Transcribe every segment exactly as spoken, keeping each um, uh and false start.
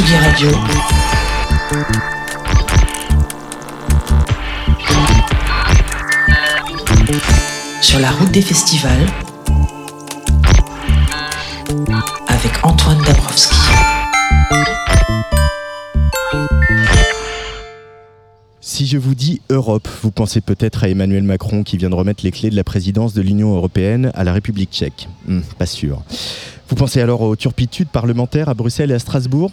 Tsugi Radio. Sur la route des festivals avec Antoine Dabrowski. Si je vous dis Europe, vous pensez peut-être à Emmanuel Macron qui vient de remettre les clés de la présidence de l'Union européenne à la République tchèque. Hum, pas sûr. Vous pensez alors aux turpitudes parlementaires à Bruxelles et à Strasbourg ?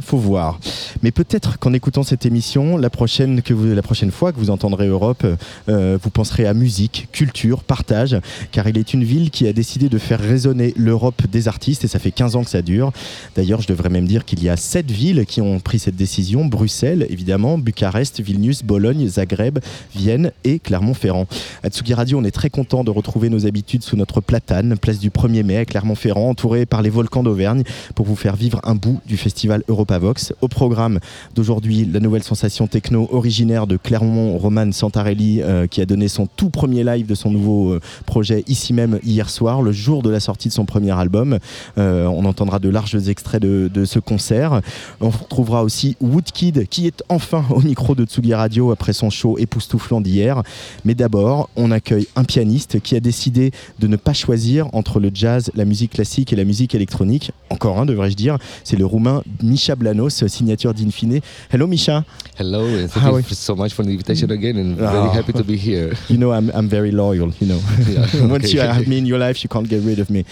Faut voir. Mais peut-être qu'en écoutant cette émission, la prochaine, que vous, la prochaine fois que vous entendrez Europe, euh, vous penserez à musique, culture, partage, car il est une ville qui a décidé de faire résonner l'Europe des artistes et ça fait quinze ans que ça dure. D'ailleurs, je devrais même dire qu'il y a sept villes qui ont pris cette décision. Bruxelles, évidemment, Bucarest, Vilnius, Bologne, Zagreb, Vienne et Clermont-Ferrand. À Tsugi Radio, on est très content de retrouver nos habitudes sous notre platane, place du premier mai à Clermont-Ferrand, entourée par les volcans d'Auvergne, pour vous faire vivre un bout du festival Europavox. Au programme d'aujourd'hui, la nouvelle sensation techno originaire de Clermont, Roman Santarelli, euh, qui a donné son tout premier live de son nouveau euh, projet ici même hier soir, le jour de la sortie de son premier album. Euh, on entendra de larges extraits de, de ce concert. On retrouvera aussi Woodkid, qui est enfin au micro de Tsugi Radio après son show époustouflant d'hier. Mais d'abord, on accueille un pianiste qui a décidé de ne pas choisir entre le jazz, la musique classique et la musique électronique. Encore un, devrais-je dire. C'est le Roumain Mischa Blanos, signature d'Infine. Hello, Mischa. Hello, and thank you so much for the invitation again, and oh. very happy to be here. You know, I'm, I'm very loyal, you know. Yeah, okay. Once you have me in your life, you can't get rid of me.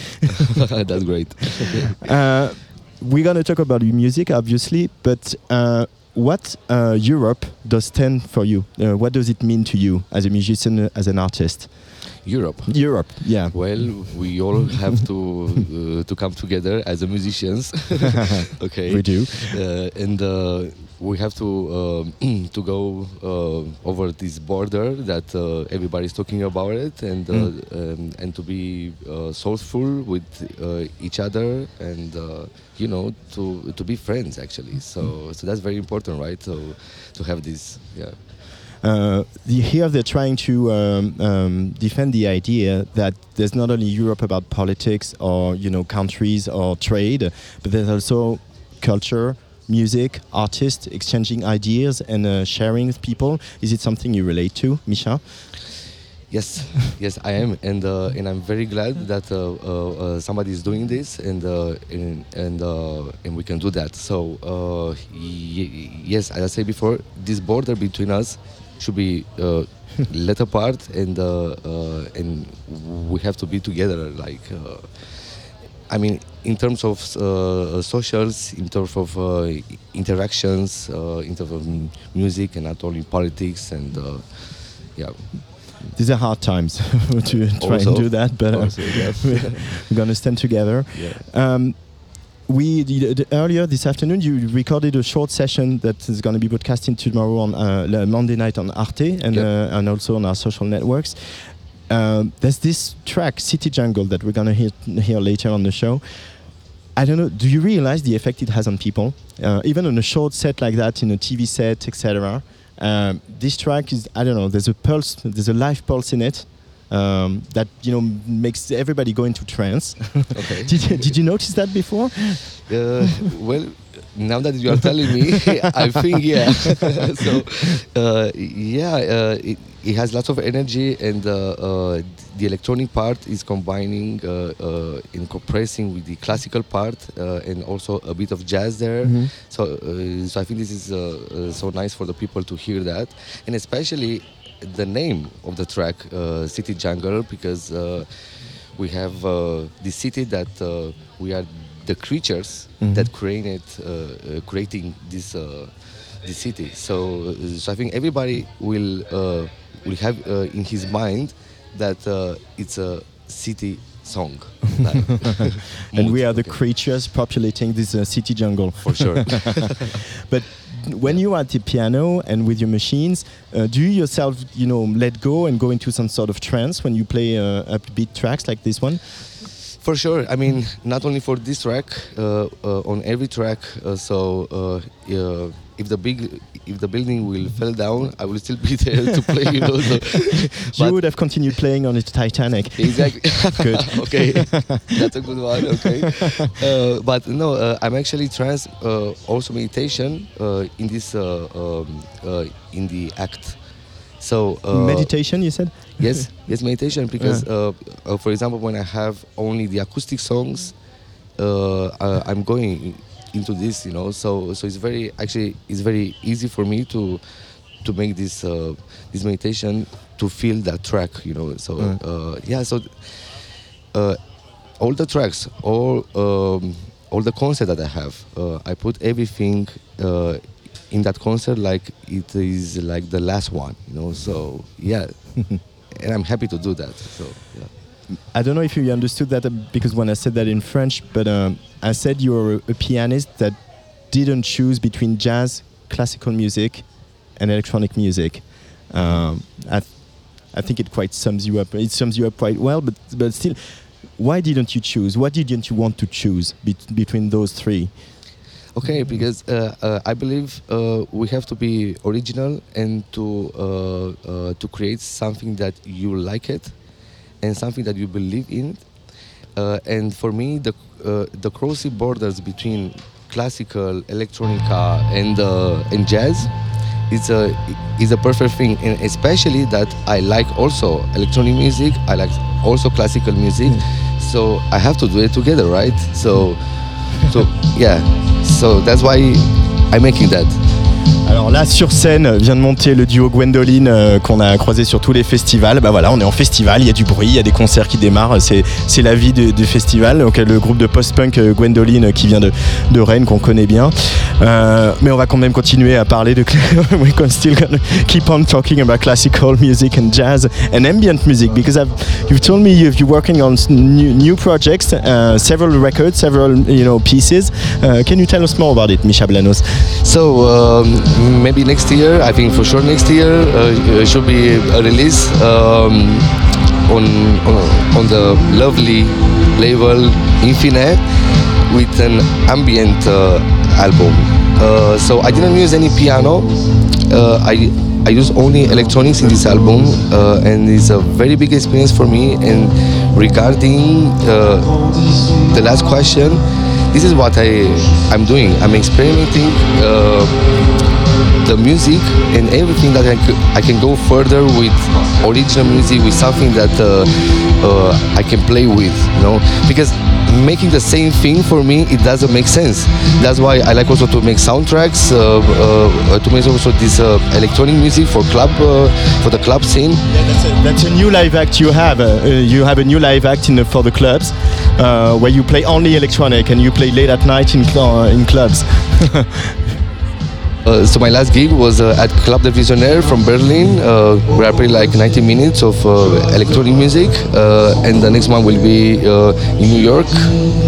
That's great. uh, we're going to talk about your music, obviously, but... Uh, What uh, Europe does stand for you? Uh, what does it mean to you as a musician, as an artist? Europe. Europe, yeah. Well, we all have to uh, to come together as a musicians. Okay. We do. Uh, and uh, we have to uh, to go uh, over this border that uh, everybody's talking about it, and uh, mm. um, and to be uh, soulful with uh, each other, and uh, you know, to to be friends actually. So mm. so that's very important, right? So to have this, yeah. Uh, here they're trying to um, um, defend the idea that there's not only Europe about politics or, you know, countries or trade, but there's also culture, music, artists exchanging ideas and uh, sharing with people. Is it something you relate to, Mischa? Yes, yes, I am, and uh, and I'm very glad that uh, uh, somebody is doing this, and uh, and and, uh, and we can do that. So uh, y- yes, as I said before, this border between us should be uh, let apart, and uh, uh, and we have to be together. Like, uh, I mean, in terms of uh, socials, in terms of uh, interactions, uh, in terms of music, and not only politics, and uh, yeah. These are hard times to try also, and do that, but also, yes. We're going to stand together. Yeah. Um, we did, uh, earlier this afternoon, you recorded a short session that is going to be broadcasting tomorrow on uh, Monday night on Arte and yep. uh, and also on our social networks. Uh, there's this track, City Jungle, that we're going to hear, hear later on the show. I don't know, do you realize the effect it has on people? Uh, even on a short set like that, in a T V set, et cetera. Um, this track is, I don't know, there's a pulse, there's a live pulse in it um, that, you know, makes everybody go into trance. Okay. did, you, did you notice that before? Uh, well, now that you are telling me, I think, yeah. so, uh, yeah, uh, it, it has lots of energy, and uh, uh, the electronic part is combining uh, uh, and compressing with the classical part, uh, and also a bit of jazz there. Mm-hmm. So, uh, so I think this is uh, uh, so nice for the people to hear that, and especially the name of the track, uh, City Jungle, because uh, we have uh, the city that uh, we are. The creatures mm-hmm. that created, uh, uh, creating this uh, this city. So, so I think everybody will uh, will have uh, in his mind that uh, it's a city song. Like and we are the creatures populating this uh, city jungle. For sure. But when you are at the piano and with your machines, uh, do you yourself, you know, let go and go into some sort of trance when you play uh, upbeat tracks like this one? For sure. I mean, not only for this track, uh, uh, on every track. Uh, so uh, uh, if the big, if the building will fall down, I will still be there to play. You know, so. You would have continued playing on the Titanic. Exactly. Good. Okay, that's a good one. Okay. Uh, but no, uh, I'm actually trans, uh, also meditation uh, in this uh, um, uh, in the act. So uh, meditation, you said? Yes, yes, meditation. Because, yeah. uh, uh, for example, when I have only the acoustic songs, uh, uh, I'm going into this, you know. So, so it's very actually it's very easy for me to to make this uh, this meditation to feel that track, you know. So yeah, uh, yeah so uh, all the tracks, all um, all the concerts that I have, uh, I put everything. Uh, in that concert, like it is like the last one, you know, so yeah. And I'm happy to do that, so yeah. I don't know if you understood that, because when I said that in French, but um, I said you were a pianist that didn't choose between jazz, classical music and electronic music. um, I, th- I think it quite sums you up it sums you up quite well, but but still, why didn't you choose what didn't you want to choose be- between those three? Okay, because uh, uh, I believe uh, we have to be original and to uh, uh, to create something that you like it and something that you believe in. Uh, and for me, the uh, the crossy borders between classical, electronica, and uh, and jazz is a is a perfect thing. And especially that I like also electronic music. I like also classical music. Mm. So I have to do it together, right? So so yeah. So that's why I'm making that. Alors là sur scène vient de monter le duo Gwendoline euh, qu'on a croisé sur tous les festivals. Bah voilà, on est en festival, il y a du bruit, il y a des concerts qui démarrent, c'est, c'est la vie du, du festival. Donc le groupe de post-punk euh, Gwendoline qui vient de, de Rennes, qu'on connaît bien. Euh, mais on va quand même continuer à parler de... We can still keep on talking about classical music and jazz and ambient music, because I've, you've told me you've, you're working on new, new projects, uh, several records, several, you know, pieces. Uh, can you tell us more about it, Mischa Blanos? So, um... maybe next year, I think for sure next year uh, should be a release um, on, on on the lovely label Infine with an ambient uh, album. Uh, so I didn't use any piano. Uh, I I use only electronics in this album, uh, and it's a very big experience for me. And regarding uh, the last question, this is what I I'm doing. I'm experimenting. Uh, the music and everything that I, c- I can go further with original music, with something that uh, uh, I can play with, you know, because making the same thing for me, it doesn't make sense. That's why I like also to make soundtracks, uh, uh, to make also this uh, electronic music for club, uh, for the club scene. Yeah, that's a, that's a new live act you have. Uh, you have a new live act in the, for the clubs, uh, where you play only electronic and you play late at night in cl- uh, in clubs. Uh, so my last gig was uh, at Club de Visionnaire from Berlin, uh, where I played like ninety minutes of uh, electronic music, uh, and the next one will be uh, in New York.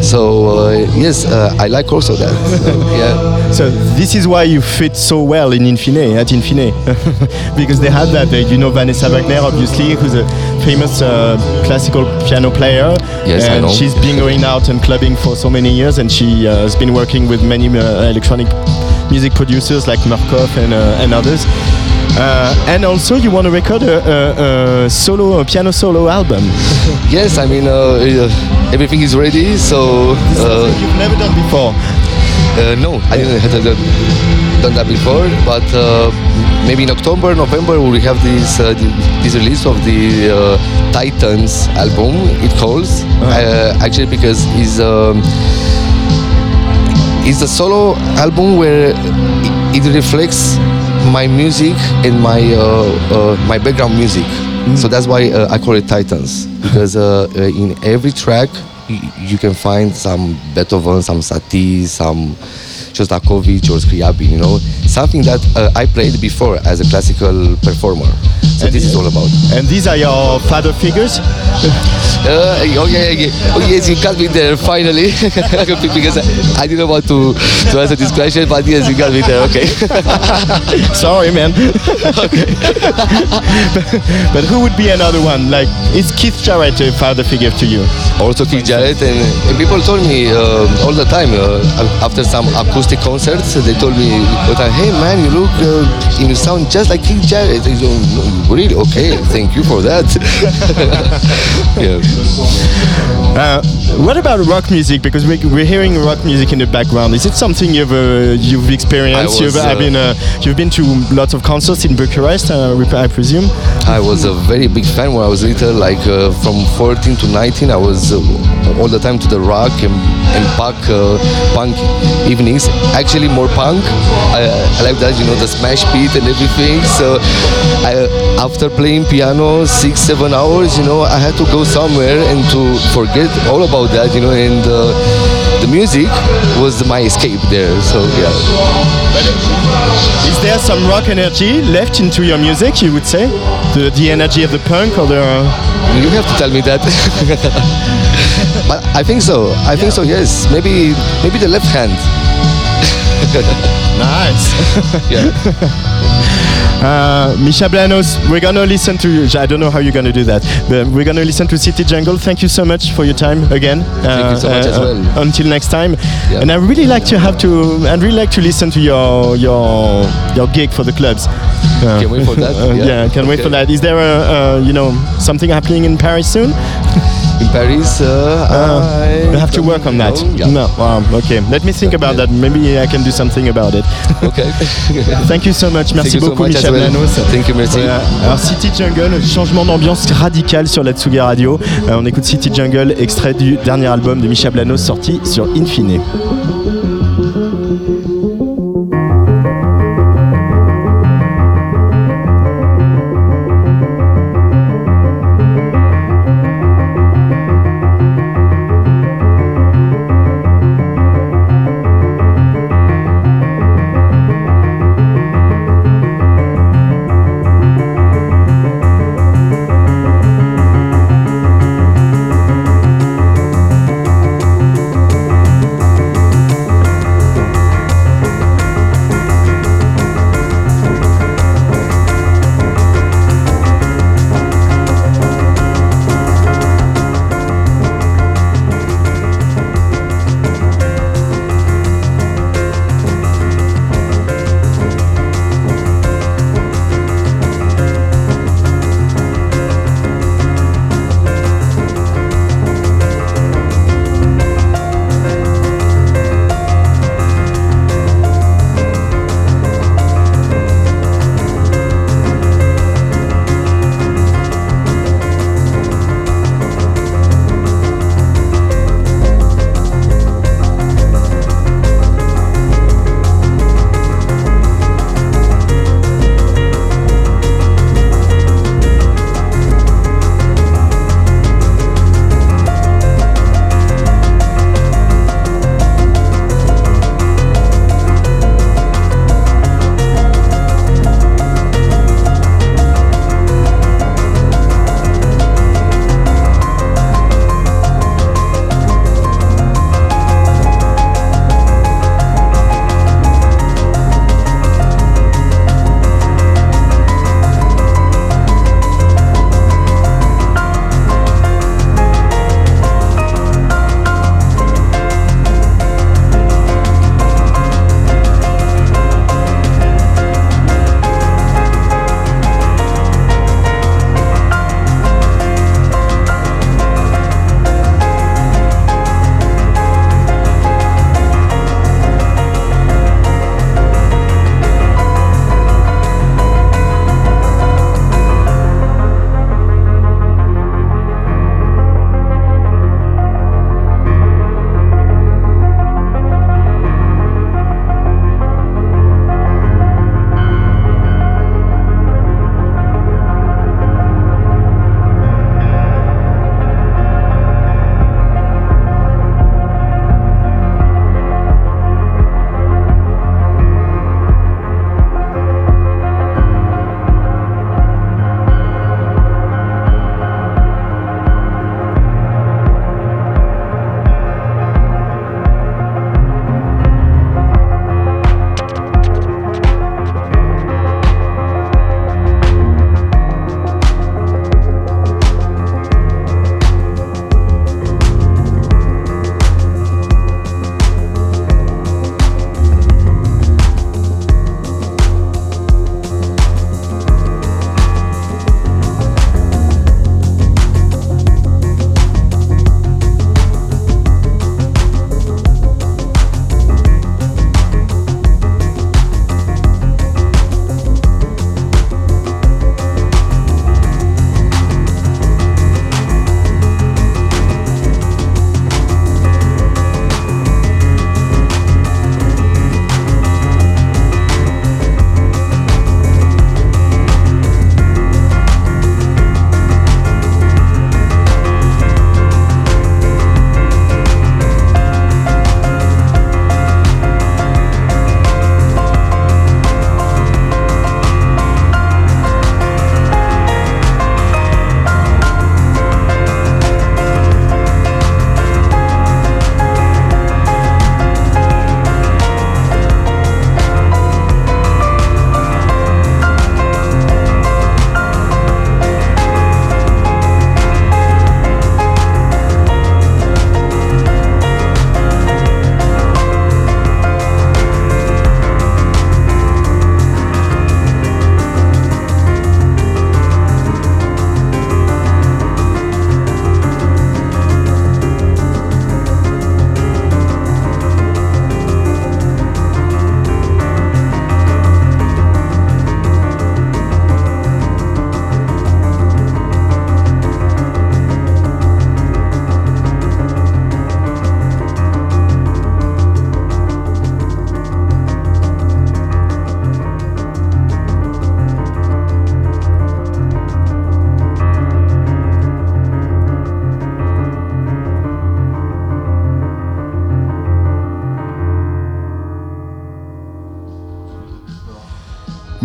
So uh, yes, uh, I like also that. So, yeah. So this is why you fit so well in Infine, at Infine, because they have that. Uh, you know Vanessa Wagner, obviously, who's a famous uh, classical piano player. Yes, and I know. She's been going out and clubbing for so many years, and she uh, has been working with many uh, electronic music producers like Markov and uh, and others, uh, and also you want to record a, a, a solo a piano solo album. Yes, I mean uh, uh, everything is ready. So uh, you've never done before. Uh, no, I didn't have done that before. But uh, maybe in October, November, we will have this uh, this release of the uh, Titans album. It calls oh. uh, actually because it's. Um, It's a solo album where it reflects my music and my uh, uh, my background music. Mm. So that's why uh, I call it Titans, because uh, uh, in every track y- you can find some Beethoven, some Satie, some Shostakovich or Scriabin, you know, something that uh, I played before as a classical performer. So and this is all about. And these are your father figures? Uh, okay, okay. Oh, yes, you got me there finally. Because I, I didn't want to, to answer this question, but yes, you got me there. Okay. Sorry, man. Okay. But who would be another one? Like, is Keith Jarrett a father figure to you? Also Keith Jarrett, and, and people told me uh, all the time uh, after some acoustic concerts, they told me, "Hey, man, you look, uh, you sound just like Keith Jarrett." I go, "No, really? Okay, thank you for that." Yeah. Uh, what about rock music? Because we, we're hearing rock music in the background. Is it something you've uh, you've experienced? I was, you've, uh, I've been uh, you've been to lots of concerts in Bucharest, uh, I presume. I was a very big fan when I was little. Like uh, from fourteen to nineteen, I was uh, all the time to the rock and, and punk, uh, punk evenings. Actually, more punk. I, I like that, you know, the smash beat and everything. So I, after playing piano six, seven hours, you know, I had to go somewhere and to forget all about that, you know, and uh, the music was my escape there, so yeah. Is there some rock energy left into your music, you would say? The, the energy of the punk or the... You have to tell me that. But I think so, I think yeah. so, yes. Maybe, maybe the left hand. Nice. Yeah. Uh, Mischa Blanos, we're gonna listen to, I don't know how you're gonna do that, but we're gonna listen to City Jungle. Thank you so much for your time again. Thank uh, you so much uh, as well. Until next time. Yeah. And I really like to have to, I'd really like to listen to your your your gig for the clubs. Uh, can't wait for that. Yeah, yeah can't okay. wait for that. Is there a, a, you know, something happening in Paris soon? In Paris, uh, uh, I have to work on that. Yeah. No, um, okay. Let me think about yeah. that. Maybe I can do something about it. Okay. Thank you so much. Merci beaucoup, so Mischa Blanos. Thank you, merci. Voilà. Alors, City Jungle, changement d'ambiance radical sur la Tsugi Radio. Euh, on écoute City Jungle, extrait du dernier album de Mischa Blanos, sorti sur Infine.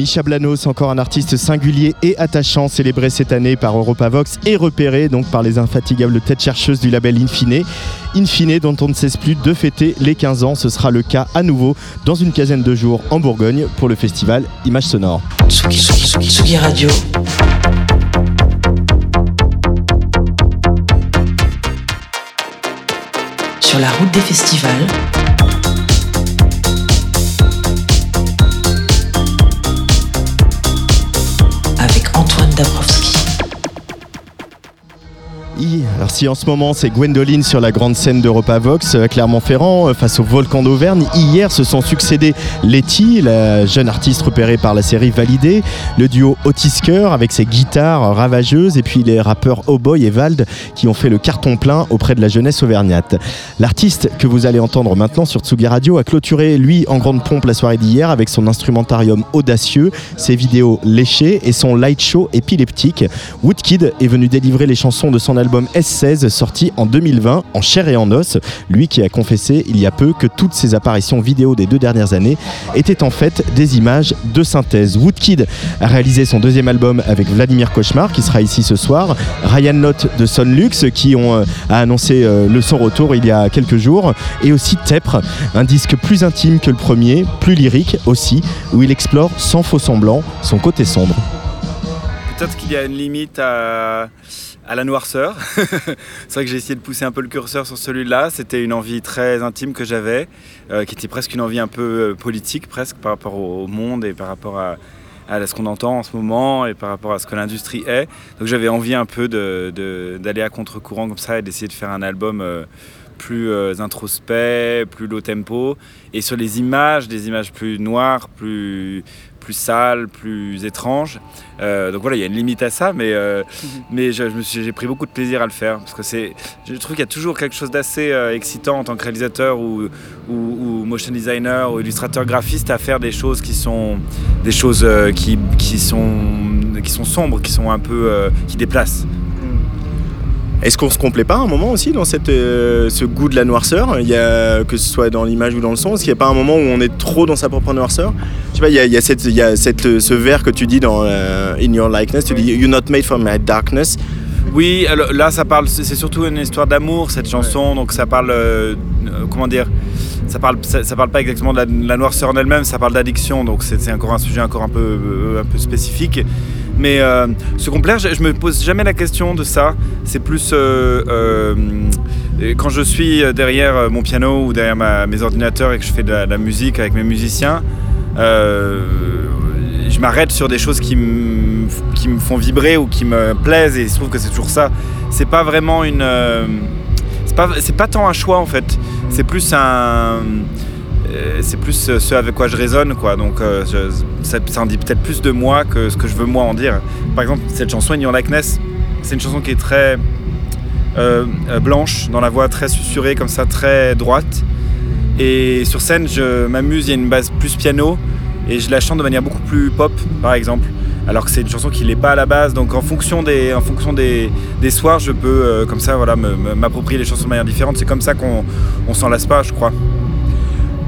Mischa Blanos, encore un artiste singulier et attachant, célébré cette année par Europavox et repéré donc par les infatigables têtes chercheuses du label Infine. Infine, dont on ne cesse plus de fêter les quinze ans, ce sera le cas à nouveau dans une quinzaine de jours en Bourgogne pour le festival Images Sonores. Tsugi, Tsugi, Tsugi, Tsugi Radio. Sur la route des festivals. Avec Antoine Dabrowski. Alors si en ce moment c'est Gwendoline sur la grande scène d'Europavox Clermont-Ferrand face au volcan d'Auvergne, hier se sont succédés Letty, la jeune artiste repérée par la série Validée, le duo Otis Coeur avec ses guitares ravageuses et puis les rappeurs O'Boy et Vald qui ont fait le carton plein auprès de la jeunesse auvergnate. L'artiste que vous allez entendre maintenant sur Tsugi Radio a clôturé lui en grande pompe la soirée d'hier avec son instrumentarium audacieux, ses vidéos léchées et son light show épileptique. Woodkid est venu délivrer les chansons de son album S seize sorti en deux mille vingt en chair et en os, lui qui a confessé il y a peu que toutes ses apparitions vidéo des deux dernières années étaient en fait des images de synthèse. Woodkid a réalisé son deuxième album avec Vladimir Cauchemar qui sera ici ce soir, Ryan Lott de Son Lux qui ont, euh, a annoncé euh, le son retour il y a quelques jours, et aussi Tepr, un disque plus intime que le premier, plus lyrique aussi, où il explore sans faux semblant son côté sombre. Peut-être qu'il y a une limite à, à la noirceur. C'est vrai que j'ai essayé de pousser un peu le curseur sur celui-là. C'était une envie très intime que j'avais, euh, qui était presque une envie un peu politique, presque par rapport au, au monde et par rapport à, à ce qu'on entend en ce moment et par rapport à ce que l'industrie est. Donc j'avais envie un peu de, de, d'aller à contre-courant comme ça et d'essayer de faire un album euh, plus euh, introspect, plus low tempo. Et sur les images, des images plus noires, plus... plus sale, plus étrange. Euh, donc voilà, il y a une limite à ça, mais, euh, mais je, je me suis, j'ai pris beaucoup de plaisir à le faire. Parce que c'est, je trouve qu'il y a toujours quelque chose d'assez euh, excitant en tant que réalisateur ou, ou, ou motion designer ou illustrateur graphiste à faire des choses qui sont, des choses, euh, qui, qui, sont, qui sont sombres, qui sont un peu... Euh, qui déplacent. Est-ce qu'on se complaît pas un moment aussi dans cette, euh, ce goût de la noirceur, il y a, que ce soit dans l'image ou dans le son? Est-ce qu'il n'y a pas un moment où on est trop dans sa propre noirceur? Je sais pas, il y a, il y a, cette, il y a cette, ce vers que tu dis dans euh, In Your Likeness, tu dis You're not made for my darkness. Oui, alors, là ça parle, c'est surtout une histoire d'amour cette chanson, ouais. Donc ça parle, euh, comment dire, ça parle, ça, ça parle pas exactement de la, de la noirceur en elle-même, ça parle d'addiction, donc c'est, c'est encore un sujet encore un peu, un peu spécifique. Mais euh, ce qu'on plaît, je, je me pose jamais la question de ça. C'est plus euh, euh, quand je suis derrière mon piano ou derrière ma, mes ordinateurs et que je fais de la, de la musique avec mes musiciens, euh, je m'arrête sur des choses qui me qui me font vibrer ou qui me plaisent, et il se trouve que c'est toujours ça. C'est pas vraiment une, euh, c'est pas c'est pas tant un choix en fait. C'est plus un c'est plus ce avec quoi je résonne, quoi. Donc euh, je, ça, ça en dit peut-être plus de moi que ce que je veux moi en dire. Par exemple, cette chanson In Your Likeness, c'est une chanson qui est très euh, blanche, dans la voix très susurrée, comme ça, très droite. Et sur scène, je m'amuse, il y a une base plus piano, et je la chante de manière beaucoup plus pop, par exemple. Alors que c'est une chanson qui n'est pas à la base, donc en fonction des, en fonction des, des soirs, je peux euh, comme ça, voilà, me, me, m'approprier les chansons de manière différente. C'est comme ça qu'on on s'en lasse pas, je crois.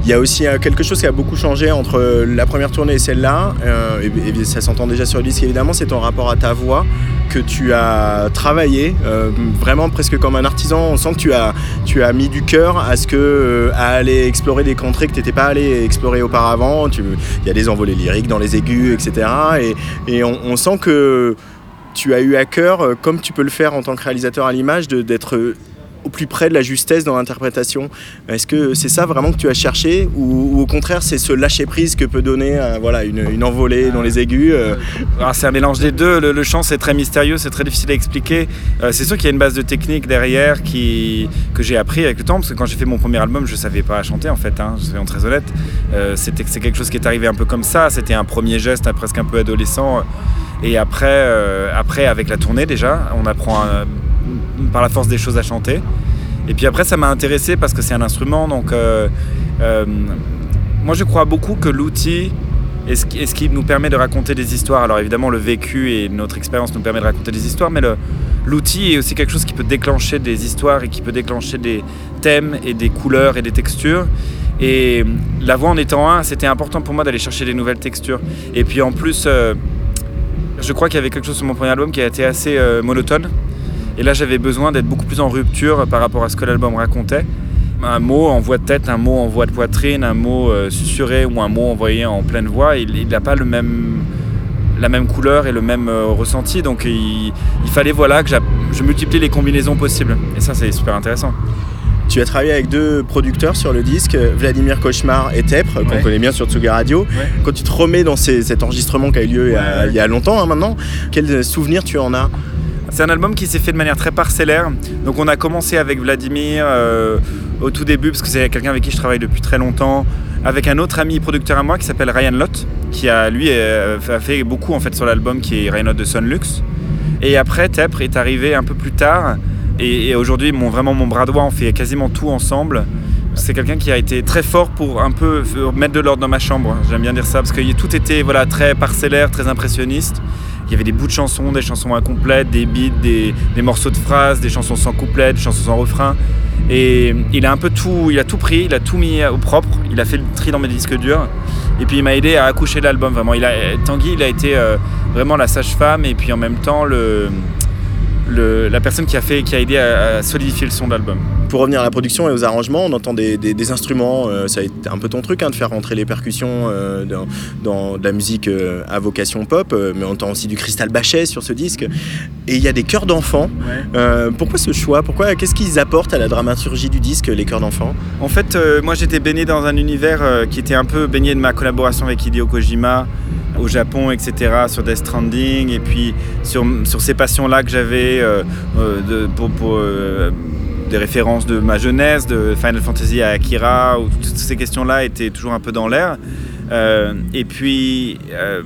Il y a aussi quelque chose qui a beaucoup changé entre la première tournée et celle-là, euh, et, et ça s'entend déjà sur le disque évidemment, c'est ton rapport à ta voix que tu as travaillé, euh, vraiment presque comme un artisan. On sent que tu as, tu as mis du cœur à, ce que, euh, à aller explorer des contrées que tu n'étais pas allé explorer auparavant. Il y a des envolées lyriques dans les aigus, et cetera. Et, et on, on sent que tu as eu à cœur, comme tu peux le faire en tant que réalisateur à l'image, de, d'être... au plus près de la justesse dans l'interprétation. Est-ce que c'est ça vraiment que tu as cherché, ou, ou au contraire c'est ce lâcher prise que peut donner euh, voilà, une, une envolée dans les aigus euh... Alors, c'est un mélange des deux. Le, le chant c'est très mystérieux, c'est très difficile à expliquer. Euh, c'est sûr qu'il y a une base de technique derrière qui, que j'ai appris avec le temps, parce que quand j'ai fait mon premier album je savais pas chanter en fait, hein, soyons très honnêtes. Euh, c'était, c'est quelque chose qui est arrivé un peu comme ça, c'était un premier geste presque un peu adolescent. Et après, euh, après avec la tournée déjà, on apprend... Un, par la force des choses à chanter. Et puis après ça m'a intéressé parce que c'est un instrument, donc euh, euh, moi je crois beaucoup que l'outil est ce, qui, est ce qui nous permet de raconter des histoires. Alors évidemment le vécu et notre expérience nous permet de raconter des histoires, mais le, l'outil est aussi quelque chose qui peut déclencher des histoires et qui peut déclencher des thèmes et des couleurs et des textures. Et la voix en étant un, c'était important pour moi d'aller chercher des nouvelles textures. Et puis en plus, euh, je crois qu'il y avait quelque chose sur mon premier album qui a été assez euh, monotone. Et là, j'avais besoin d'être beaucoup plus en rupture par rapport à ce que l'album racontait. Un mot en voix de tête, un mot en voix de poitrine, un mot euh, susurré ou un mot envoyé en pleine voix, il n'a pas le même, la même couleur et le même euh, ressenti. Donc il, il fallait voilà, que je multiplie les combinaisons possibles. Et ça, c'est super intéressant. Tu as travaillé avec deux producteurs sur le disque, Vladimir Cauchemar et Tepr, qu'on ouais. connaît bien sur Tsugi Radio. Ouais. Quand tu te remets dans ces, cet enregistrement qui a eu lieu ouais. il, y a, il y a longtemps hein, maintenant, quels souvenirs tu en as ? C'est un album qui s'est fait de manière très parcellaire. Donc on a commencé avec Vladimir euh, au tout début, parce que c'est quelqu'un avec qui je travaille depuis très longtemps, avec un autre ami producteur à moi qui s'appelle Ryan Lott, qui a lui euh, a fait beaucoup en fait sur l'album, qui est Ryan Lott de Son Lux. Et après Tepr est arrivé un peu plus tard. Et, et aujourd'hui, mon, vraiment mon bras droit, on fait quasiment tout ensemble. C'est quelqu'un qui a été très fort pour un peu mettre de l'ordre dans ma chambre. J'aime bien dire ça parce que tout était voilà, très parcellaire, très impressionniste. Il y avait des bouts de chansons, des chansons incomplètes, des beats, des, des morceaux de phrases, des chansons sans couplet, des chansons sans refrain. Et il a un peu tout, il a tout pris, il a tout mis au propre, il a fait le tri dans mes disques durs. Et puis il m'a aidé à accoucher l'album vraiment. Il a, Tanguy, il a été euh, vraiment la sage-femme et puis en même temps le... Le, la personne qui a, fait, qui a aidé à, à solidifier le son de l'album. Pour revenir à la production et aux arrangements, on entend des, des, des instruments, euh, ça a été un peu ton truc hein, de faire rentrer les percussions euh, dans, dans de la musique euh, à vocation pop, euh, mais on entend aussi du Crystal Bachet sur ce disque. Et il y a des chœurs d'enfants. Ouais. Euh, pourquoi ce choix ? Pourquoi, qu'est-ce qu'ils apportent à la dramaturgie du disque, les chœurs d'enfants ? En fait, euh, moi j'étais baigné dans un univers euh, qui était un peu baigné de ma collaboration avec Hideo Kojima, au Japon, et cetera, sur Death Stranding, et puis sur, sur ces passions-là que j'avais euh, de, pour, pour euh, des références de ma jeunesse, de Final Fantasy à Akira, où toutes ces questions-là étaient toujours un peu dans l'air. Euh, et puis, euh,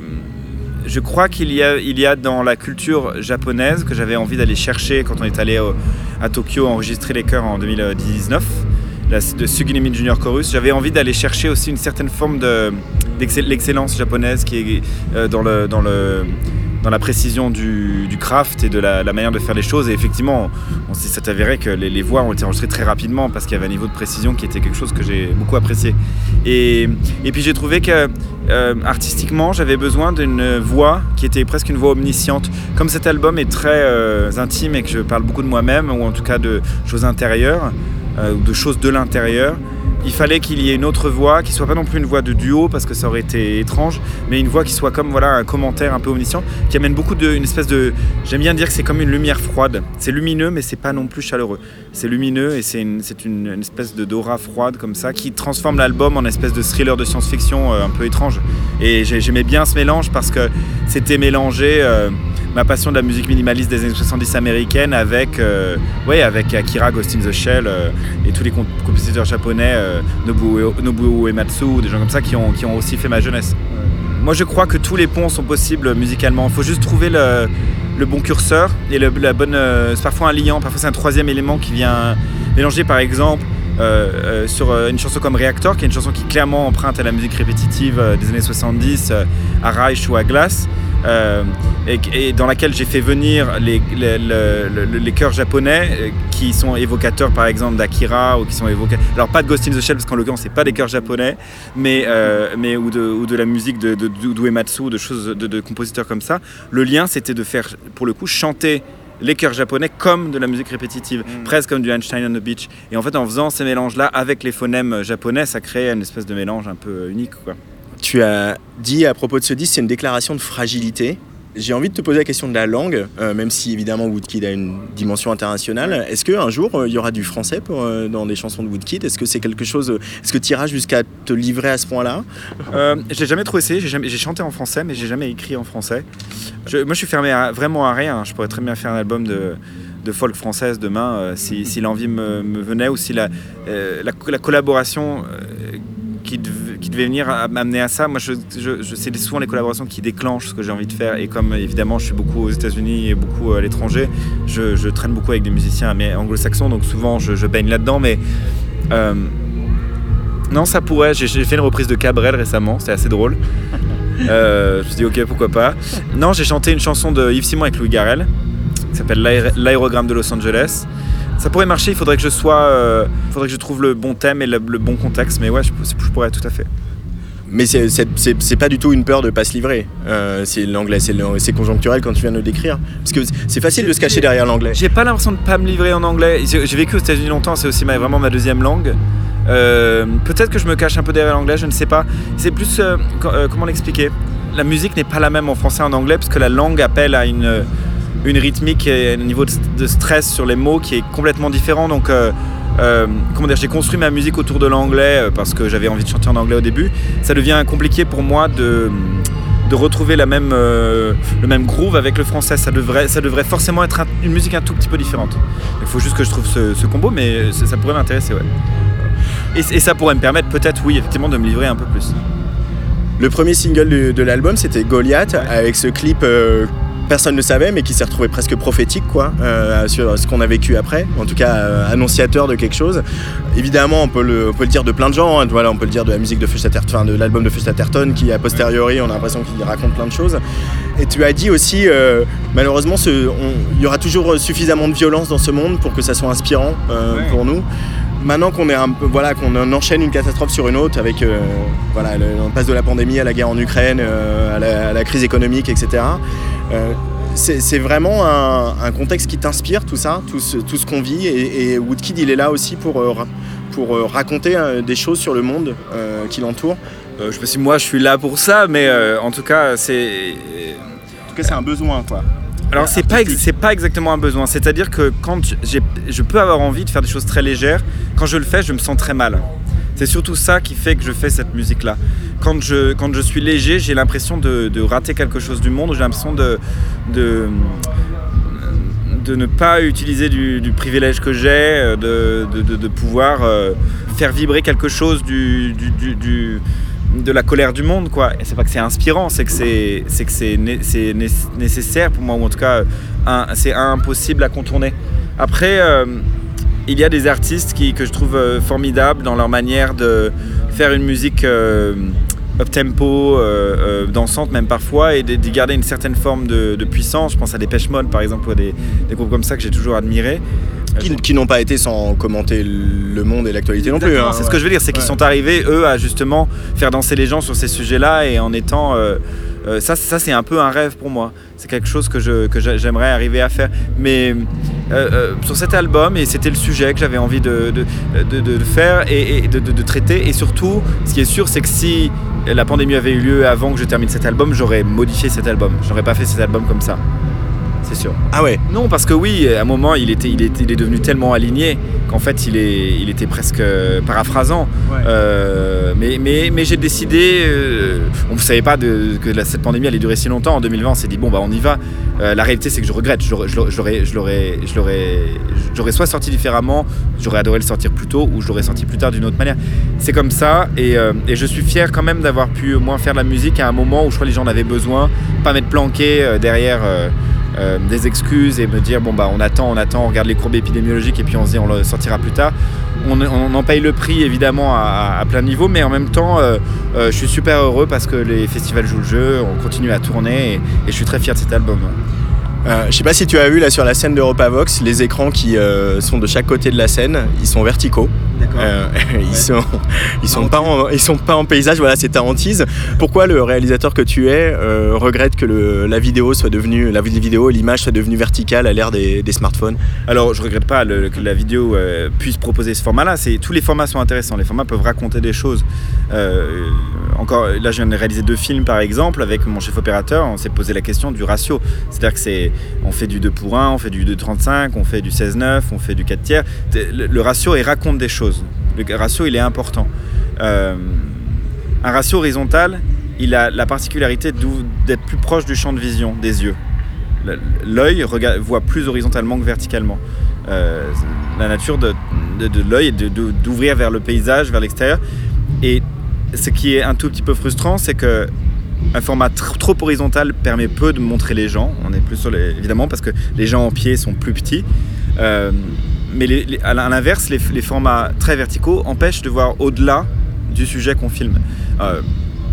je crois qu'il y a, il y a dans la culture japonaise, que j'avais envie d'aller chercher quand on est allé au, à Tokyo enregistrer les chœurs en deux mille dix-neuf, de Suginemi Junior Chorus, j'avais envie d'aller chercher aussi une certaine forme de l'excellence japonaise qui est dans, le, dans, le, dans la précision du, du craft et de la, la manière de faire les choses. Et effectivement, on s'est avéré que les, les voix ont été enregistrées très rapidement parce qu'il y avait un niveau de précision qui était quelque chose que j'ai beaucoup apprécié. Et, et puis j'ai trouvé que euh, artistiquement, j'avais besoin d'une voix qui était presque une voix omnisciente. Comme cet album est très euh, intime et que je parle beaucoup de moi-même, ou en tout cas de choses intérieures, euh, de choses de l'intérieur, il fallait qu'il y ait une autre voix, qui soit pas non plus une voix de duo parce que ça aurait été étrange, mais une voix qui soit comme voilà un commentaire un peu omniscient, qui amène beaucoup de, une espèce de, j'aime bien dire que c'est comme une lumière froide. C'est lumineux mais c'est pas non plus chaleureux. C'est lumineux et c'est une, c'est une, une espèce de d'aura froide comme ça qui transforme l'album en espèce de thriller de science-fiction euh, un peu étrange. Et j'aimais bien ce mélange parce que c'était mélangé euh, ma passion de la musique minimaliste des années soixante-dix américaine avec euh, ouais avec Akira, Ghost in the Shell euh, et tous les comp- compositeurs japonais. Euh, Nobuo, Nobuo Uematsu, des gens comme ça qui ont, qui ont aussi fait ma jeunesse. Moi je crois que tous les ponts sont possibles musicalement, il faut juste trouver le, le bon curseur et le, la bonne, c'est parfois un liant, parfois c'est un troisième élément qui vient mélanger par exemple euh, euh, sur une chanson comme Reactor qui est une chanson qui clairement emprunte à la musique répétitive euh, des années soixante-dix, euh, à Reich ou à Glass. Euh, et, et dans laquelle j'ai fait venir les, les, les, les chœurs japonais qui sont évocateurs par exemple d'Akira ou qui sont évocateurs, alors pas de Ghost in the Shell parce qu'en l'occurrence c'est pas des chœurs japonais mais, euh, mais ou, de, ou de la musique de, de, de, d'Uematsu, de choses de, de compositeurs comme ça. Le lien c'était de faire pour le coup chanter les chœurs japonais comme de la musique répétitive, mmh. presque comme du Einstein on the Beach, et en fait en faisant ces mélanges là avec les phonèmes japonais ça crée une espèce de mélange un peu unique quoi. Tu as dit à propos de ce disque, c'est une déclaration de fragilité. J'ai envie de te poser la question de la langue, euh, même si évidemment Woodkid a une dimension internationale. Est-ce qu'un jour il euh, y aura du français pour, euh, dans des chansons de Woodkid ? Est-ce que c'est quelque chose, euh, est-ce que tu iras jusqu'à te livrer à ce point-là ? euh, J'ai jamais trop essayé, j'ai, jamais, j'ai chanté en français, mais j'ai jamais écrit en français. Je, moi je suis fermé à, vraiment à rien, je pourrais très bien faire un album de... de folk française demain, euh, si, si l'envie me, me venait ou si la, euh, la, la collaboration euh, qui, dev, qui devait venir à, m'amener à ça. Moi, je, je, je, c'est souvent les collaborations qui déclenchent ce que j'ai envie de faire. Et comme évidemment, je suis beaucoup aux États-Unis et beaucoup à l'étranger, je, je traîne beaucoup avec des musiciens mais anglo-saxons, donc souvent je, je baigne là-dedans. Mais euh, non, ça pourrait. J'ai, j'ai fait une reprise de Cabrel récemment, c'était assez drôle. Euh, je me suis dit, ok, pourquoi pas. Non, j'ai chanté une chanson de Yves Simon avec Louis Garrel, qui s'appelle L'aérogramme de Los Angeles. Ça pourrait marcher, il faudrait que je sois... Euh, faudrait que je trouve le bon thème et le, le bon contexte, mais ouais, je, je pourrais tout à fait. Mais c'est, c'est, c'est, c'est pas du tout une peur de pas se livrer. Euh, c'est l'anglais, c'est, le, c'est conjoncturel quand tu viens de le décrire. Parce que c'est facile de se cacher derrière l'anglais. J'ai pas l'impression de pas me livrer en anglais. J'ai, j'ai vécu aux États-Unis longtemps, c'est aussi ma, vraiment ma deuxième langue. Euh, peut-être que je me cache un peu derrière l'anglais, je ne sais pas. C'est plus... Euh, euh, comment l'expliquer ? La musique n'est pas la même en français et en anglais, parce que la langue appelle à une, une rythmique et un niveau de, de stress sur les mots qui est complètement différent. Donc... Euh, Euh, comment dire, j'ai construit ma musique autour de l'anglais parce que j'avais envie de chanter en anglais au début. Ça devient compliqué pour moi de, de retrouver la même, euh, le même groove avec le français. Ça devrait, ça devrait forcément être un, une musique un tout petit peu différente. Il faut juste que je trouve ce, ce combo, mais ça, ça pourrait m'intéresser, ouais. Et, et ça pourrait me permettre peut-être, oui, effectivement, de me livrer un peu plus. Le premier single de, de l'album, c'était Goliath, ouais. Avec ce clip... Euh... personne ne savait, mais qui s'est retrouvé presque prophétique quoi, euh, sur ce qu'on a vécu après, en tout cas euh, annonciateur de quelque chose. Évidemment, on peut le, on peut le dire de plein de gens, hein, voilà, on peut le dire de la musique de Fushaterton, de l'album de Fushaterton, qui a posteriori, on a l'impression qu'il raconte plein de choses. Et tu as dit aussi, euh, malheureusement, il y aura toujours suffisamment de violence dans ce monde pour que ça soit inspirant euh, ouais. pour nous. Maintenant qu'on est un peu, voilà, qu'on enchaîne une catastrophe sur une autre, avec euh, voilà, le, on passe de la pandémie à la guerre en Ukraine, euh, à, la, à la crise économique, et cetera. Euh, c'est, c'est vraiment un, un contexte qui t'inspire tout ça, tout ce, tout ce qu'on vit. Et, et Woodkid, il est là aussi pour, euh, pour euh, raconter euh, des choses sur le monde euh, qui l'entoure. Euh, je ne sais pas si moi je suis là pour ça, mais euh, en tout cas, c'est. En tout cas, c'est un besoin, quoi. Alors c'est pas, ex- c'est pas exactement un besoin, c'est-à-dire que quand j'ai, je peux avoir envie de faire des choses très légères, quand je le fais, je me sens très mal. C'est surtout ça qui fait que je fais cette musique-là. Quand je, quand je suis léger, j'ai l'impression de, de rater quelque chose du monde, j'ai l'impression de, de, de ne pas utiliser du, du privilège que j'ai, de, de, de, de pouvoir faire vibrer quelque chose du... du, du, du de la colère du monde, quoi. Et c'est pas que c'est inspirant, c'est que c'est, c'est, que c'est, né, c'est né, nécessaire pour moi, ou en tout cas, un, c'est impossible à contourner. Après, euh, il y a des artistes qui, que je trouve euh, formidables dans leur manière de faire une musique euh, up-tempo, euh, euh, dansante même parfois, et de, de garder une certaine forme de, de puissance. Je pense à Dépêche Mode, par exemple, ou à des, des groupes comme ça que j'ai toujours admirés. Qui, qui n'ont pas été sans commenter le monde et l'actualité non plus. Hein, c'est ouais. Ce que je veux dire, c'est qu'ils ouais. sont arrivés, eux, à justement faire danser les gens sur ces sujets-là et en étant... Euh, euh, ça, ça, c'est un peu un rêve pour moi. C'est quelque chose que, je, que j'aimerais arriver à faire. Mais euh, euh, sur cet album, et c'était le sujet que j'avais envie de, de, de, de faire et, et de, de, de traiter. Et surtout, ce qui est sûr, c'est que si la pandémie avait eu lieu avant que je termine cet album, j'aurais modifié cet album. J'aurais pas fait cet album comme ça. C'est sûr. Ah ouais. Non, parce que oui, à un moment, il était, il était, il est devenu tellement aligné qu'en fait, il est, il était presque paraphrasant. Ouais. Euh, mais, mais, mais j'ai décidé. Euh, on ne savait pas de, que la, cette pandémie allait durer si longtemps. En deux mille vingt, on s'est dit bon, bah, on y va. Euh, la réalité, c'est que je regrette. Je, je, je l'aurais, je l'aurais, je l'aurais, j'aurais soit sorti différemment, j'aurais adoré le sortir plus tôt, ou je l'aurais sorti plus tard d'une autre manière. C'est comme ça, et, euh, et je suis fier quand même d'avoir pu au moins faire de la musique à un moment où je crois que les gens en avaient besoin, pas m'être planqué euh, derrière. Euh, Euh, des excuses et me dire bon bah on attend, on attend, on regarde les courbes épidémiologiques et puis on se dit on le sortira plus tard. On, on en paye le prix évidemment à, à plein niveau, mais en même temps euh, euh, je suis super heureux parce que les festivals jouent le jeu, on continue à tourner et, et je suis très fier de cet album. Euh, je sais pas si tu as vu là sur la scène d'Europavox, les écrans qui euh, sont de chaque côté de la scène, ils sont verticaux. D'accord. Euh, ouais. Ils sont, ils sont pas en, ils sont pas en paysage. Voilà, c'est ta hantise. Pourquoi le réalisateur que tu es euh, regrette que le, la vidéo soit devenue, la vidéo, l'image soit devenue verticale à l'ère des, des smartphones? Alors, je regrette pas le, que la vidéo euh, puisse proposer ce format-là. C'est tous les formats sont intéressants. Les formats peuvent raconter des choses. Euh, encore là, je viens de réaliser deux films par exemple avec mon chef opérateur. On s'est posé la question du ratio. C'est-à-dire que c'est on fait du deux pour un, on fait du deux trente-cinq, on fait du seize neuf, on fait du quatre tiers. Le ratio, il raconte des choses. Le ratio, il est important. Euh, un ratio horizontal, il a la particularité d'être plus proche du champ de vision des yeux. L'œil regarde, voit plus horizontalement que verticalement. Euh, la nature de, de, de l'œil est de, de, d'ouvrir vers le paysage, vers l'extérieur. Et ce qui est un tout petit peu frustrant, c'est que un format tr- trop horizontal permet peu de montrer les gens. On est plus sur les... évidemment parce que les gens en pied sont plus petits. Euh, mais les, les, à l'inverse, les, les formats très verticaux empêchent de voir au-delà du sujet qu'on filme, euh,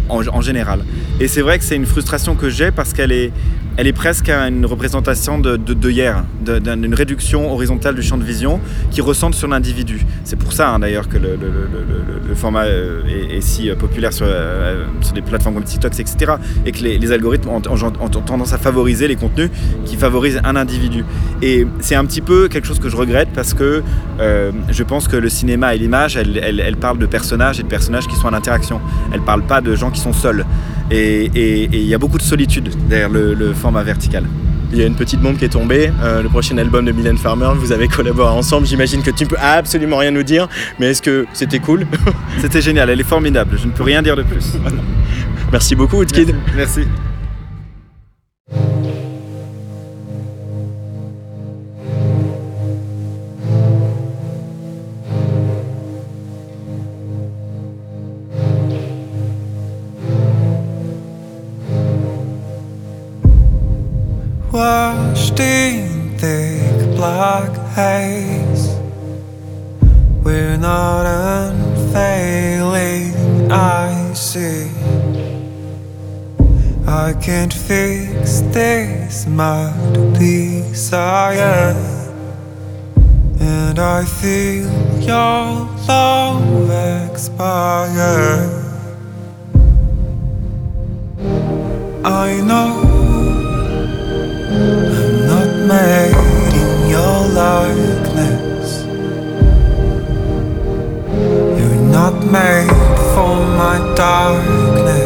en, en général. Et c'est vrai que c'est une frustration que j'ai parce qu'elle est, elle est presque à une représentation de, de, de hier, de, d'une réduction horizontale du champ de vision qui ressente sur l'individu. C'est pour ça hein, d'ailleurs que le, le, le, le format euh, est, est si euh, populaire sur, euh, sur des plateformes comme TikTok, et cetera. Et que les, les algorithmes ont, ont, ont tendance à favoriser les contenus qui favorisent un individu. Et c'est un petit peu quelque chose que je regrette parce que euh, je pense que le cinéma et l'image, elle, elle, elle parle de personnages et de personnages qui sont en interaction. Elle ne parle pas de gens qui sont seuls. Et il y a beaucoup de solitude derrière le, le format vertical. Il y a une petite bombe qui est tombée, euh, le prochain album de Mylène Farmer, vous avez collaboré ensemble, j'imagine que tu ne peux absolument rien nous dire, mais est-ce que c'était cool ? C'était génial, elle est formidable, je ne peux rien dire de plus. Voilà. Merci beaucoup Woodkid. Merci. Merci. Washed in thick black haze, we're not unfailing, I see. I can't fix this mad desire, and I feel your love expire. I know I'm not made in your likeness. You're not made for my darkness.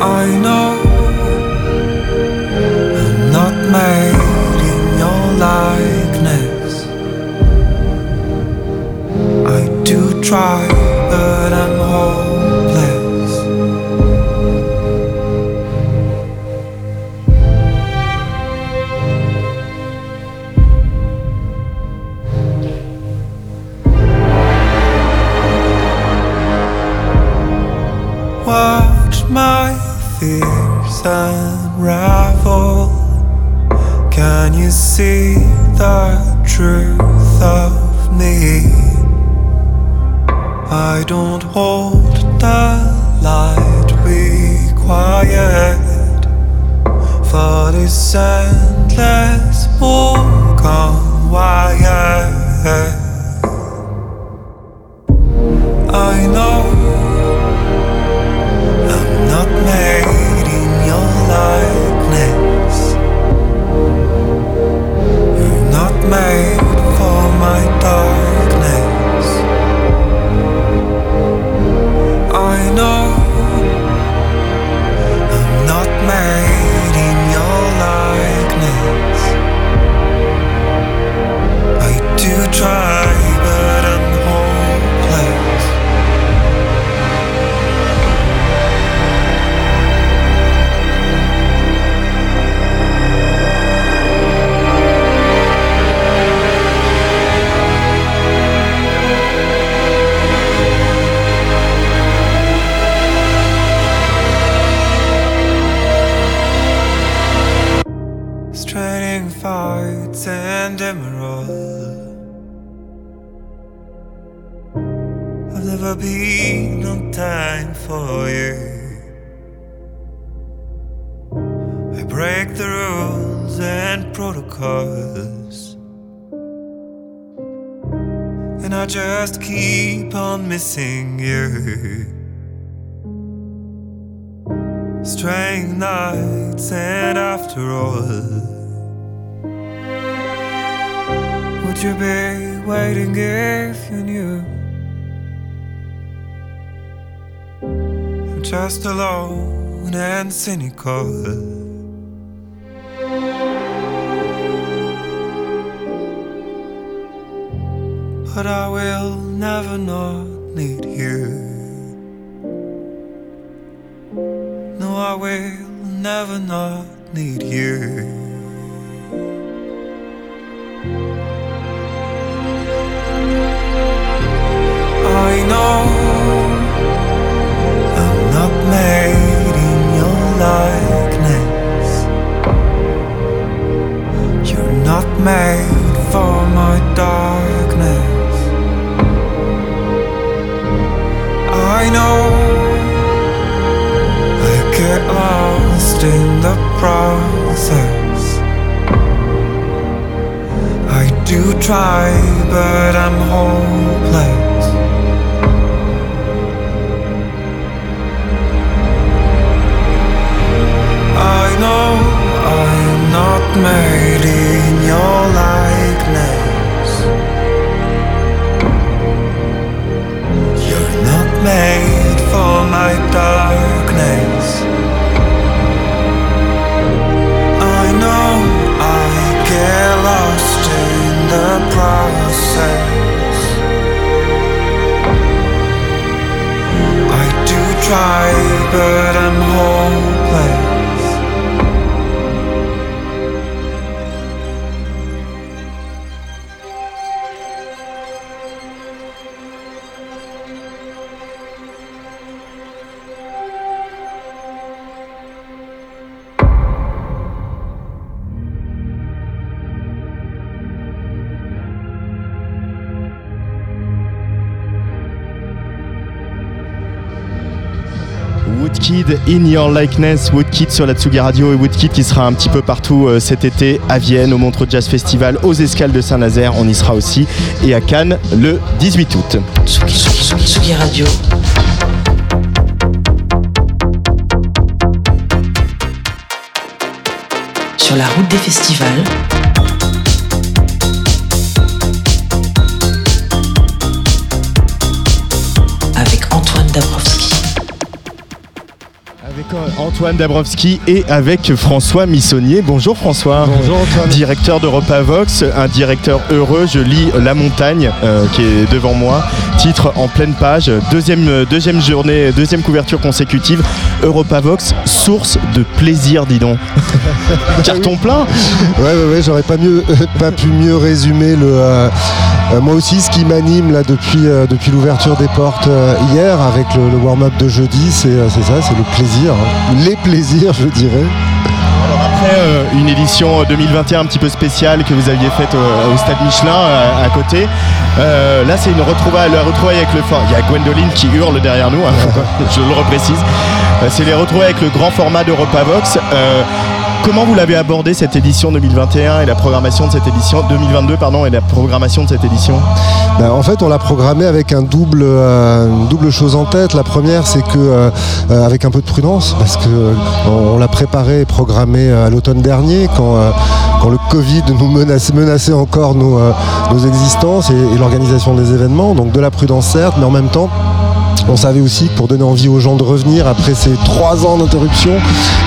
I know I'm not made in your likeness. I do try, but I'm hopeless. Watch my fears unravel. Can you see the truth of me? I don't hold the light required for this endless walk on wire. I know not made in your likeness. You're not made for my darkness. I know I'm not made in your likeness. I do try, but I'm hopeless. Trading fights and emerald. I've never been on time for you. I break the rules and protocols, and I just keep on missing you. Strange nights, and after all, would you be waiting if you knew? I'm just alone and cynical. But I will never not need you. No, I will never not need you. I know I'm not made in your likeness. You're not made for my darkness. I know. Get up. process. I do try, but I'm hopeless. I know I'm not made in your likeness. You're not made for my darkness. Get lost in the process. I do try, but I'm hopeless. Woodkid in your likeness, Woodkid sur la Tsugi Radio et Woodkid qui sera un petit peu partout euh, cet été à Vienne, au Montreux Jazz Festival, aux Escales de Saint-Nazaire, on y sera aussi, et à Cannes le dix-huit août. Tsugi, Tsugi, Tsugi, Tsugi Radio. Sur la route des festivals. Avec Antoine Dabrowski. Avec Antoine Dabrowski et avec François Missonnier. Bonjour François. Bonjour Antoine. Directeur d'Europavox, un directeur heureux. Je lis La Montagne euh, qui est devant moi. Titre en pleine page. Deuxième, deuxième journée, deuxième couverture consécutive. Europavox, source de plaisir, dis donc. Carton plein. Ouais, ouais, ouais. J'aurais pas, mieux, pas pu mieux résumer le. Euh, euh, moi aussi, ce qui m'anime là depuis, euh, depuis l'ouverture des portes euh, hier avec le, le warm-up de jeudi, c'est, euh, c'est ça, c'est le plaisir. Les plaisirs, je dirais. Alors après euh, une édition deux mille vingt et un un petit peu spéciale que vous aviez faite au, au Stade Michelin à, à côté, euh, là c'est une retrouvaille, la retrouvaille avec le fort. Il y a Gwendoline qui hurle derrière nous, hein, je le reprécise. C'est les retrouvailles avec le grand format d'Europavox. Euh, Comment vous l'avez abordé cette édition deux mille vingt et un et la programmation de cette édition deux mille vingt-deux pardon et la programmation de cette édition? Ben, en fait, on l'a programmé avec un double, euh, une double chose en tête. La première, c'est que euh, avec un peu de prudence, parce que euh, on, on l'a préparé et programmé euh, à l'automne dernier, quand, euh, quand le Covid nous menace, menaçait encore nos, euh, nos existences et, et l'organisation des événements. Donc de la prudence certes, mais en même temps. On savait aussi que pour donner envie aux gens de revenir après ces trois ans d'interruption,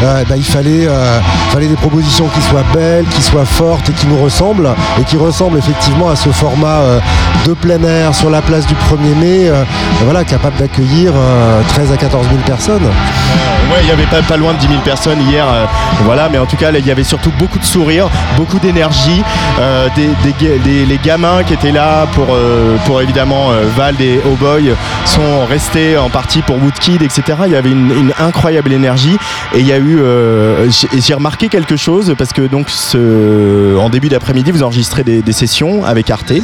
euh, bah, il fallait, euh, fallait des propositions qui soient belles, qui soient fortes et qui nous ressemblent, et qui ressemblent effectivement à ce format euh, de plein air sur la place du premier mai, euh, voilà, capable d'accueillir euh, treize à quatorze mille personnes. Euh, ouais, il y avait pas, pas loin de dix mille personnes hier, euh, voilà, mais en tout cas, il y avait surtout beaucoup de sourires, beaucoup d'énergie, euh, des, des, des, les gamins qui étaient là pour, euh, pour évidemment euh, Vald et O'Boy sont restés en partie pour Woodkid, et cetera. Il y avait une, une incroyable énergie et il y a eu. Euh, j'ai, j'ai remarqué quelque chose parce que donc ce, en début d'après-midi, vous enregistrez des, des sessions avec Arte, mmh.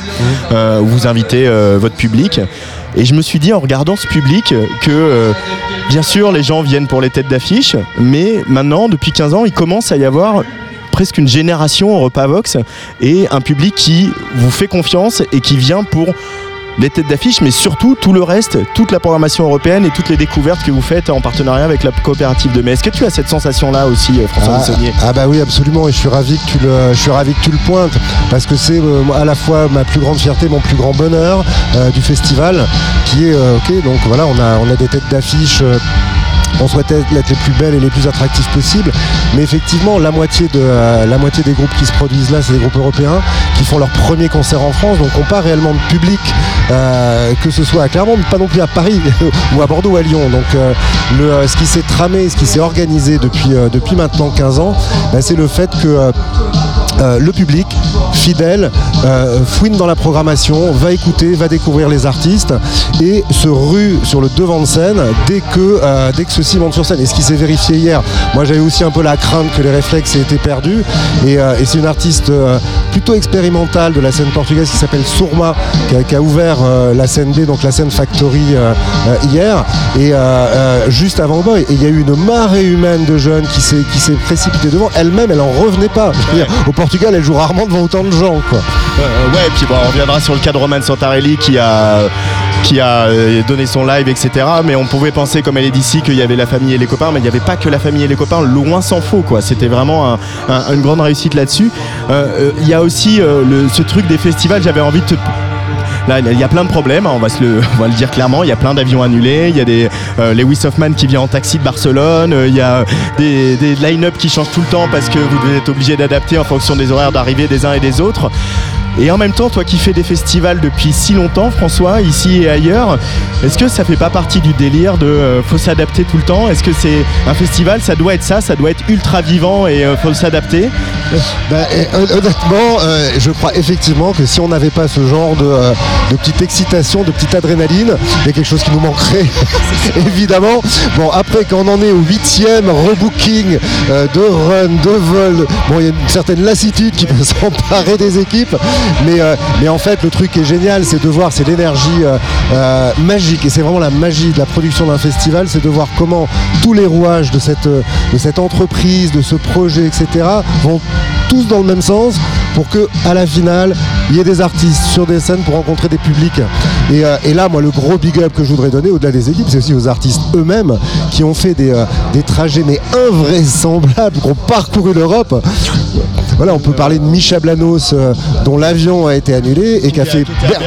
euh, où vous invitez euh, votre public. Et je me suis dit en regardant ce public que euh, bien sûr les gens viennent pour les têtes d'affiche, mais maintenant depuis quinze ans, il commence à y avoir presque une génération Europavox et un public qui vous fait confiance et qui vient pour les têtes d'affiche, mais surtout tout le reste, toute la programmation européenne et toutes les découvertes que vous faites en partenariat avec la Coopérative de Mai. Est-ce que tu as cette sensation-là aussi, François Missonnier ? Ah, ah bah oui, absolument, et je suis ravi que tu le, je suis ravi que tu le pointes, parce que c'est euh, à la fois ma plus grande fierté, mon plus grand bonheur euh, du festival, qui est, euh, ok, donc voilà, on a, on a des têtes d'affiche... Euh, on souhaitait être les plus belles et les plus attractives possibles, mais effectivement la moitié, de, euh, la moitié des groupes qui se produisent là, c'est des groupes européens qui font leur premier concert en France, donc on part réellement de public, euh, que ce soit à Clermont, mais pas non plus à Paris ou à Bordeaux ou à Lyon. Donc euh, le, euh, ce qui s'est tramé, ce qui s'est organisé depuis, euh, depuis maintenant quinze ans, bah, c'est le fait que euh, euh, le public fidèle euh, fouine dans la programmation, va écouter, va découvrir les artistes et se rue sur le devant de scène dès que, euh, dès que ceux-ci montent sur scène. Et ce qui s'est vérifié hier, moi j'avais aussi un peu la crainte que les réflexes aient été perdus et, euh, et c'est une artiste euh, plutôt expérimentale de la scène portugaise qui s'appelle Sourma qui a, qui a ouvert euh, la scène B, donc la scène Factory euh, euh, hier et euh, euh, juste avant Boy. Et il y a eu une marée humaine de jeunes qui s'est, qui s'est précipitée devant. Elle-même, elle en revenait pas. Je veux dire, au Portugal, elle joue rarement devant autant de gens, quoi. Euh, ouais, et puis bon, on reviendra sur le cas de Roman Santarelli qui a, qui a donné son live, et cetera. Mais on pouvait penser, comme elle est d'ici, qu'il y avait la famille et les copains, mais il n'y avait pas que la famille et les copains, loin s'en faut, quoi. C'était vraiment un, un, une grande réussite là-dessus. Il euh, euh, y a aussi euh, le, ce truc des festivals, j'avais envie de te... Là, il y a plein de problèmes, on va, se le, on va le dire clairement. Il y a plein d'avions annulés, il y a des euh, Lewis Hoffman qui vient en taxi de Barcelone, euh, il y a des, des line-up qui changent tout le temps parce que vous êtes obligé d'adapter en fonction des horaires d'arrivée des uns et des autres. Et en même temps, toi qui fais des festivals depuis si longtemps, François, ici et ailleurs, est-ce que ça fait pas partie du délire de euh, faut s'adapter tout le temps ? Est-ce que c'est un festival, ça doit être ça, ça doit être ultra vivant et euh, faut s'adapter ? Bah, honnêtement, euh, je crois effectivement que si on n'avait pas ce genre de, euh, de petite excitation, de petite adrénaline, il y a quelque chose qui nous manquerait, évidemment. Bon, après, quand on en est au huitième rebooking euh, de run, de vol, bon, il y a une certaine lassitude qui peut s'emparer des équipes. Mais, euh, mais en fait, le truc qui est génial, c'est de voir, c'est l'énergie euh, euh, magique, et c'est vraiment la magie de la production d'un festival, c'est de voir comment tous les rouages de cette, de cette entreprise, de ce projet, et cetera, vont tous dans le même sens pour que, à la finale, il y ait des artistes sur des scènes pour rencontrer des publics. Et, euh, et là, moi, le gros big up que je voudrais donner, au-delà des équipes, c'est aussi aux artistes eux-mêmes qui ont fait des, euh, des trajets mais invraisemblables, qui ont parcouru l'Europe. Voilà, on peut parler de Mischa Blanos, euh, dont l'avion a été annulé et qui a fait Ber-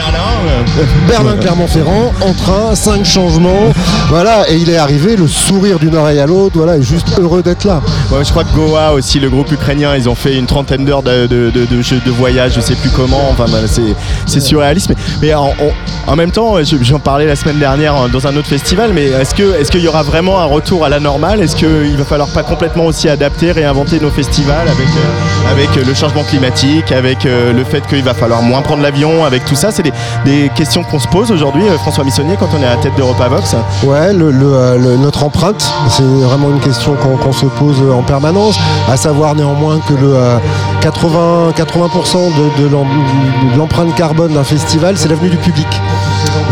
Berlin, ouais. Clermont-Ferrand, en train, cinq changements, voilà, et il est arrivé, le sourire d'une oreille à l'autre, voilà, et juste heureux d'être là. Ouais, je crois que Goa aussi, le groupe ukrainien, ils ont fait une trentaine d'heures de, de, de, de, de voyage, je sais plus comment, enfin, bah, c'est, c'est surréaliste, mais, mais en, en, en même temps, j'en parlais la semaine dernière dans un autre festival, mais est-ce que, est-ce qu'il y aura vraiment un retour à la normale ? Est-ce qu'il va falloir pas complètement aussi adapter, réinventer nos festivals avec... Euh, avec le changement climatique, avec le fait qu'il va falloir moins prendre l'avion, avec tout ça, c'est des, des questions qu'on se pose aujourd'hui, François Missonnier, quand on est à la tête d'Europavox. Ouais, le, le, le, notre empreinte, c'est vraiment une question qu'on, qu'on se pose en permanence, à savoir néanmoins que le quatre-vingts pour cent de, de, l'em, de l'empreinte carbone d'un festival, c'est l'avenue du public.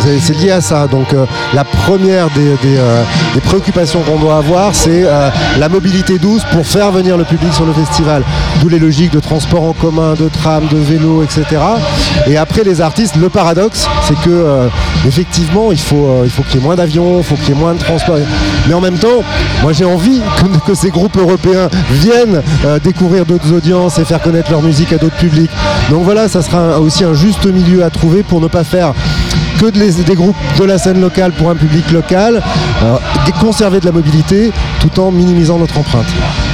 C'est, c'est lié à ça, donc euh, la première des, des, euh, des préoccupations qu'on doit avoir, c'est euh, la mobilité douce pour faire venir le public sur le festival, d'où les logiques de transport en commun, de tram, de vélo, et cetera. Et après les artistes, le paradoxe, c'est que euh, effectivement, il faut, euh, il faut qu'il y ait moins d'avions, il faut qu'il y ait moins de transport. Mais en même temps, moi j'ai envie que, que ces groupes européens viennent euh, découvrir d'autres audiences et faire connaître leur musique à d'autres publics. Donc voilà, ça sera un, aussi un juste milieu à trouver pour ne pas faire que des, des groupes de la scène locale pour un public local, euh, conserver de la mobilité tout en minimisant notre empreinte.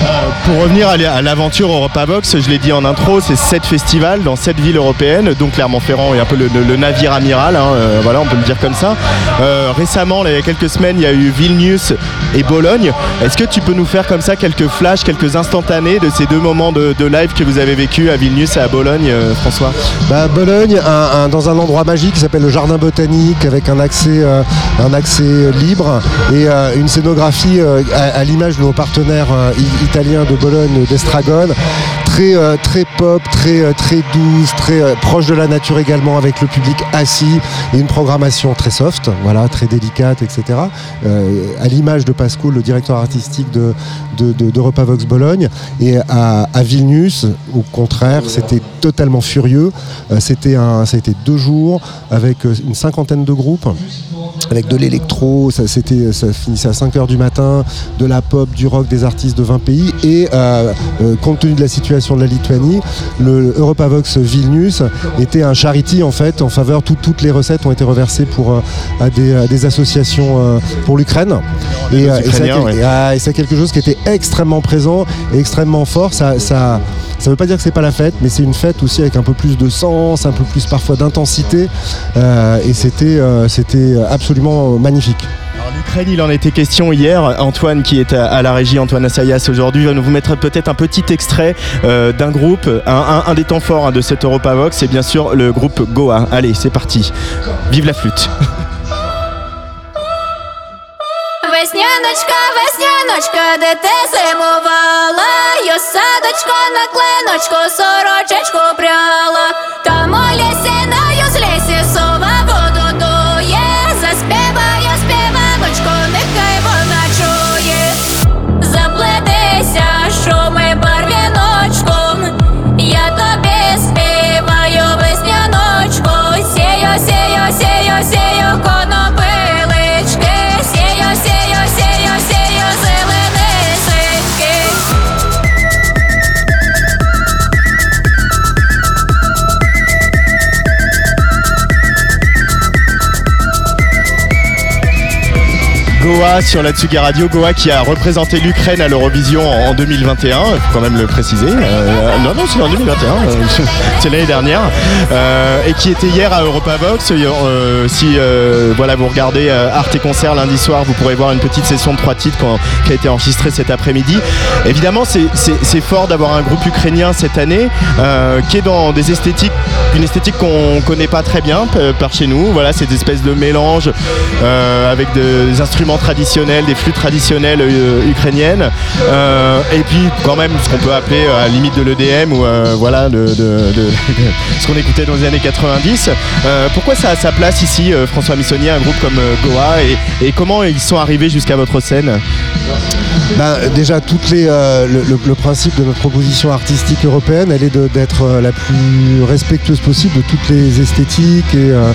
Euh, pour revenir à l'aventure Europavox, je l'ai dit en intro, c'est sept festivals dans sept villes européennes, donc Clermont-Ferrand est un peu le, le, le navire amiral, hein, euh, voilà, on peut le dire comme ça. Euh, récemment, là, il y a quelques semaines, il y a eu Vilnius et Bologne. Est-ce que tu peux nous faire comme ça quelques flashs, quelques instantanés de ces deux moments de, de live que vous avez vécu à Vilnius et à Bologne, euh, François ? Bah, Bologne, un, un, dans un endroit magique qui s'appelle le Jardin Botanique, avec un accès, euh, un accès libre et euh, une scénographie euh, à, à l'image de nos partenaires euh, italiens de Bologne, d'Estragon, très, euh, très pop, très, très douce, très euh, proche de la nature également, avec le public assis et une programmation très soft, voilà, très délicate, et cetera. Euh, à l'image de Pascal, le directeur artistique de, de, de, d'Europavox Bologne, et à, à Vilnius, au contraire, c'était totalement furieux. Euh, c'était un, ça a été deux jours avec une cinquantaine de groupes, avec de l'électro, ça, c'était, ça finissait à cinq heures du matin, de la pop, du rock, des artistes de vingt pays, et euh, euh, compte tenu de la situation de la Lituanie, le Europavox Vilnius était un charity en fait, en faveur, tout, toutes les recettes ont été reversées pour, euh, à, des, à des associations euh, pour l'Ukraine, et, euh, et, ça, ouais. et, euh, et c'est quelque chose qui était extrêmement présent et extrêmement fort, ça, ça Ça ne veut pas dire que c'est pas la fête, mais c'est une fête aussi avec un peu plus de sens, un peu plus parfois d'intensité. Euh, et c'était, euh, c'était absolument magnifique. L'Ukraine, il en était question hier. Antoine, qui est à, à la régie, Antoine Assayas aujourd'hui, va nous vous mettre peut-être un petit extrait euh, d'un groupe, un, un, un des temps forts hein, de cette Europavox, c'est bien sûr le groupe Goa. Allez, c'est parti. Vive la flûte. Весняночка, весняночка, де ти зимувала, йо садочко на клиночку, сорочечку пряла. Там у лісі, на юз лісі, сова воду дує, заспіває співаночку, нехай вона чує. Заплетися шуми бар віночком, я тобі співаю весняночку, сію, сію, сію, сію, конопи. Goa sur la Tsugi Radio, Goa qui a représenté l'Ukraine à l'Eurovision en deux mille vingt et un, il faut quand même le préciser, euh, non non c'est en deux mille vingt et un, euh, c'est l'année dernière, euh, et qui était hier à Europavox. Euh, si euh, voilà, vous regardez euh, Arte Concert lundi soir, vous pourrez voir une petite session de trois titres qui a été enregistrée cet après-midi. Évidemment c'est, c'est, c'est fort d'avoir un groupe ukrainien cette année, euh, qui est dans des esthétiques, une esthétique qu'on connaît pas très bien euh, par chez nous, voilà, c'est des espèces de mélange euh, avec de, des instruments traditionnels, des flûtes traditionnelles euh, ukrainiennes, euh, et puis quand même ce qu'on peut appeler euh, à la limite de l'E D M ou euh, voilà de, de, de, de ce qu'on écoutait dans les années quatre-vingt-dix. Euh, pourquoi ça a sa place ici, euh, François Missonnier, un groupe comme euh, Goa, et, et comment ils sont arrivés jusqu'à votre scène? Ben, déjà toutes les, euh, le, le, le principe de notre proposition artistique européenne, elle est de, d'être euh, la plus respectueuse possible de toutes les esthétiques et, euh,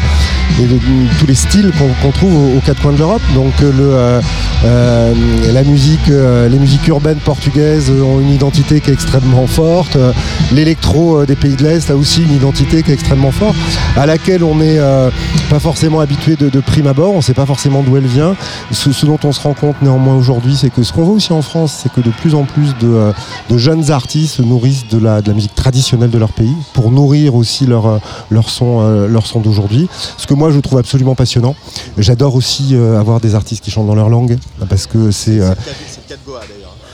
et de, de, de tous les styles qu'on, qu'on trouve aux, aux quatre coins de l'Europe. Donc euh, le, euh, euh, la musique, euh, les musiques urbaines portugaises ont une identité qui est extrêmement forte, euh, l'électro euh, des pays de l'Est a aussi une identité qui est extrêmement forte, à laquelle on n'est euh, pas forcément habitué de, de prime abord, on ne sait pas forcément d'où elle vient. Ce, ce dont on se rend compte néanmoins aujourd'hui, c'est que ce qu'on voit aussi en France, c'est que de plus en plus de, de jeunes artistes se nourrissent de la, de la musique traditionnelle de leur pays pour nourrir aussi leur, leur, son, leur son d'aujourd'hui. Ce que moi je trouve absolument passionnant. J'adore aussi avoir des artistes qui chantent dans leur langue, parce que c'est...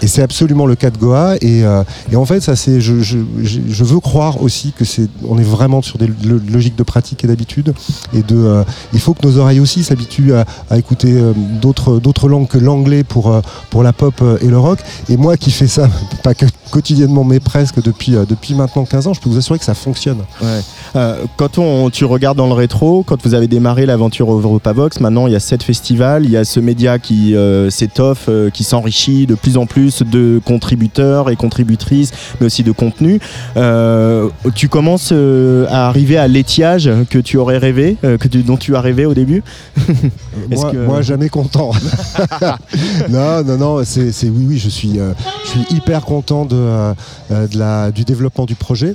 Et c'est absolument le cas de Goa, et, euh, et en fait ça c'est, je, je, je veux croire aussi que c'est, on est vraiment sur des lo- logiques de pratique et d'habitude, et de, euh, il faut que nos oreilles aussi s'habituent à, à écouter euh, d'autres, d'autres langues que l'anglais pour, euh, pour la pop et le rock. Et moi qui fais ça, pas que quotidiennement mais presque depuis, euh, depuis maintenant quinze ans, je peux vous assurer que ça fonctionne. Ouais. Euh, quand on, tu regardes dans le rétro, quand vous avez démarré l'aventure Europavox, maintenant il y a sept festivals, il y a ce média qui euh, s'étoffe, euh, qui s'enrichit de plus en plus de contributeurs et contributrices, mais aussi de contenu. Euh, tu commences euh, à arriver à l'étiage que tu aurais rêvé, euh, que tu, dont tu as rêvé au début. moi, que... moi, jamais content. non, non, non. C'est, c'est oui, oui. Je suis, euh, je suis hyper content de, euh, de la, du développement du projet.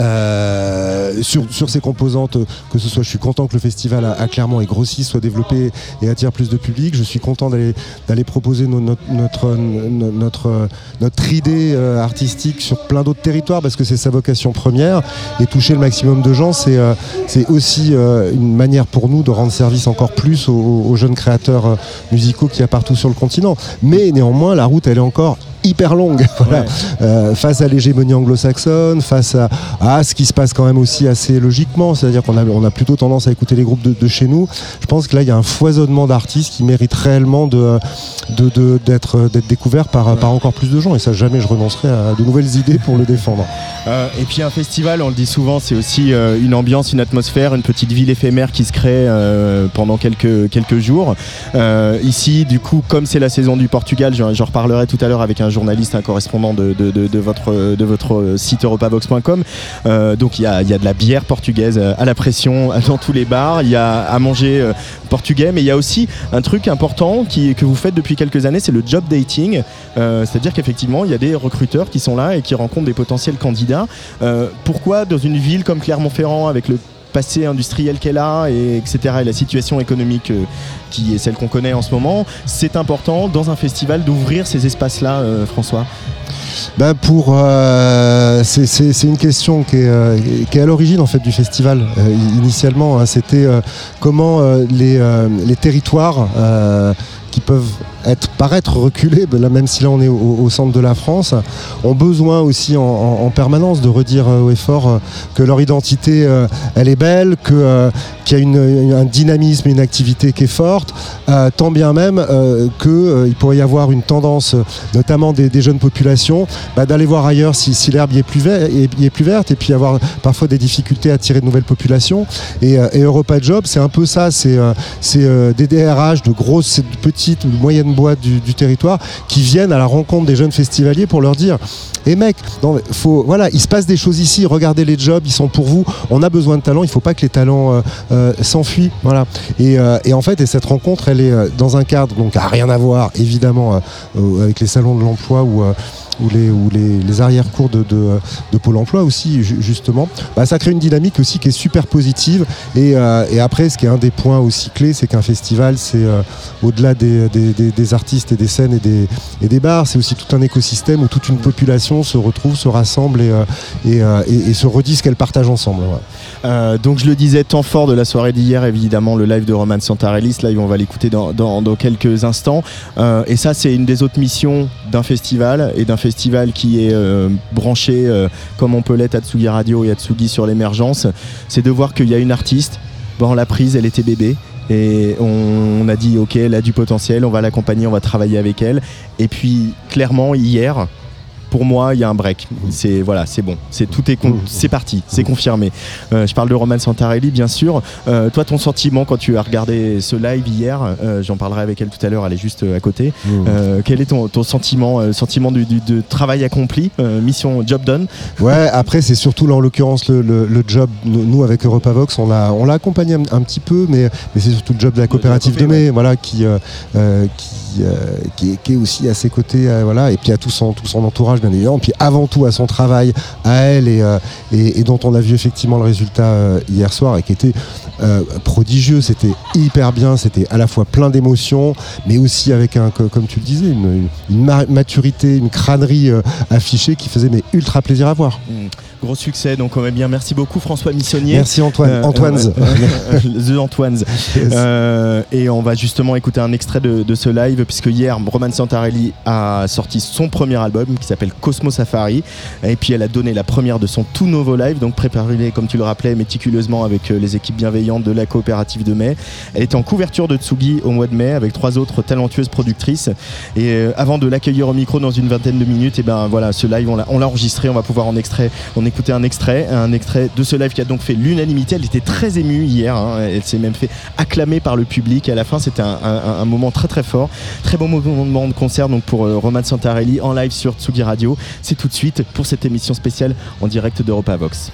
Euh, sur, sur ces composantes, que ce soit, je suis content que le festival à, à Clermont ait grossi, soit développé et attire plus de public. Je suis content d'aller, d'aller proposer no, no, notre, no, notre, notre idée euh, artistique sur plein d'autres territoires, parce que c'est sa vocation première, et toucher le maximum de gens, c'est, euh, c'est aussi euh, une manière pour nous de rendre service encore plus aux, aux jeunes créateurs euh, musicaux qu'il y a partout sur le continent. Mais néanmoins la route elle est encore hyper longue, voilà. Ouais. euh, face à l'hégémonie anglo-saxonne, face à, à ce qui se passe quand même aussi assez logiquement, c'est-à-dire qu'on a, on a plutôt tendance à écouter les groupes de, de chez nous. Je pense que là il y a un foisonnement d'artistes qui mérite réellement de, de, de, d'être, d'être découvert par, ouais. par encore plus de gens, et ça jamais je renoncerai à de nouvelles idées pour le défendre. Euh, et puis un festival, on le dit souvent, c'est aussi euh, une ambiance, une atmosphère, une petite ville éphémère qui se crée euh, pendant quelques, quelques jours. Euh, ici du coup, comme c'est la saison du Portugal, j'en, j'en reparlerai tout à l'heure avec un Un journaliste, un correspondant de, de, de, de, votre, de votre site europavox point com. Euh, donc il y a, y a de la bière portugaise à la pression dans tous les bars, il y a à manger euh, portugais, mais il y a aussi un truc important qui, que vous faites depuis quelques années, c'est le job dating. Euh, c'est-à-dire qu'effectivement il y a des recruteurs qui sont là et qui rencontrent des potentiels candidats. Euh, pourquoi dans une ville comme Clermont-Ferrand, avec le passé industriel qu'elle a, et, etc., et la situation économique euh, qui est celle qu'on connaît en ce moment, c'est important dans un festival d'ouvrir ces espaces-là, euh, François? Ben pour, euh, c'est, c'est, c'est une question qui est, euh, qui est à l'origine en fait du festival. Euh, initialement, hein, c'était euh, comment euh, les, euh, les territoires euh, qui peuvent être, paraître reculés, ben là, même si là on est au, au centre de la France, ont besoin aussi en, en, en permanence de redire haut et fort que leur identité euh, elle est belle, que, euh, qu'il y a une, une, un dynamisme, une activité qui est forte, euh, tant bien même euh, qu'il euh, pourrait y avoir une tendance, notamment des, des jeunes populations, bah, d'aller voir ailleurs si, si l'herbe y est, plus ver- y est plus verte, et puis avoir parfois des difficultés à attirer de nouvelles populations. Et, euh, et Europa Job, c'est un peu ça, c'est, euh, c'est euh, des D R H de grosses, de petites ou de moyennes boîtes du, du territoire qui viennent à la rencontre des jeunes festivaliers pour leur dire eh mec, non, faut, voilà, il se passe des choses ici, regardez les jobs, ils sont pour vous, on a besoin de talents, il ne faut pas que les talents euh, euh, s'enfuient. Voilà. Et, euh, et en fait, et cette rencontre, elle est euh, dans un cadre donc à rien à voir évidemment euh, avec les salons de l'emploi ou euh, ou les, ou les, les arrière-cours de, de, de Pôle emploi aussi, justement, bah, ça crée une dynamique aussi qui est super positive. Et, euh, et après, ce qui est un des points aussi clés, c'est qu'un festival, c'est euh, au-delà des, des, des, des artistes et des scènes et des, et des bars, c'est aussi tout un écosystème où toute une population se retrouve, se rassemble et, euh, et, euh, et, et se redit ce qu'elle partage ensemble. Ouais. Euh, donc je le disais, temps fort de la soirée d'hier, évidemment, le live de Roman Santarelli, live, on va l'écouter dans, dans, dans quelques instants. Euh, et ça, c'est une des autres missions d'un festival et d'un festival festival qui est euh, branché euh, comme on peut l'être à Tsugi Radio et à Tsugi sur l'émergence, c'est de voir qu'il y a une artiste, ben on l'a prise, elle était bébé et on, on a dit ok, elle a du potentiel, on va l'accompagner, on va travailler avec elle. Et puis clairement hier, pour moi, il y a un break. C'est voilà, c'est bon, c'est tout est con- c'est parti, c'est confirmé. Euh, je parle de Roman Santarelli, bien sûr. Euh, toi, ton sentiment quand tu as regardé ce live hier, euh, j'en parlerai avec elle tout à l'heure. Elle est juste à côté. Euh, quel est ton, ton sentiment, euh, sentiment du, du de travail accompli, euh, mission job done? Ouais. Après, c'est surtout là, en l'occurrence le, le, le job. Nous, avec Europavox, on l'a on l'a accompagné un, un petit peu, mais, mais c'est surtout le job de la coopérative de Mai, voilà, qui euh, qui, euh, qui, est, qui est aussi à ses côtés, euh, voilà, et puis à tout son tout son entourage. Bien évidemment, puis avant tout à son travail, à elle, et, euh, et, et dont on a vu effectivement le résultat euh, hier soir, et qui était euh, prodigieux. C'était hyper bien, c'était à la fois plein d'émotions, mais aussi avec, un, comme tu le disais, une, une maturité, une crânerie euh, affichée qui faisait mais ultra plaisir à voir. Mmh. Gros succès, donc on est bien. Merci beaucoup François Missonnier. Merci Antoine. Euh, Antoine's. Euh, euh, the Antoine's. Yes. Euh, et on va justement écouter un extrait de, de ce live, puisque hier, Roman Santarelli a sorti son premier album qui s'appelle Cosmo Safari, et puis elle a donné la première de son tout nouveau live, donc préparez-les, comme tu le rappelais, méticuleusement avec les équipes bienveillantes de la Coopérative de Mai. Elle était en couverture de Tsugi au mois de mai avec trois autres talentueuses productrices, et euh, avant de l'accueillir au micro dans une vingtaine de minutes, et ben voilà, ce live on l'a, on l'a enregistré, on va pouvoir en extrait, on écouter un extrait, un extrait de ce live qui a donc fait l'unanimité. Elle était très émue hier, hein. Elle s'est même fait acclamer par le public à la fin, c'était un, un, un moment très très fort, très bon moment de concert donc pour euh, Roman Santarelli en live sur Tsugi Radio. C'est tout de suite pour cette émission spéciale en direct d'EuropaVox.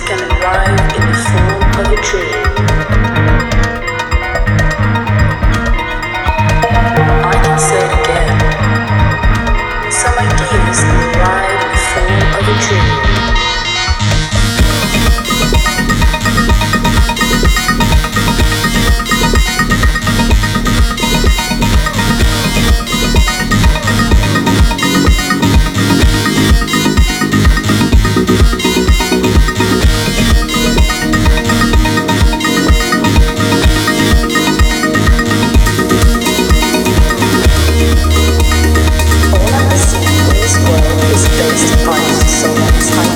Dreams can arrive in the form of a dream. I can say it again. Some ideas can arrive in the form of a dream. Based upon someone's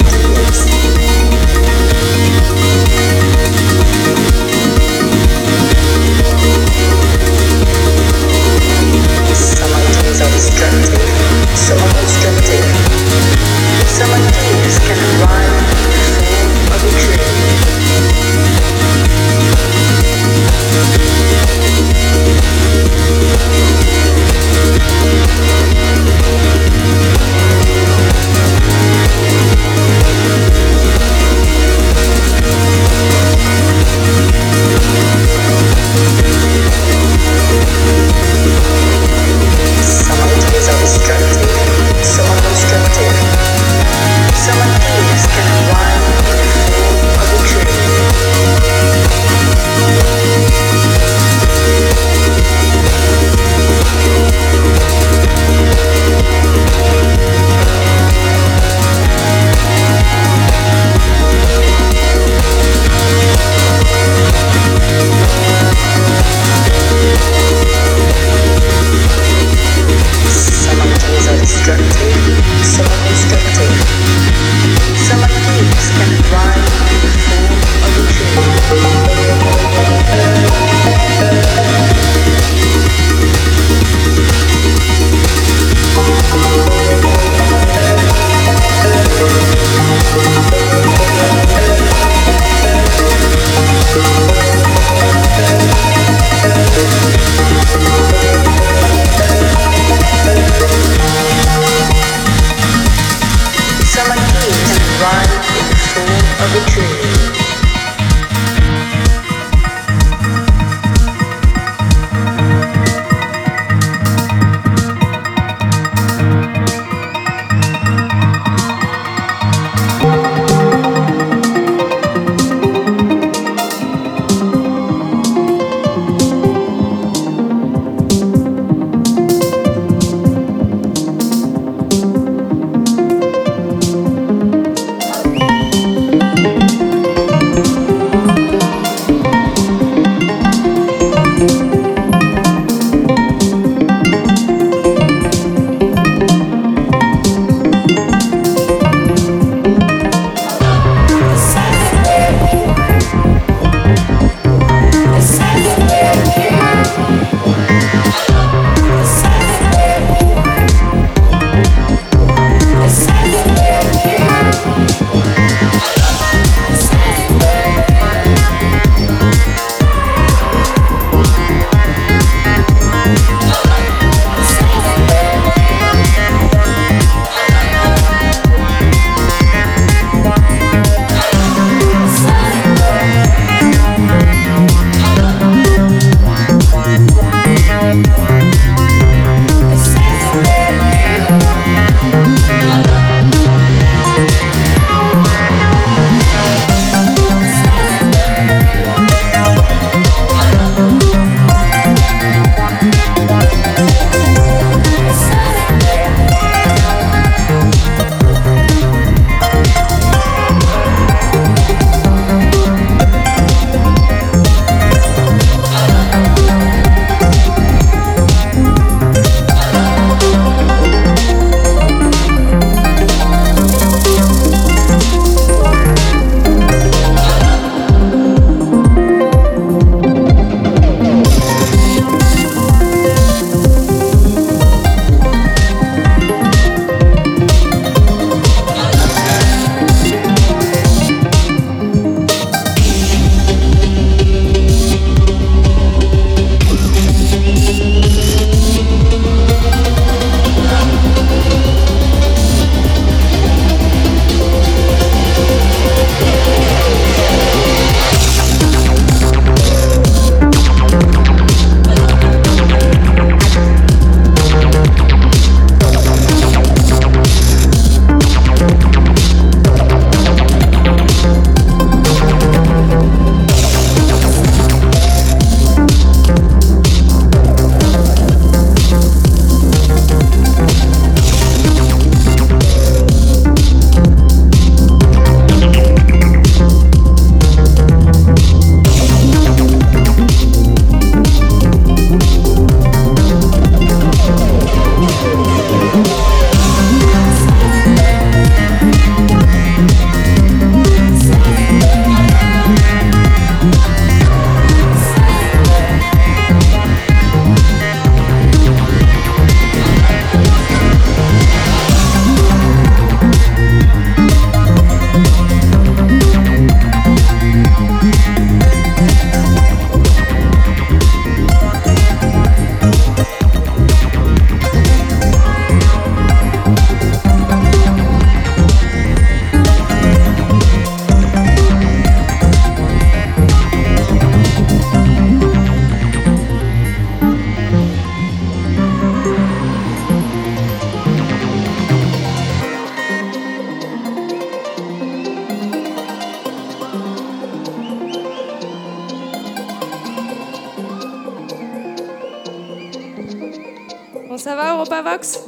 Europavox.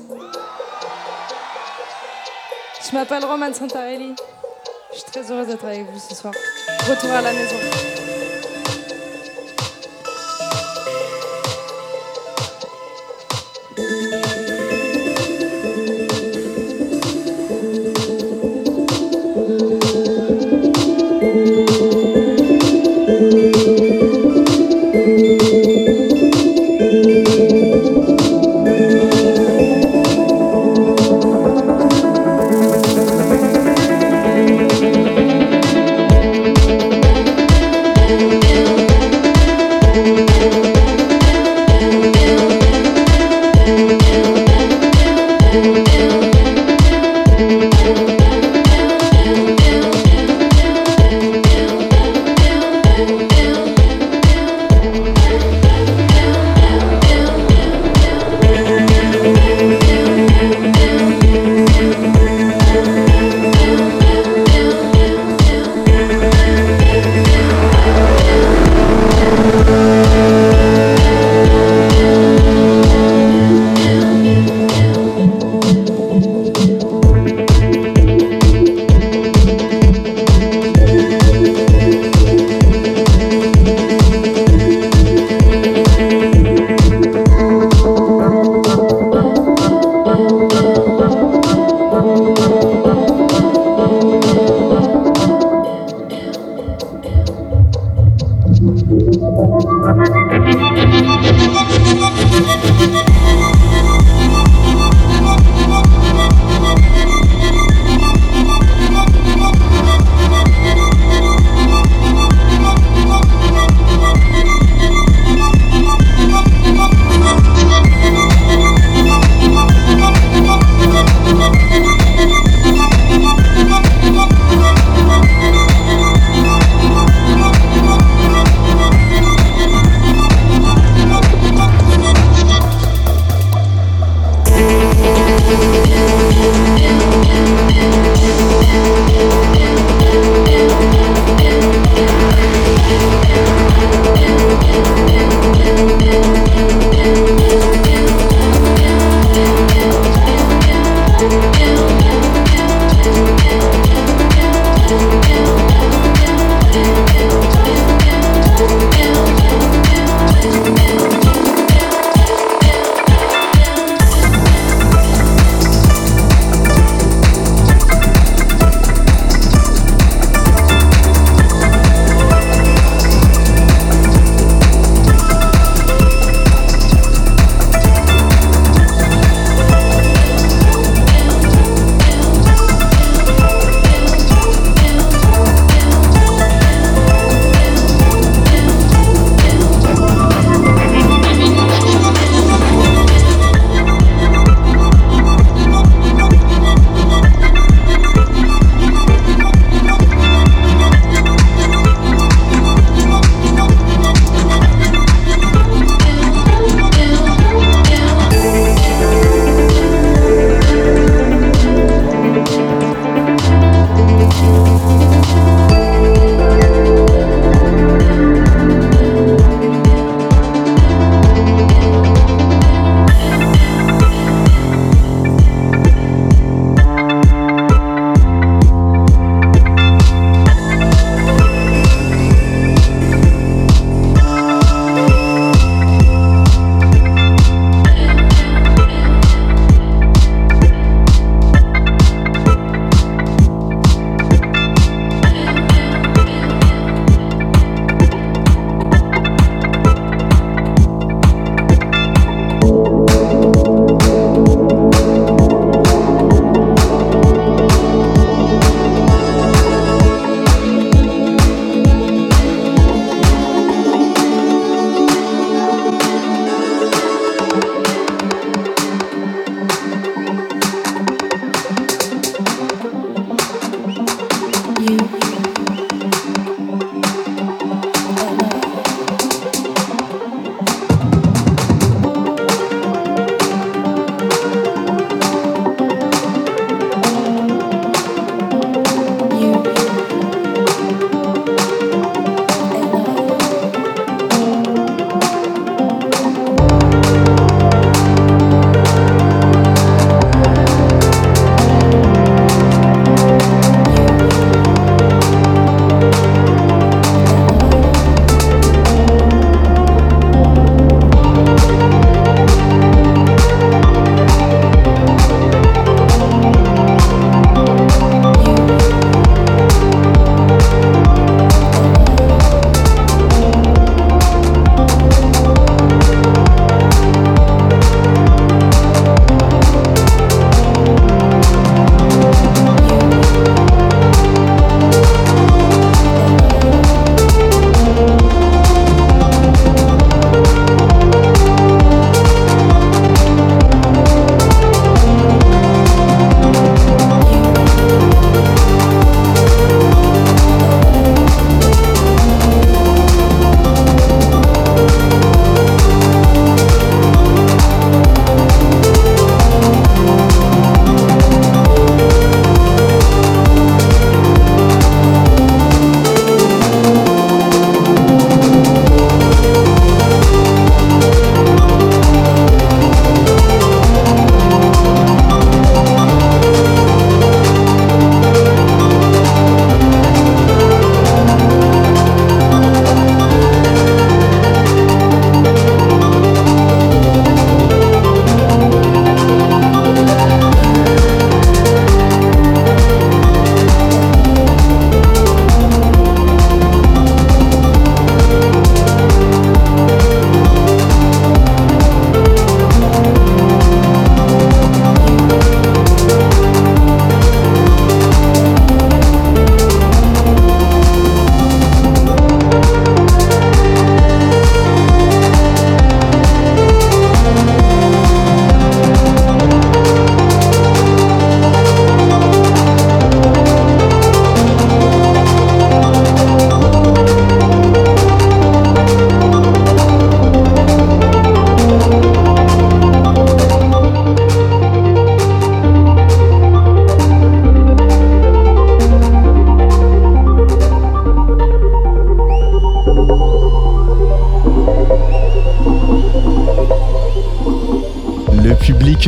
Je m'appelle Roman Santarelli. Je suis très heureuse d'être avec vous ce soir. Retour à la maison.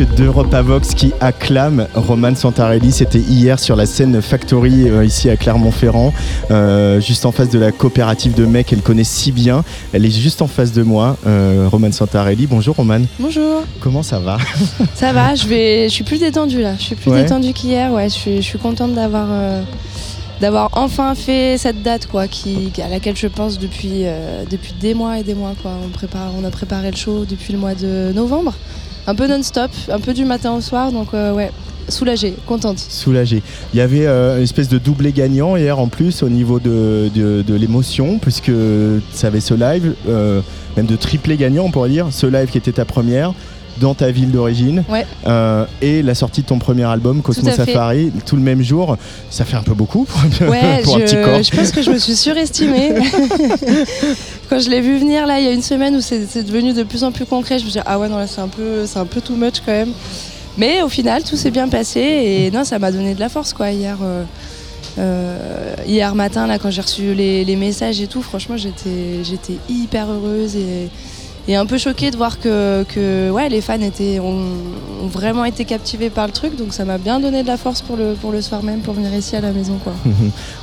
public d'Europavox qui acclame Roman Santarelli. C'était hier sur la scène Factory euh, ici à Clermont-Ferrand, euh, juste en face de la Coopérative de Mai qu'elle connaît si bien. Elle est juste en face de moi, euh, Roman Santarelli. Bonjour Roman. Bonjour. Comment ça va ? Ça va, je vais, je suis plus détendue là. Je suis plus ouais. détendue qu'hier. Ouais, je suis, je suis contente d'avoir... Euh... d'avoir enfin fait cette date quoi, qui, à laquelle je pense depuis, euh, depuis des mois et des mois quoi. On, prépare, on a préparé le show depuis le mois de novembre, un peu non-stop, un peu du matin au soir, donc euh, ouais, soulagée, contente. Soulagée. Il y avait euh, une espèce de doublé gagnant hier en plus au niveau de, de, de l'émotion, puisque tu avais ce live, euh, même de triplé gagnant on pourrait dire, ce live qui était ta première, dans ta ville d'origine, ouais. euh, et la sortie de ton premier album, Cosmo Safari, tout le même jour. Ça fait un peu beaucoup pour, ouais, pour je, un petit corps. Je pense que je me suis surestimée. Quand je l'ai vu venir là, il y a une semaine où c'est, c'est devenu de plus en plus concret, je me suis dit, ah ouais, non, là c'est un peu, c'est un peu too much quand même. Mais au final, tout s'est bien passé et non, ça m'a donné de la force quoi. Hier, euh, euh, hier matin, là, quand j'ai reçu les, les messages et tout, franchement, j'étais, j'étais hyper heureuse et... Et un peu choquée de voir que, que ouais, les fans étaient, ont, ont vraiment été captivés par le truc, donc ça m'a bien donné de la force pour le, pour le soir même, pour venir ici à la maison quoi.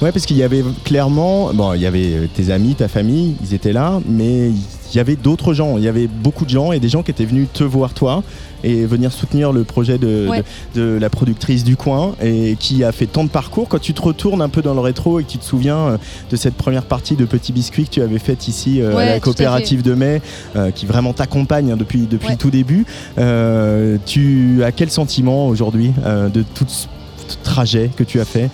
Ouais, parce qu'il y avait clairement, bon, il y avait tes amis, ta famille, ils étaient là, mais il y avait d'autres gens, il y avait beaucoup de gens et des gens qui étaient venus te voir toi et venir soutenir le projet de, ouais. de, de la productrice du coin et qui a fait tant de parcours. Quand tu te retournes un peu dans le rétro et que tu te souviens de cette première partie de Petit Biscuit que tu avais faite ici euh, ouais, à la Coopérative de Mai, euh, qui vraiment t'accompagne hein, depuis, depuis ouais. le tout début, euh, tu as quel sentiment aujourd'hui euh, de tout ce trajet que tu as fait ?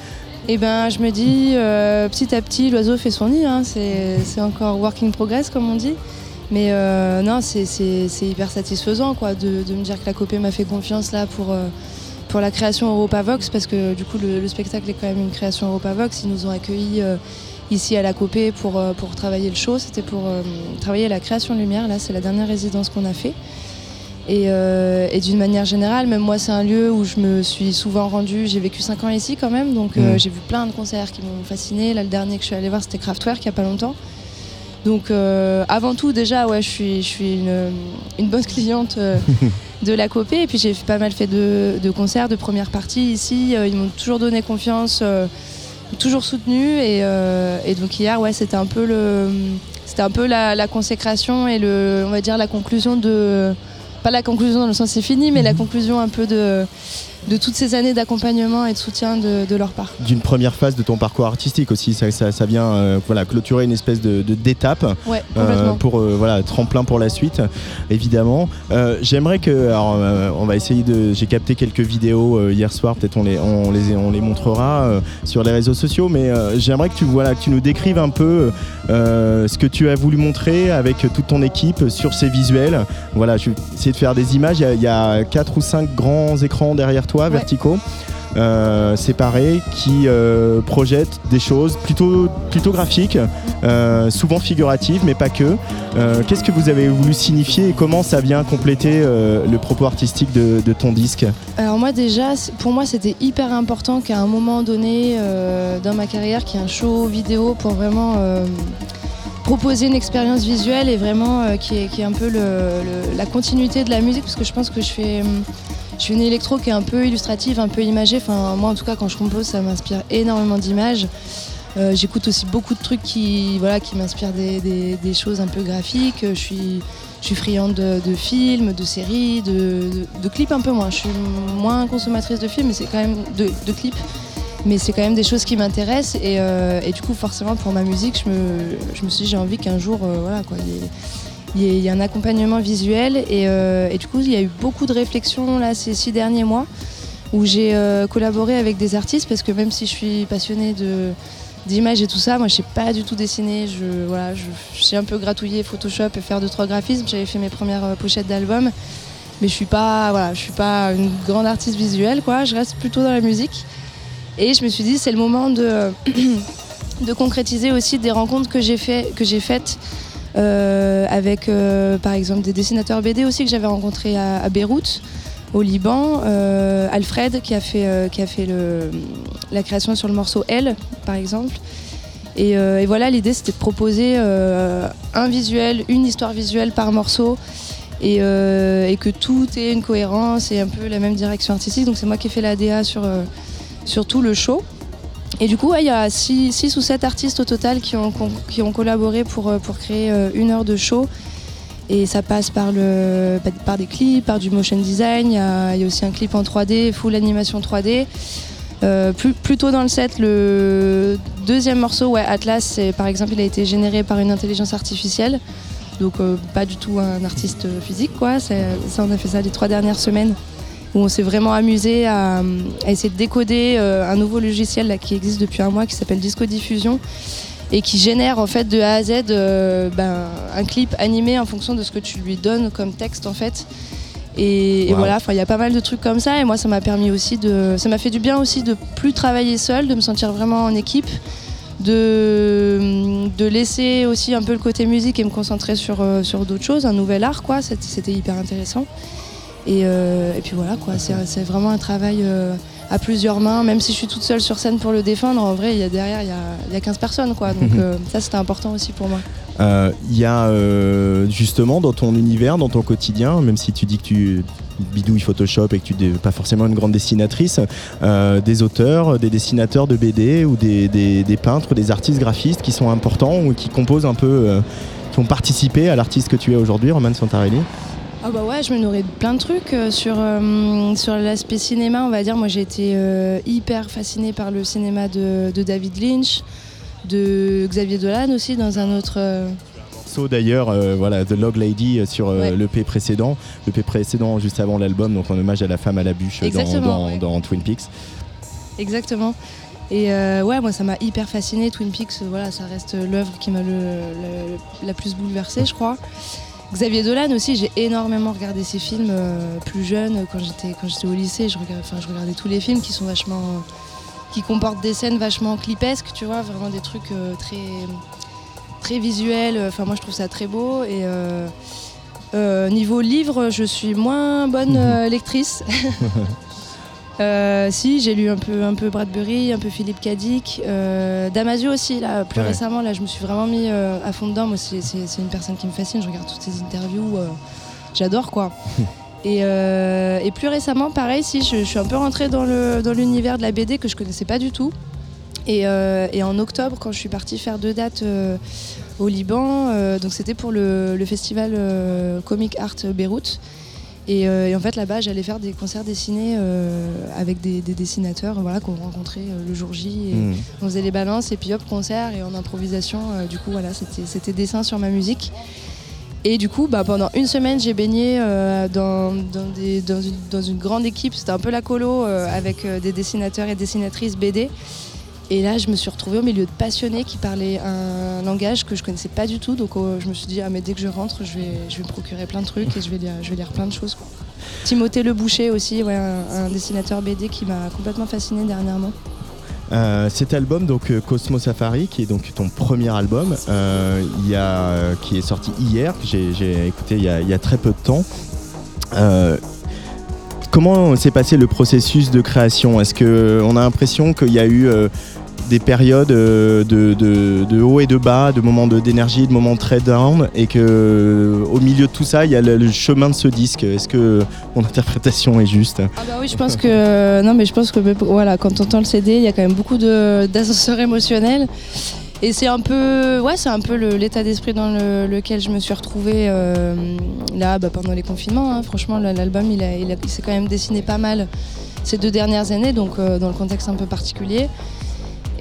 Eh ben, je me dis, euh, petit à petit, l'oiseau fait son nid, hein, c'est, c'est encore work in progress comme on dit. Mais euh, non, c'est, c'est, c'est hyper satisfaisant quoi, de, de me dire que la Copé m'a fait confiance là pour, euh, pour la création Europavox, parce que du coup le, le spectacle est quand même une création Europavox. Ils nous ont accueillis euh, ici à la Copé pour, euh, pour travailler le show, c'était pour euh, travailler la création lumière, là c'est la dernière résidence qu'on a fait. Et, euh, et d'une manière générale, même moi c'est un lieu où je me suis souvent rendue, j'ai vécu cinq ans ici quand même, donc euh, mmh. j'ai vu plein de concerts qui m'ont fascinée. Là le dernier que je suis allée voir c'était Kraftwerk il n'y a pas longtemps. Donc euh, avant tout déjà ouais, je suis, je suis une, une bonne cliente euh, de la Copé et puis j'ai pas mal fait de, de concerts, de premières parties ici, euh, ils m'ont toujours donné confiance, euh, toujours soutenu et, euh, et donc hier ouais, c'était un peu, le, c'était un peu la, la consécration et le, on va dire la conclusion de, pas la conclusion dans le sens c'est fini, mais la conclusion un peu de... de toutes ces années d'accompagnement et de soutien de, de leur part. D'une première phase de ton parcours artistique aussi, ça, ça, ça vient euh, voilà, clôturer une espèce de, de, d'étape ouais, euh, pour euh, voilà, tremplin pour la suite, évidemment. Euh, j'aimerais que, alors euh, on va essayer de, j'ai capté quelques vidéos euh, hier soir, peut-être on les, on les, on les montrera euh, sur les réseaux sociaux, mais euh, j'aimerais que tu, voilà, que tu nous décrives un peu euh, ce que tu as voulu montrer avec toute ton équipe sur ces visuels. Voilà, je vais essayer de faire des images, il y a quatre ou cinq grands écrans derrière toi, ouais. verticaux, euh, séparés, qui euh, projettent des choses plutôt, plutôt graphiques, euh, souvent figuratives, mais pas que. Euh, qu'est-ce que vous avez voulu signifier et comment ça vient compléter euh, le propos artistique de, de ton disque ? Alors moi déjà, pour moi c'était hyper important qu'à un moment donné euh, dans ma carrière, qu'il y ait un show vidéo pour vraiment euh, proposer une expérience visuelle et vraiment euh, qui est, qui est un peu le, le, la continuité de la musique, parce que je pense que je fais... Hum, je suis une électro qui est un peu illustrative, un peu imagée. Enfin, moi, en tout cas, quand je compose, ça m'inspire énormément d'images. Euh, j'écoute aussi beaucoup de trucs qui, voilà, qui m'inspirent des, des, des choses un peu graphiques. Je suis, je suis friande de, de films, de séries, de, de, de clips un peu moins. Je suis moins consommatrice de films, mais c'est quand même de, de clips. Mais c'est quand même des choses qui m'intéressent. Et, euh, et du coup, forcément, pour ma musique, je me, je me suis dit j'ai envie qu'un jour, euh, voilà quoi. Y ait, il y a un accompagnement visuel et, euh, et du coup il y a eu beaucoup de réflexions là, ces six derniers mois où j'ai euh, collaboré avec des artistes, parce que même si je suis passionnée de, d'images et tout ça, moi je sais pas du tout dessiner, je, voilà, je, je sais un peu gratouiller Photoshop et faire deux trois graphismes, j'avais fait mes premières euh, pochettes d'albums, mais je suis pas, voilà, je suis pas une grande artiste visuelle quoi, je reste plutôt dans la musique et je me suis dit c'est le moment de, de concrétiser aussi des rencontres que j'ai, fait, que j'ai faites Euh, avec euh, par exemple des dessinateurs B D aussi que j'avais rencontrés à, à Beyrouth, au Liban, euh, Alfred qui a fait, euh, qui a fait le, la création sur le morceau Elle par exemple, et, euh, et voilà l'idée c'était de proposer euh, un visuel, une histoire visuelle par morceau et, euh, et que tout ait une cohérence et un peu la même direction artistique. Donc c'est moi qui ai fait la D A sur, euh, sur tout le show. Et du coup, il ouais, y a six ou sept artistes au total qui ont, qui ont collaboré pour, pour créer une heure de show. Et ça passe par, le, par des clips, par du motion design, il y, y a aussi un clip en trois D, full animation trois D. Euh, plus, plus tôt dans le set, le deuxième morceau, ouais, Atlas, c'est, par exemple, il a été généré par une intelligence artificielle. Donc euh, pas du tout un artiste physique, quoi. C'est, ça, on a fait ça les trois dernières semaines, où on s'est vraiment amusé à, à essayer de décoder euh, un nouveau logiciel là, qui existe depuis un mois qui s'appelle Disco Diffusion et qui génère en fait de A à Z euh, ben, un clip animé en fonction de ce que tu lui donnes comme texte en fait. Et, wow. et voilà, il y a pas mal de trucs comme ça et moi ça m'a permis aussi de, ça m'a fait du bien aussi de plus travailler seule, de me sentir vraiment en équipe, de, de laisser aussi un peu le côté musique et me concentrer sur, sur d'autres choses, un nouvel art quoi, c'était, c'était hyper intéressant. Et, euh, et puis voilà quoi, c'est, c'est vraiment un travail euh, à plusieurs mains, même si je suis toute seule sur scène pour le défendre, en vrai il y a derrière il y, y a quinze personnes quoi, donc euh, ça c'était important aussi pour moi. Il euh, y a euh, justement dans ton univers, dans ton quotidien, même si tu dis que tu bidouilles Photoshop et que tu n'es pas forcément une grande dessinatrice, euh, des auteurs, des dessinateurs de B D ou des, des, des peintres, des artistes graphistes qui sont importants ou qui composent un peu, euh, qui ont participé à l'artiste que tu es aujourd'hui, Roman Santarelli. Ah bah ouais, je me nourris de plein de trucs euh, sur, euh, sur l'aspect cinéma, on va dire. Moi j'ai été euh, hyper fascinée par le cinéma de, de David Lynch, de Xavier Dolan aussi dans un autre... Euh... So, d'ailleurs, euh, voilà, The Log Lady sur euh, ouais. l'E P précédent, l'E P précédent juste avant l'album, donc en hommage à la femme à la bûche dans, dans, ouais. dans Twin Peaks. Exactement. Et euh, ouais, moi ça m'a hyper fascinée, Twin Peaks, voilà, ça reste l'œuvre qui m'a le, le, la plus bouleversée je crois. Xavier Dolan aussi, j'ai énormément regardé ses films euh, plus jeune, quand j'étais, quand j'étais au lycée, je regardais, enfin, je regardais tous les films qui sont vachement, qui comportent des scènes vachement clipesques, tu vois, vraiment des trucs euh, très, très visuels, enfin moi je trouve ça très beau et euh, euh, niveau livre, je suis moins bonne euh, lectrice. euh, si, j'ai lu un peu, un peu Bradbury, un peu Philippe K. Dick, euh, Damasio aussi, là, plus ouais. récemment, là je me suis vraiment mis euh, à fond dedans, moi c'est, c'est, c'est une personne qui me fascine, je regarde toutes ses interviews, euh, j'adore quoi. Et, euh, et plus récemment, pareil, si je, je suis un peu rentrée dans, le, dans l'univers de la B D que je connaissais pas du tout. Et, euh, et en octobre, quand je suis partie faire deux dates euh, au Liban, euh, donc c'était pour le, le festival euh, Comic Art Beyrouth. Et, euh, et en fait, là-bas, j'allais faire des concerts dessinés euh, avec des, des dessinateurs voilà, qu'on rencontrait euh, le jour J. Et mmh. On faisait les balances et puis hop, concert et en improvisation. Euh, du coup, voilà, c'était, c'était dessin sur ma musique. Et du coup, bah, pendant une semaine, j'ai baigné euh, dans, dans, des, dans, une, dans une grande équipe, c'était un peu la colo, euh, avec euh, des dessinateurs et dessinatrices B D. Et là, je me suis retrouvée au milieu de passionnés qui parlaient un langage que je connaissais pas du tout. Donc euh, je me suis dit, ah mais dès que je rentre, je vais, je vais me procurer plein de trucs et je vais lire, je vais lire plein de choses. Quoi. Timothée Le Boucher aussi, ouais, un, un dessinateur B D qui m'a complètement fascinée dernièrement. Euh, cet album donc Cosmo Safari qui est donc ton premier album euh, y a, euh, qui est sorti hier, que j'ai, j'ai écouté il y a, y a très peu de temps. Euh, comment s'est passé le processus de création? Est-ce qu'on a l'impression qu'il y a eu euh, des périodes euh, de, de, de haut et de bas, de moments de, d'énergie, de moments très down et qu'au milieu de tout ça il y a le, le chemin de ce disque? Est-ce que mon interprétation est juste? Ah bah oui, je pense que non mais je pense que voilà, quand t'entends le C D, il y a quand même beaucoup de, d'ascenseurs émotionnels et c'est un peu ouais, c'est un peu le, l'état d'esprit dans le, lequel je me suis retrouvée euh, là bah, pendant les confinements. Hein. Franchement, l'album il, a, il, a, il s'est quand même dessiné pas mal ces deux dernières années, donc euh, dans le contexte un peu particulier.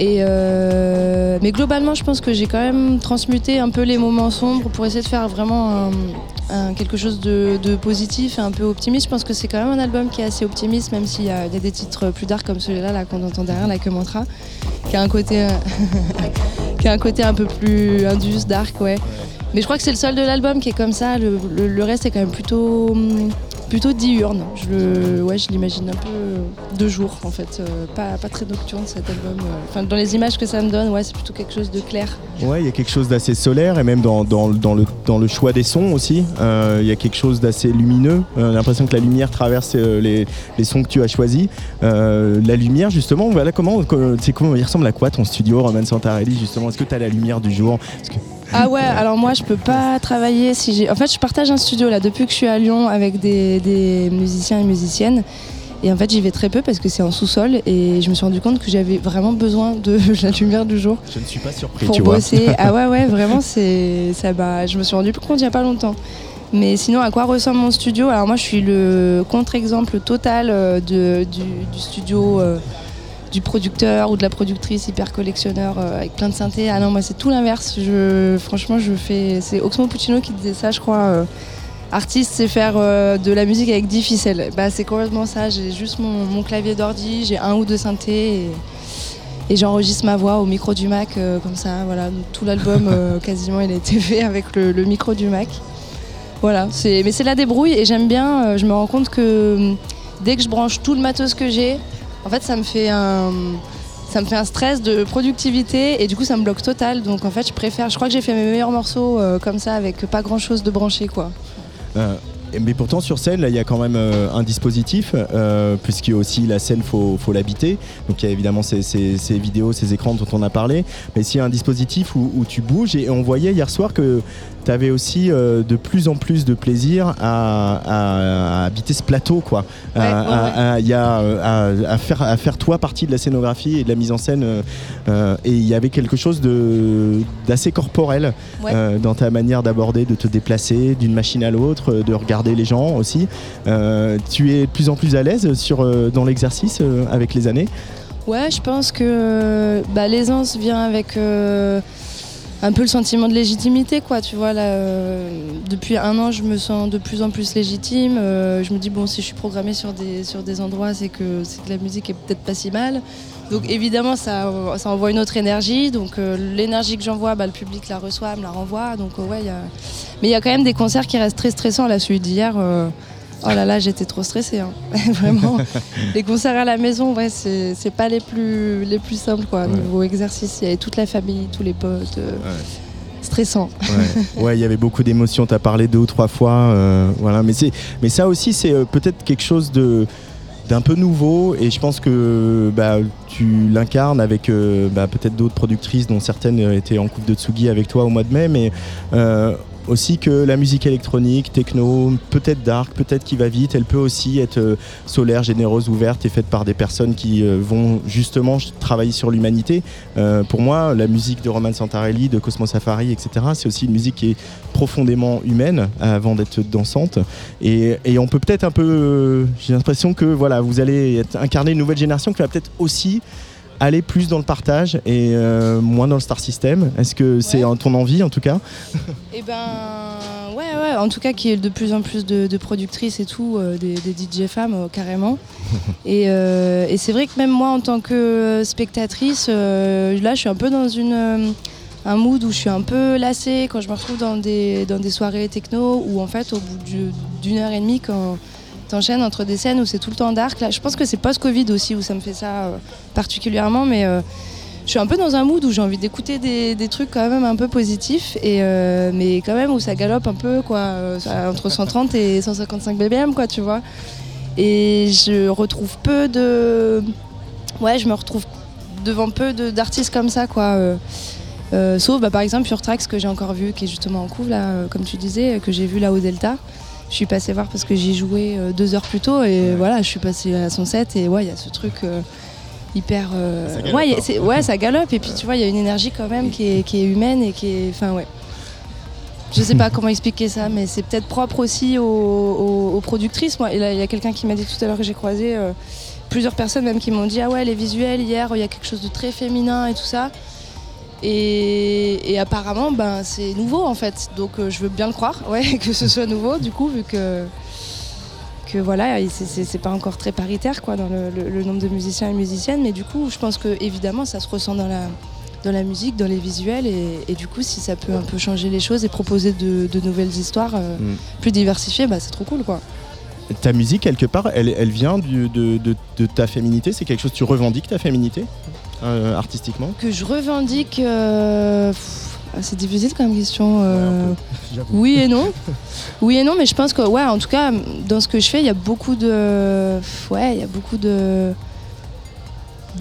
Et euh, mais globalement, je pense que j'ai quand même transmuté un peu les moments sombres pour essayer de faire vraiment un, un, quelque chose de, de positif et un peu optimiste. Je pense que c'est quand même un album qui est assez optimiste, même s'il y a, il y a des titres plus dark comme celui-là là, qu'on entend derrière, là, que Mantra, qui a un côté, qui a un côté un peu plus indus, dark, ouais. Mais je crois que c'est le seul de l'album qui est comme ça. Le, le, le reste est quand même plutôt, plutôt diurne. Je, le, ouais, je l'imagine un peu de jour en fait, euh, pas, pas très nocturne cet album. Enfin, dans les images que ça me donne, ouais, c'est plutôt quelque chose de clair. Ouais, il y a quelque chose d'assez solaire et même dans, dans, dans, le, dans le choix des sons aussi, il euh, y a quelque chose d'assez lumineux. Euh, on a l'impression que la lumière traverse euh, les, les sons que tu as choisis. Euh, la lumière justement, voilà, comment, comment, comment il ressemble à quoi ton studio Roman Santarelli justement? Est-ce que tu as la lumière du jour? Est-ce que... Ah ouais, alors moi je peux pas travailler si j'ai... En fait je partage un studio là depuis que je suis à Lyon avec des, des musiciens et musiciennes. Et en fait j'y vais très peu parce que c'est en sous-sol et je me suis rendu compte que j'avais vraiment besoin de la lumière du jour. Je ne suis pas surpris, pour tu bosser. Vois. Ah ouais ouais, vraiment c'est ça. Bah, je me suis rendu compte il y a pas longtemps. Mais sinon, à quoi ressemble mon studio? Alors moi je suis le contre-exemple total de, du, du studio euh, du producteur ou de la productrice hyper collectionneur euh, avec plein de synthés. Ah non, moi c'est tout l'inverse. Je, franchement je fais, c'est Oxmo Puccino qui disait ça je crois. Euh, Artiste, c'est faire euh, de la musique avec dix ficelles. Bah, c'est complètement ça, j'ai juste mon, mon clavier d'ordi, j'ai un ou deux synthés et, et j'enregistre ma voix au micro du Mac, euh, comme ça, voilà. Donc, tout l'album, euh, quasiment, il a été fait avec le, le micro du Mac. Voilà, c'est, mais c'est la débrouille et j'aime bien, euh, je me rends compte que dès que je branche tout le matos que j'ai, en fait, ça me fait un... Ça me fait un stress de productivité et du coup ça me bloque total. Donc en fait je préfère, je crois que j'ai fait mes meilleurs morceaux euh, comme ça avec pas grand chose de branché quoi. Euh, mais pourtant sur scène, il y a quand même euh, un dispositif, euh, puisqu'il y a aussi la scène, il faut, faut l'habiter. Donc il y a évidemment ces, ces, ces vidéos, ces écrans dont on a parlé. Mais s'il y a un dispositif où, où tu bouges, et on voyait hier soir que tu avais aussi euh, de plus en plus de plaisir à, à, à habiter ce plateau, quoi. Ouais, à, ouais, ouais. À, à, à, à, faire, à faire toi partie de la scénographie et de la mise en scène. Euh, et il y avait quelque chose de, d'assez corporel ouais. euh, dans ta manière d'aborder, de te déplacer d'une machine à l'autre, de regarder les gens aussi. Euh, tu es de plus en plus à l'aise sur, dans l'exercice euh, avec les années? Ouais, je pense que bah, l'aisance vient avec... Euh... un peu le sentiment de légitimité quoi, tu vois là, euh, depuis un an je me sens de plus en plus légitime, euh, je me dis bon si je suis programmée sur des, sur des endroits c'est que, c'est que la musique est peut-être pas si mal, donc évidemment ça, ça envoie une autre énergie, donc euh, l'énergie que j'envoie bah, le public la reçoit, me la renvoie, donc euh, ouais y a... mais il y a quand même des concerts qui restent très stressants, là celui d'hier, euh... oh là là j'étais trop stressée hein. Vraiment, les concerts à la maison ouais c'est, c'est pas les plus, les plus simples quoi, ouais. Niveau exercice il y avait toute la famille, tous les potes, euh, ouais. Stressant. Ouais, ouais, il y avait beaucoup d'émotions, t'as parlé deux ou trois fois, euh, voilà, mais, c'est, mais ça aussi c'est peut-être quelque chose de d'un peu nouveau et je pense que bah, tu l'incarnes avec euh, bah, peut-être d'autres productrices dont certaines étaient en couple de Tsugi avec toi au mois de mai, mais euh, aussi que la musique électronique, techno, peut-être dark, peut-être qui va vite, elle peut aussi être solaire, généreuse, ouverte et faite par des personnes qui vont justement travailler sur l'humanité. Euh, pour moi, la musique de Roman Santarelli, de Cosmo Safari, et cetera, c'est aussi une musique qui est profondément humaine avant d'être dansante. Et, et on peut peut-être un peu... Euh, j'ai l'impression que voilà, vous allez être, incarner une nouvelle génération qui va peut-être aussi... aller plus dans le partage et euh, moins dans le star system. Est-ce que ouais. c'est ton envie en tout cas? Eh ben ouais ouais, en tout cas qu'il y ait de plus en plus de, de productrices et tout, euh, des, des D J femmes euh, carrément. Et, euh, et c'est vrai que même moi en tant que spectatrice, euh, là je suis un peu dans une, euh, un mood où je suis un peu lassée quand je me retrouve dans des, dans des soirées techno où en fait au bout du, d'une heure et demie quand... t'enchaînes entre des scènes où c'est tout le temps dark. Là, je pense que c'est post-Covid aussi où ça me fait ça euh, particulièrement, mais euh, je suis un peu dans un mood où j'ai envie d'écouter des, des trucs quand même un peu positifs, et, euh, mais quand même où ça galope un peu, quoi, euh, entre cent trente et cent cinquante-cinq B B M, quoi, tu vois. Et je retrouve peu de... Ouais, je me retrouve devant peu de, d'artistes comme ça, quoi. Euh, euh, sauf, bah, par exemple, Pure Tracks que j'ai encore vu, qui est justement en couvre, là, euh, comme tu disais, que j'ai vu là au Delta. Je suis passée voir parce que j'y jouais euh, deux heures plus tôt et ouais. voilà, je suis passée à son set et ouais, il y a ce truc euh, hyper... Euh, ça ouais, a, c'est, ouais, ça galope et puis tu vois, il y a une énergie quand même qui est, qui est humaine et qui est... Enfin ouais, je sais pas comment expliquer ça, mais c'est peut-être propre aussi aux, aux, aux productrices. Moi, il y a quelqu'un qui m'a dit tout à l'heure que j'ai croisé euh, plusieurs personnes même qui m'ont dit « Ah ouais, les visuels hier, il y a quelque chose de très féminin et tout ça ». Et, et apparemment, ben, c'est nouveau en fait, donc euh, je veux bien le croire, ouais, que ce soit nouveau du coup, vu que, que voilà, c'est, c'est, c'est pas encore très paritaire quoi, dans le, le, le nombre de musiciens et musiciennes, mais du coup, je pense que évidemment, ça se ressent dans la, dans la musique, dans les visuels, et, et du coup, si ça peut un peu changer les choses et proposer de, de nouvelles histoires euh, mmh. plus diversifiées, bah, c'est trop cool quoi. Ta musique, quelque part, elle, elle vient du, de, de, de ta féminité, c'est quelque chose, tu revendiques ta féminité euh, artistiquement? Que je revendique, euh, pff, c'est difficile comme question, euh, ouais, un peu, oui et non, oui et non, mais je pense que, ouais, en tout cas, dans ce que je fais, il y a beaucoup de, ouais, il y a beaucoup de,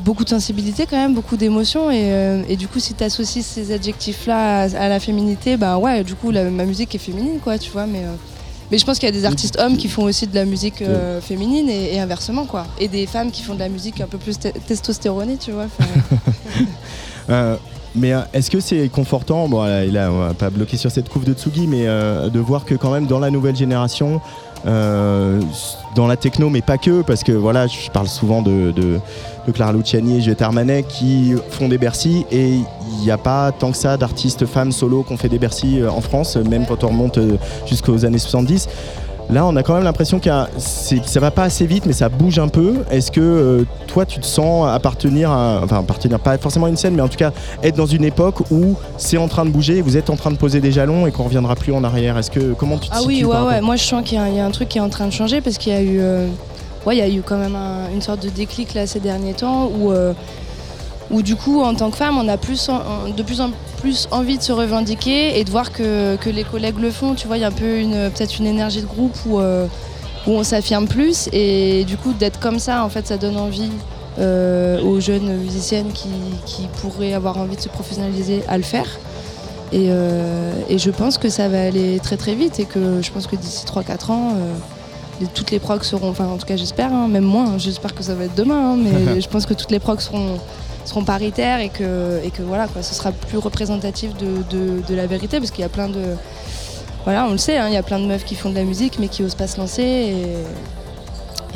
beaucoup de sensibilité quand même, beaucoup d'émotions et, euh, et du coup si tu associes ces adjectifs-là à, à la féminité, bah ouais, du coup la, ma musique est féminine quoi, tu vois, mais, euh, mais je pense qu'il y a des artistes hommes qui font aussi de la musique euh, féminine et, et inversement quoi, et des femmes qui font de la musique un peu plus te- testostéronée, tu vois. euh, mais euh, est-ce que c'est confortant, bon là, là on va pas bloquer sur cette couve de Tsugi, mais euh, de voir que quand même dans la nouvelle génération, Euh, dans la techno mais pas que, parce que voilà, je parle souvent de, de, de Clara Luciani et Juliette Armanet qui font des Bercy, et il n'y a pas tant que ça d'artistes femmes solo qui ont fait des Bercy en France, même quand on remonte jusqu'aux années soixante-dix. Là on a quand même l'impression que ça va pas assez vite mais ça bouge un peu. Est-ce que euh, toi tu te sens appartenir à, enfin appartenir pas forcément à une scène mais en tout cas être dans une époque où c'est en train de bouger, vous êtes en train de poser des jalons et qu'on reviendra plus en arrière? Est-ce que, comment tu te ah situes? Ah oui ouais ouais, moi je sens qu'il y a, un, y a un truc qui est en train de changer parce qu'il y a eu, euh, ouais, il y a eu quand même un, une sorte de déclic là ces derniers temps où, euh, où du coup en tant que femme on a plus en, de plus en plus envie de se revendiquer et de voir que, que les collègues le font, tu vois, il y a un peu une, peut-être une énergie de groupe où, euh, où on s'affirme plus et du coup d'être comme ça en fait ça donne envie euh, aux jeunes musiciennes qui, qui pourraient avoir envie de se professionnaliser à le faire et, euh, et je pense que ça va aller très très vite et que je pense que d'ici trois à quatre ans euh, les, toutes les procs seront, enfin en tout cas j'espère, hein, même moi, hein, j'espère que ça va être demain, hein, mais je pense que toutes les procs seront seront paritaires et que, et que voilà quoi, ce sera plus représentatif de, de, de la vérité parce qu'il y a plein de, voilà on le sait, hein, il y a plein de meufs qui font de la musique mais qui osent pas se lancer et,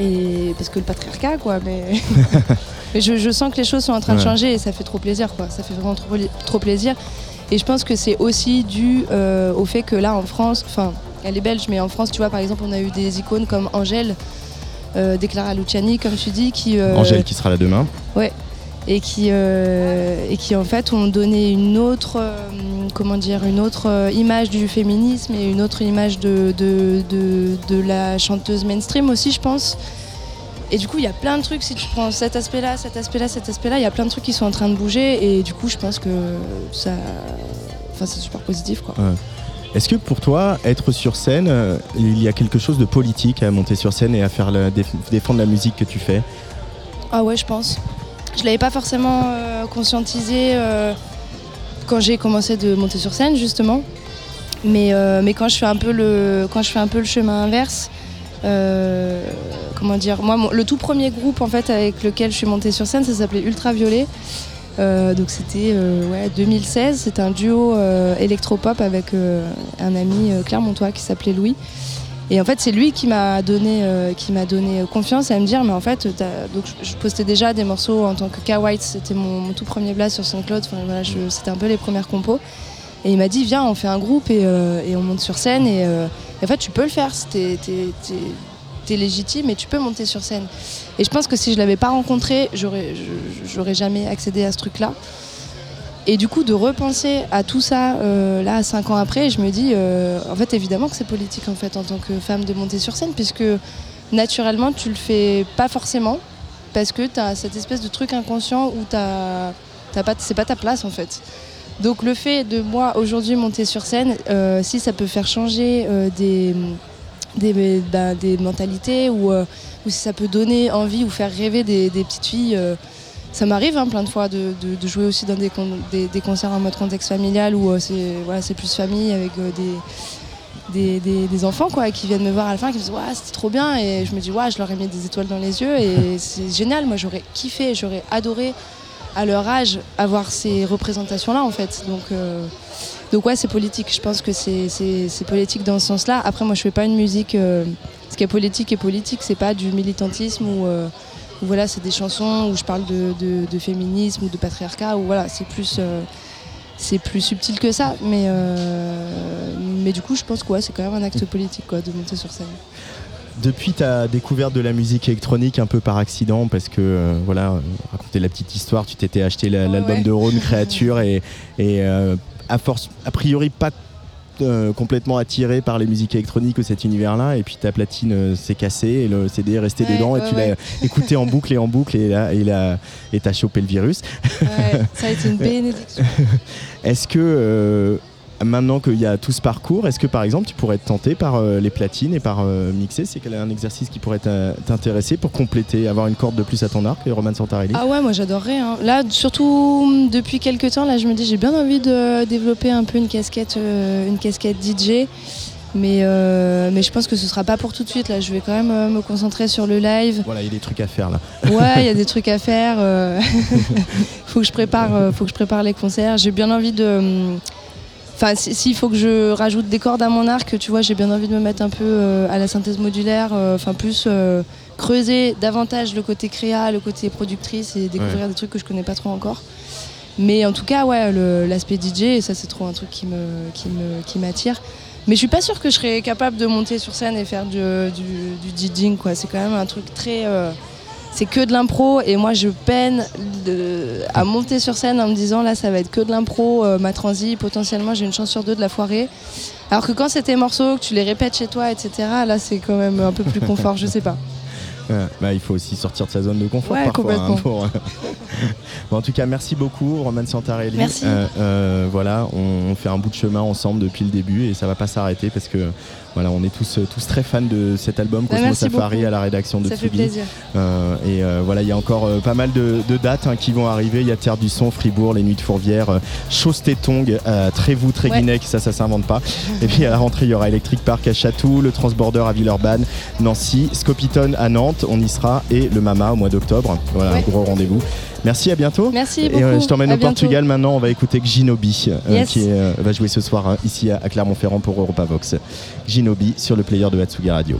et parce que le patriarcat quoi, mais, mais je, je sens que les choses sont en train ouais. de changer et ça fait trop plaisir quoi, ça fait vraiment trop, trop plaisir et je pense que c'est aussi dû euh, au fait que là en France, enfin elle est belge mais en France tu vois par exemple on a eu des icônes comme Angèle, euh, des Clara Luciani comme tu dis qui, euh, Angèle qui sera là demain ouais et qui euh, et qui en fait ont donné une autre euh, comment dire une autre image du féminisme et une autre image de de de, de la chanteuse mainstream aussi je pense. Et du coup, il y a plein de trucs, si tu prends cet aspect-là, cet aspect-là, cet aspect-là, il y a plein de trucs qui sont en train de bouger et du coup, je pense que ça enfin c'est super positif quoi. Ouais. Est-ce que pour toi, être sur scène, euh, il y a quelque chose de politique à monter sur scène et à faire la, défendre la musique que tu fais? Ah ouais, je pense. Je l'avais pas forcément euh, conscientisé euh, quand j'ai commencé de monter sur scène justement, mais euh, mais quand je fais un peu le quand je fais un peu le chemin inverse, euh, comment dire, moi mon, le tout premier groupe en fait avec lequel je suis montée sur scène, ça s'appelait Ultraviolet, euh, donc c'était euh, ouais deux mille seize, c'était un duo euh, électropop avec euh, un ami euh, clermontois qui s'appelait Louis. Et en fait, c'est lui qui m'a donné, euh, qui m'a donné confiance et à me dire, mais en fait, donc, je postais déjà des morceaux en tant que K-White, c'était mon, mon tout premier blast sur SoundCloud, enfin, voilà, je, c'était un peu les premières compos. Et il m'a dit, viens, on fait un groupe et, euh, et on monte sur scène. Et, euh, et en fait, tu peux le faire, t'es, t'es, t'es, t'es légitime et tu peux monter sur scène. Et je pense que si je ne l'avais pas rencontré, j'aurais, j'aurais jamais accédé à ce truc-là. Et du coup, de repenser à tout ça, euh, là, cinq ans après, je me dis, euh, en fait, évidemment que c'est politique, en fait, en tant que femme de monter sur scène, puisque naturellement, tu le fais pas forcément, parce que t'as cette espèce de truc inconscient où t'as, t'as pas, c'est pas ta place, en fait. Donc, le fait de, moi, aujourd'hui, monter sur scène, euh, si ça peut faire changer euh, des, des, bah, des mentalités, ou, euh, ou si ça peut donner envie ou faire rêver des, des petites filles... Euh, ça m'arrive hein, plein de fois de, de, de jouer aussi dans des, con- des, des concerts en mode contexte familial où euh, c'est, voilà, c'est plus famille avec euh, des, des, des, des enfants quoi, qui viennent me voir à la fin et qui me disent ouais, c'était trop bien et je me dis ouais, je leur ai mis des étoiles dans les yeux et c'est génial, moi j'aurais kiffé, j'aurais adoré à leur âge avoir ces représentations là en fait, donc, euh, donc ouais c'est politique, je pense que c'est, c'est, c'est politique dans ce sens là. Après moi je fais pas une musique, euh, ce qui est politique est politique, c'est pas du militantisme ou euh, voilà, c'est des chansons où je parle de, de, de féminisme ou de patriarcat, ou voilà, c'est plus, euh, c'est plus subtil que ça. Mais, euh, mais du coup, je pense que ouais, c'est quand même un acte politique quoi, de monter sur scène. Depuis ta découverte de la musique électronique un peu par accident, parce que, euh, voilà, raconter la petite histoire, tu t'étais acheté la, oh, l'album ouais. de Rhône, Créature, et, et euh, à force, a priori pas Euh, complètement attiré par les musiques électroniques ou cet univers-là, et puis ta platine euh, s'est cassée et le C D est resté ouais, dedans ouais, et tu ouais. l'as écouté en boucle et en boucle et là et là et t'as chopé le virus. Ouais, ça a été une bénédiction. Est-ce que euh, Maintenant qu'il y a tout ce parcours, est-ce que par exemple tu pourrais être tenté par euh, les platines et par euh, mixer? C'est quel est un exercice qui pourrait t'intéresser pour compléter, avoir une corde de plus à ton arc, Roman Santarelli? Ah ouais, moi j'adorerais. Hein. Là, surtout depuis quelques temps, là, je me dis j'ai bien envie de développer un peu une casquette, euh, une casquette D J. Mais, euh, mais je pense que ce sera pas pour tout de suite là, je vais quand même euh, me concentrer sur le live. Voilà, il y a des trucs à faire là. Ouais, il y a des trucs à faire. Euh... faut que je prépare, euh, faut que je prépare les concerts. J'ai bien envie de. Enfin, s'il si, faut que je rajoute des cordes à mon arc, tu vois, j'ai bien envie de me mettre un peu euh, à la synthèse modulaire, enfin euh, plus euh, creuser davantage le côté créa, le côté productrice et découvrir ouais. des trucs que je connais pas trop encore. Mais en tout cas, ouais, le, l'aspect D J, ça c'est trop un truc qui me, qui me, qui m'attire. Mais je suis pas sûre que je serais capable de monter sur scène et faire du, du, du DJing, quoi. C'est quand même un truc très... Euh, c'est que de l'impro et moi je peine de, à monter sur scène en me disant là ça va être que de l'impro, euh, ma transi, potentiellement j'ai une chance sur deux de la foirer. Alors que quand c'est tes morceaux, que tu les répètes chez toi, et cetera, là c'est quand même un peu plus confort, je sais pas. Euh, bah, il faut aussi sortir de sa zone de confort ouais, parfois. Hein, pour... bon, en tout cas, merci beaucoup, Roman Santarelli. Merci. Euh, euh, voilà, on, on fait un bout de chemin ensemble depuis le début et ça va pas s'arrêter parce que voilà, on est tous, tous très fans de cet album Cosmo ah, Safari beaucoup. À la rédaction de Tsugi. Euh, et euh, voilà, il y a encore euh, pas mal de, de dates hein, qui vont arriver. Il y a Terre du Son, Fribourg, Les Nuits de Fourvière, euh, Chaustetong, euh, Trévoux, Tréguinec, ouais. ça, ça s'invente pas. Et puis à la rentrée, il y aura Electric Park à Château, le Transborder à Villeurbanne, Nancy, Scopitone à Nantes, on y sera, et le Mama au mois d'octobre. Voilà, ouais. un gros rendez-vous. Merci, à bientôt. Merci beaucoup. Et euh, je t'emmène à au bientôt. Portugal maintenant, on va écouter Xinobi, euh, yes. qui euh, va jouer ce soir hein, ici à, à Clermont-Ferrand pour Europavox. Xinobi sur le player de Tsugi Radio.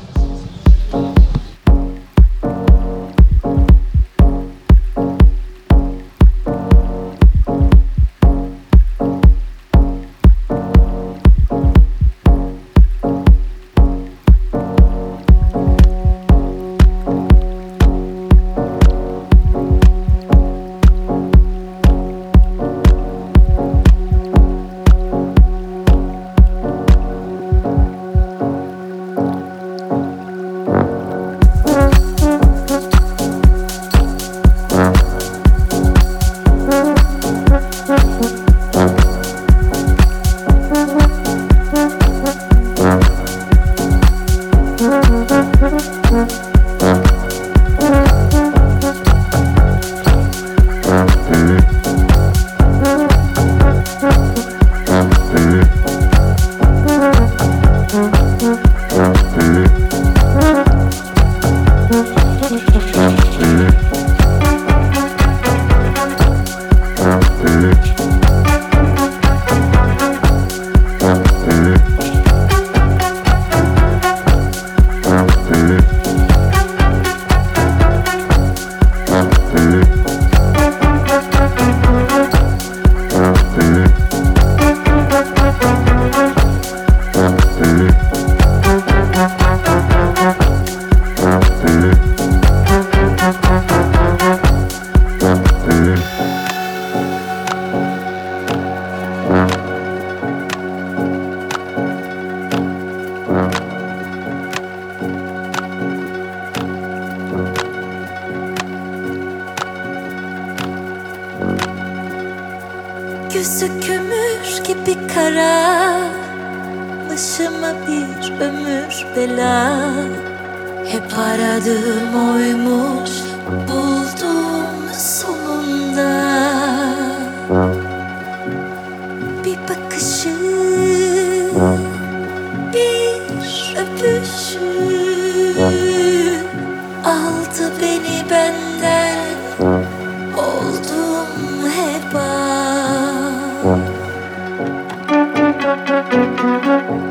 Thank you.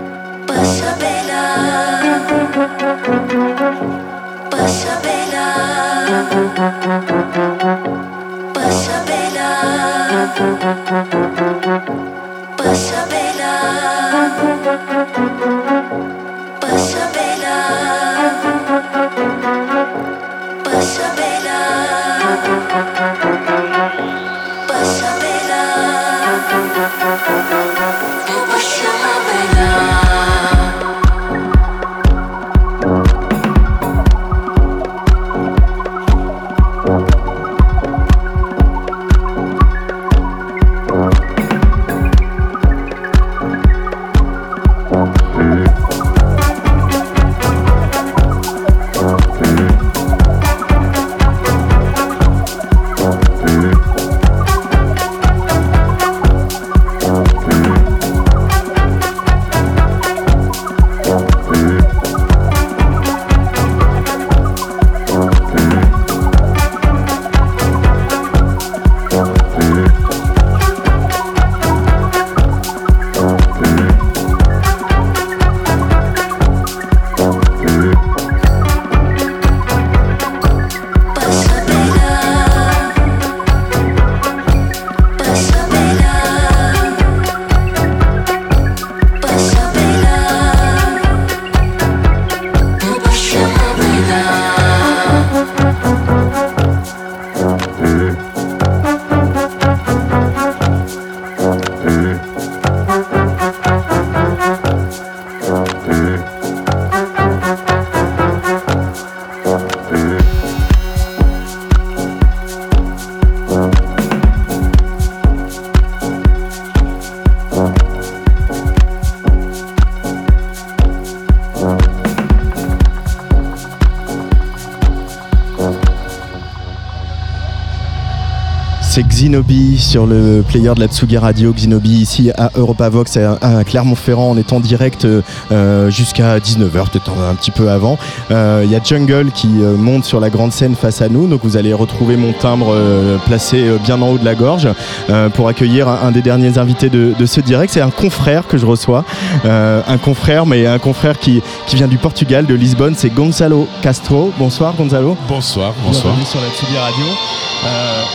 C'est Xinobi sur le player de la Tsugi Radio. Xinobi ici à Europavox à Clermont-Ferrand. On est en direct euh, jusqu'à dix-neuf heures, peut-être un petit peu avant. Il euh, y a Jungle qui monte sur la grande scène face à nous. Donc vous allez retrouver mon timbre euh, placé bien en haut de la gorge euh, pour accueillir un, un des derniers invités de, de ce direct. C'est un confrère que je reçois. Euh, un confrère, mais un confrère qui, qui vient du Portugal, de Lisbonne. C'est Gonzalo Castro. Bonsoir Gonzalo. Bonsoir, bonsoir. Bienvenue sur la Tsugi Radio.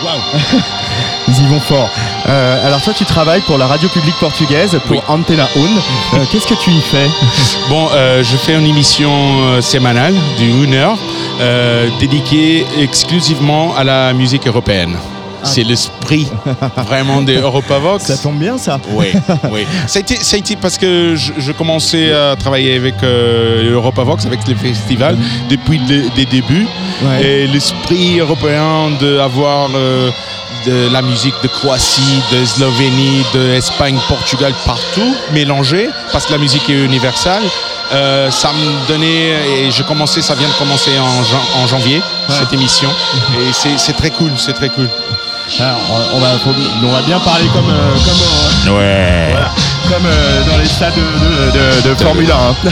Waouh wow. Ils y vont fort. Euh, alors toi, tu travailles pour la radio publique portugaise, pour oui. Antena un. Euh, qu'est-ce que tu y fais ? Bon, euh, je fais une émission euh, sémanale d'une heure euh, dédiée exclusivement à la musique européenne. C'est l'esprit vraiment des Europavox. Ça tombe bien ça. Oui, oui. Ça a été, ça a été parce que je, je commençais à travailler avec euh, Europavox, avec les festivals, depuis les débuts. Ouais. Et l'esprit européen d'avoir euh, de la musique de Croatie, de Slovénie, d'Espagne, Portugal, partout, mélangée, parce que la musique est universelle. Euh, ça me donnait, et je commençais, ça vient de commencer en, en janvier, ouais. cette émission. Et c'est, c'est très cool, c'est très cool. Alors, on va, on va bien parler comme, euh, comme, euh, ouais. voilà, comme euh, dans les stades de, de, de, de Formule un.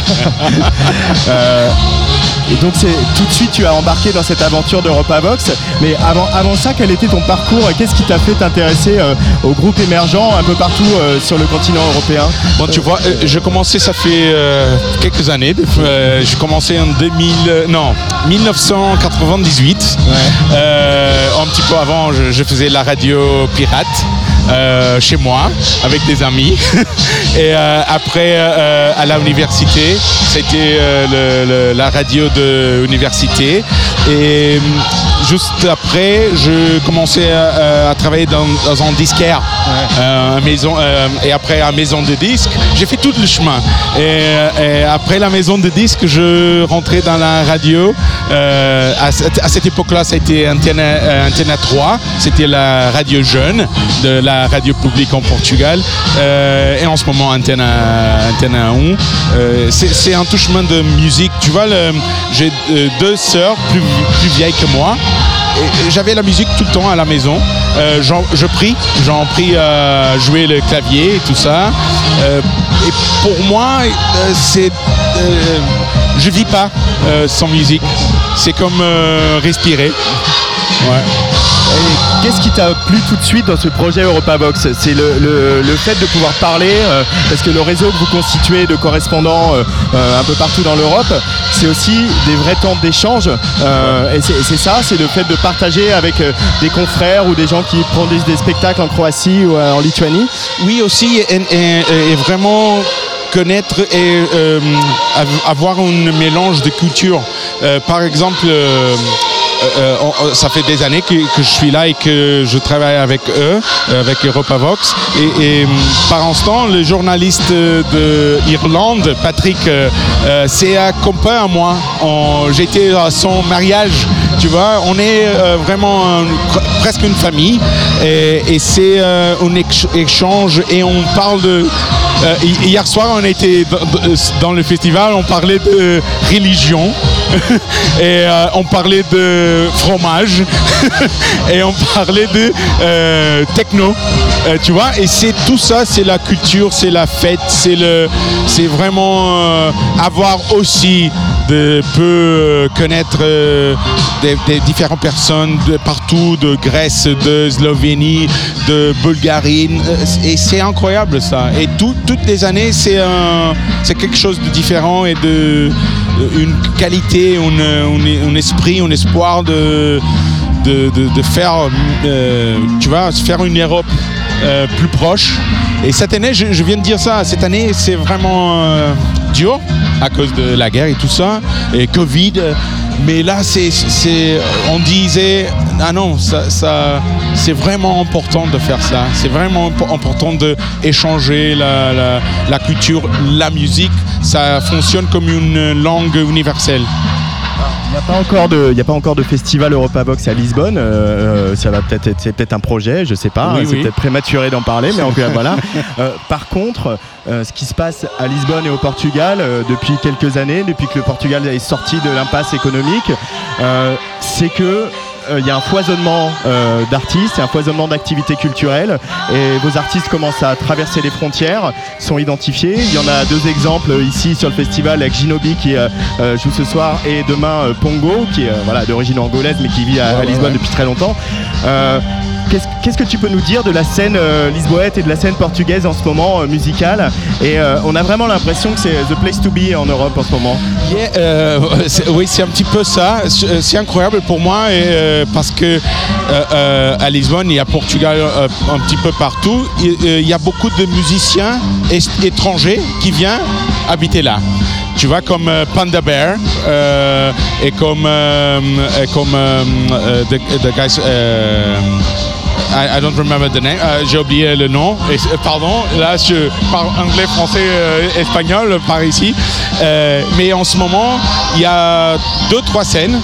euh, et donc, c'est, tout de suite, tu as embarqué dans cette aventure d'Europavox. Mais avant, avant ça, quel était ton parcours et qu'est-ce qui t'a fait t'intéresser euh, aux groupes émergents un peu partout euh, sur le continent européen ? Bon, tu vois, euh, je commençais, ça fait euh, quelques années. Euh, je commençais en deux mille, non, mille neuf cent quatre-vingt-dix-huit. Ouais. Euh, un petit peu avant, je, je faisais la radio pirate. Euh, chez moi avec des amis et euh, après euh, à la université c'était euh, le, le, la radio de l'université et juste après je commençais à, à travailler dans, dans un disquaire ouais. euh, maison, euh, et après à maison de disques j'ai fait tout le chemin et, et après la maison de disques je rentrais dans la radio euh, à, à cette époque là ça a été Antena, euh, Antena trois, c'était la radio jeune de la radio publique en Portugal euh, et en ce moment Antena, Antena un. Euh, c'est, c'est un touchement de musique. Tu vois, le, j'ai deux sœurs plus, plus vieilles que moi. Et j'avais la musique tout le temps à la maison. Euh, je prie, j'en prie à jouer le clavier et tout ça. Euh, et pour moi, euh, c'est, euh, je vis pas euh, sans musique. C'est comme euh, respirer. Ouais. Et qu'est-ce qui t'a plu tout de suite dans ce projet Europavox ? C'est le, le, le fait de pouvoir parler, euh, parce que le réseau que vous constituez de correspondants euh, euh, un peu partout dans l'Europe, c'est aussi des vrais temps d'échange. Euh, et, c'est, et c'est ça, c'est le fait de partager avec euh, des confrères ou des gens qui produisent des spectacles en Croatie ou euh, en Lituanie. Oui, aussi, et, et, et vraiment... connaître et euh, avoir un mélange de cultures. Euh, par exemple, euh, euh, on, ça fait des années que, que je suis là et que je travaille avec eux, avec Europavox. Et, et par instant, le journaliste d'Irlande, Patrick, euh, c'est un copain à moi. On, j'étais à son mariage. Tu vois, on est euh, vraiment un, presque une famille et, et c'est euh, un éch- échange et on parle de... Euh, hier soir, on était dans le festival, on parlait de religion et euh, on parlait de fromage et on parlait de euh, techno, euh, tu vois, et c'est tout ça, c'est la culture, c'est la fête, c'est, le, c'est vraiment euh, avoir aussi de peu connaître... Euh, Des, des différentes personnes de partout, de Grèce, de Slovénie, de Bulgarie, et c'est incroyable ça. Et tout, toutes les années, c'est, un, c'est quelque chose de différent et de une qualité, un, un, un esprit, un espoir de, de, de, de faire, euh, tu vois, faire une Europe euh, plus proche. Et cette année, je, je viens de dire ça, cette année, c'est vraiment euh, dur à cause de la guerre et tout ça, et Covid. Mais là, c'est, c'est, on disait, ah non, ça, ça, c'est vraiment important de faire ça. C'est vraiment important d'échanger la, la, la culture, la musique. Ça fonctionne comme une langue universelle. Il n'y a pas encore de festival Europavox à Lisbonne, euh, ça va peut-être être, c'est peut-être un projet, je ne sais pas, oui, c'est oui. peut-être prématuré d'en parler, mais en tout cas voilà. Euh, par contre, euh, ce qui se passe à Lisbonne et au Portugal euh, depuis quelques années, depuis que le Portugal est sorti de l'impasse économique, euh, c'est que euh, y a un foisonnement euh, d'artistes, il y a un foisonnement d'activités culturelles, et vos artistes commencent à traverser les frontières, sont identifiés. Il y en a deux exemples ici sur le festival avec Xinobi qui euh, joue ce soir, et demain euh, Pongo qui est euh, voilà, d'origine angolaise mais qui vit à, à Lisbonne depuis très longtemps. Euh, Qu'est-ce, qu'est-ce que tu peux nous dire de la scène euh, lisboète et de la scène portugaise en ce moment euh, musicale? Et euh, on a vraiment l'impression que c'est the place to be en Europe en ce moment. Yeah, euh, c'est, oui, c'est un petit peu ça. C'est, c'est incroyable pour moi et, euh, parce que euh, euh, à Lisbonne, il y a Portugal euh, un petit peu partout. Il, euh, il y a beaucoup de musiciens est- étrangers qui viennent habiter là. Tu vois, comme euh, Panda Bear euh, et comme euh, et comme euh, uh, the, the guys. Euh, I, I don't remember the name. Euh, j'ai oublié le nom. Et, pardon. Là, je parle anglais, français, euh, espagnol par ici. Euh, mais en ce moment, il y a deux, trois scènes.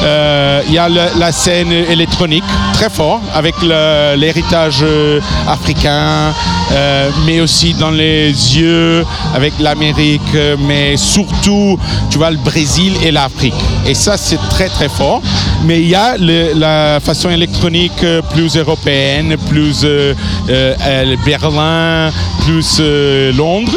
Il euh, y a le, la scène électronique très fort avec le, l'héritage africain, euh, mais aussi dans les yeux avec l'Amérique, mais surtout tu vois le Brésil et l'Afrique, et ça c'est très très fort. Mais il y a le, la façon électronique plus européenne, plus euh, euh, Berlin, plus euh, Londres,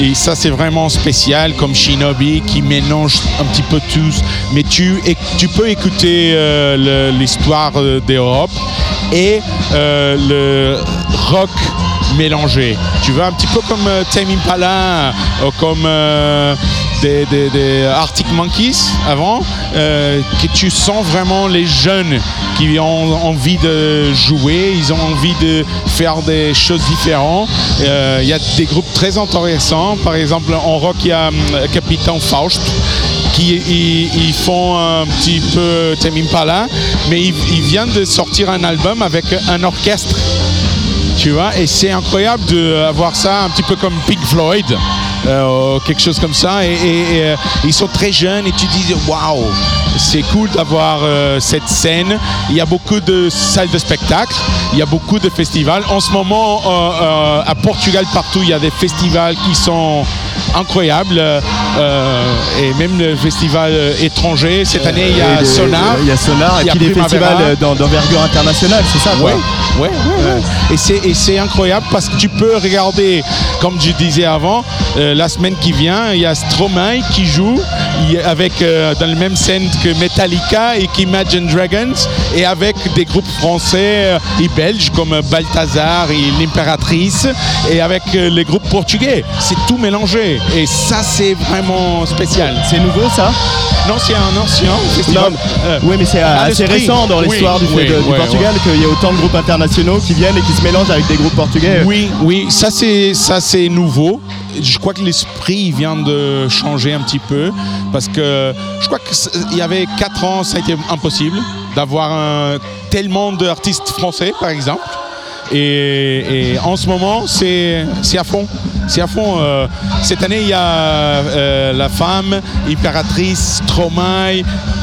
et ça c'est vraiment spécial, comme Xinobi qui mélange un petit peu tous, mais tu, et, tu peux écouter euh, le, l'histoire d'Europe et euh, le rock mélangé. Tu vois, un petit peu comme euh, Tame Impala ou comme euh, des, des, des Arctic Monkeys avant, euh, que tu sens vraiment les jeunes qui ont envie de jouer, ils ont envie de faire des choses différentes. Il euh, y a des groupes très intéressants. Par exemple, en rock, il y a euh, Capitaine Faust, qui ils, ils font un petit peu Tame Impala, mais ils, ils viennent de sortir un album avec un orchestre. Tu vois, et c'est incroyable d'avoir ça, un petit peu comme Pink Floyd, euh, quelque chose comme ça. Et, et, et euh, ils sont très jeunes et tu dis waouh, c'est cool d'avoir euh, cette scène. Il y a beaucoup de salles de spectacle, il y a beaucoup de festivals. En ce moment, euh, euh, à Portugal, partout, il y a des festivals qui sont incroyables. Euh, et même le festival étranger, cette année, il y a Sonar. Il y a Sonar, et puis des festivals d'envergure internationale, c'est ça? Oui, oui, oui. Et c'est incroyable parce que tu peux regarder, comme je disais avant, euh, la semaine qui vient, il y a Stromae qui joue avec, euh, dans la même scène que Metallica et Imagine Dragons, et avec des groupes français et belges comme Balthazar et l'Impératrice, et avec euh, les groupes portugais. C'est tout mélangé. Et ça, c'est vraiment spécial. C'est nouveau, ça? Non, c'est un ancien festival. Euh, oui, mais c'est assez récent dans l'histoire oui, du, oui, de, du ouais, Portugal ouais. qu'il y a autant de groupes internationaux qui viennent et qui se mélangent avec des groupes portugais. Oui, oui, ça c'est, ça, c'est nouveau. Je crois que l'esprit vient de changer un petit peu, parce que je crois qu'il y avait quatre ans, ça a été impossible d'avoir un, tellement d'artistes français, par exemple. Et, et en ce moment, c'est, c'est à fond. C'est à fond. Euh, cette année, il y a euh, La Femme, Impératrice, Stromae.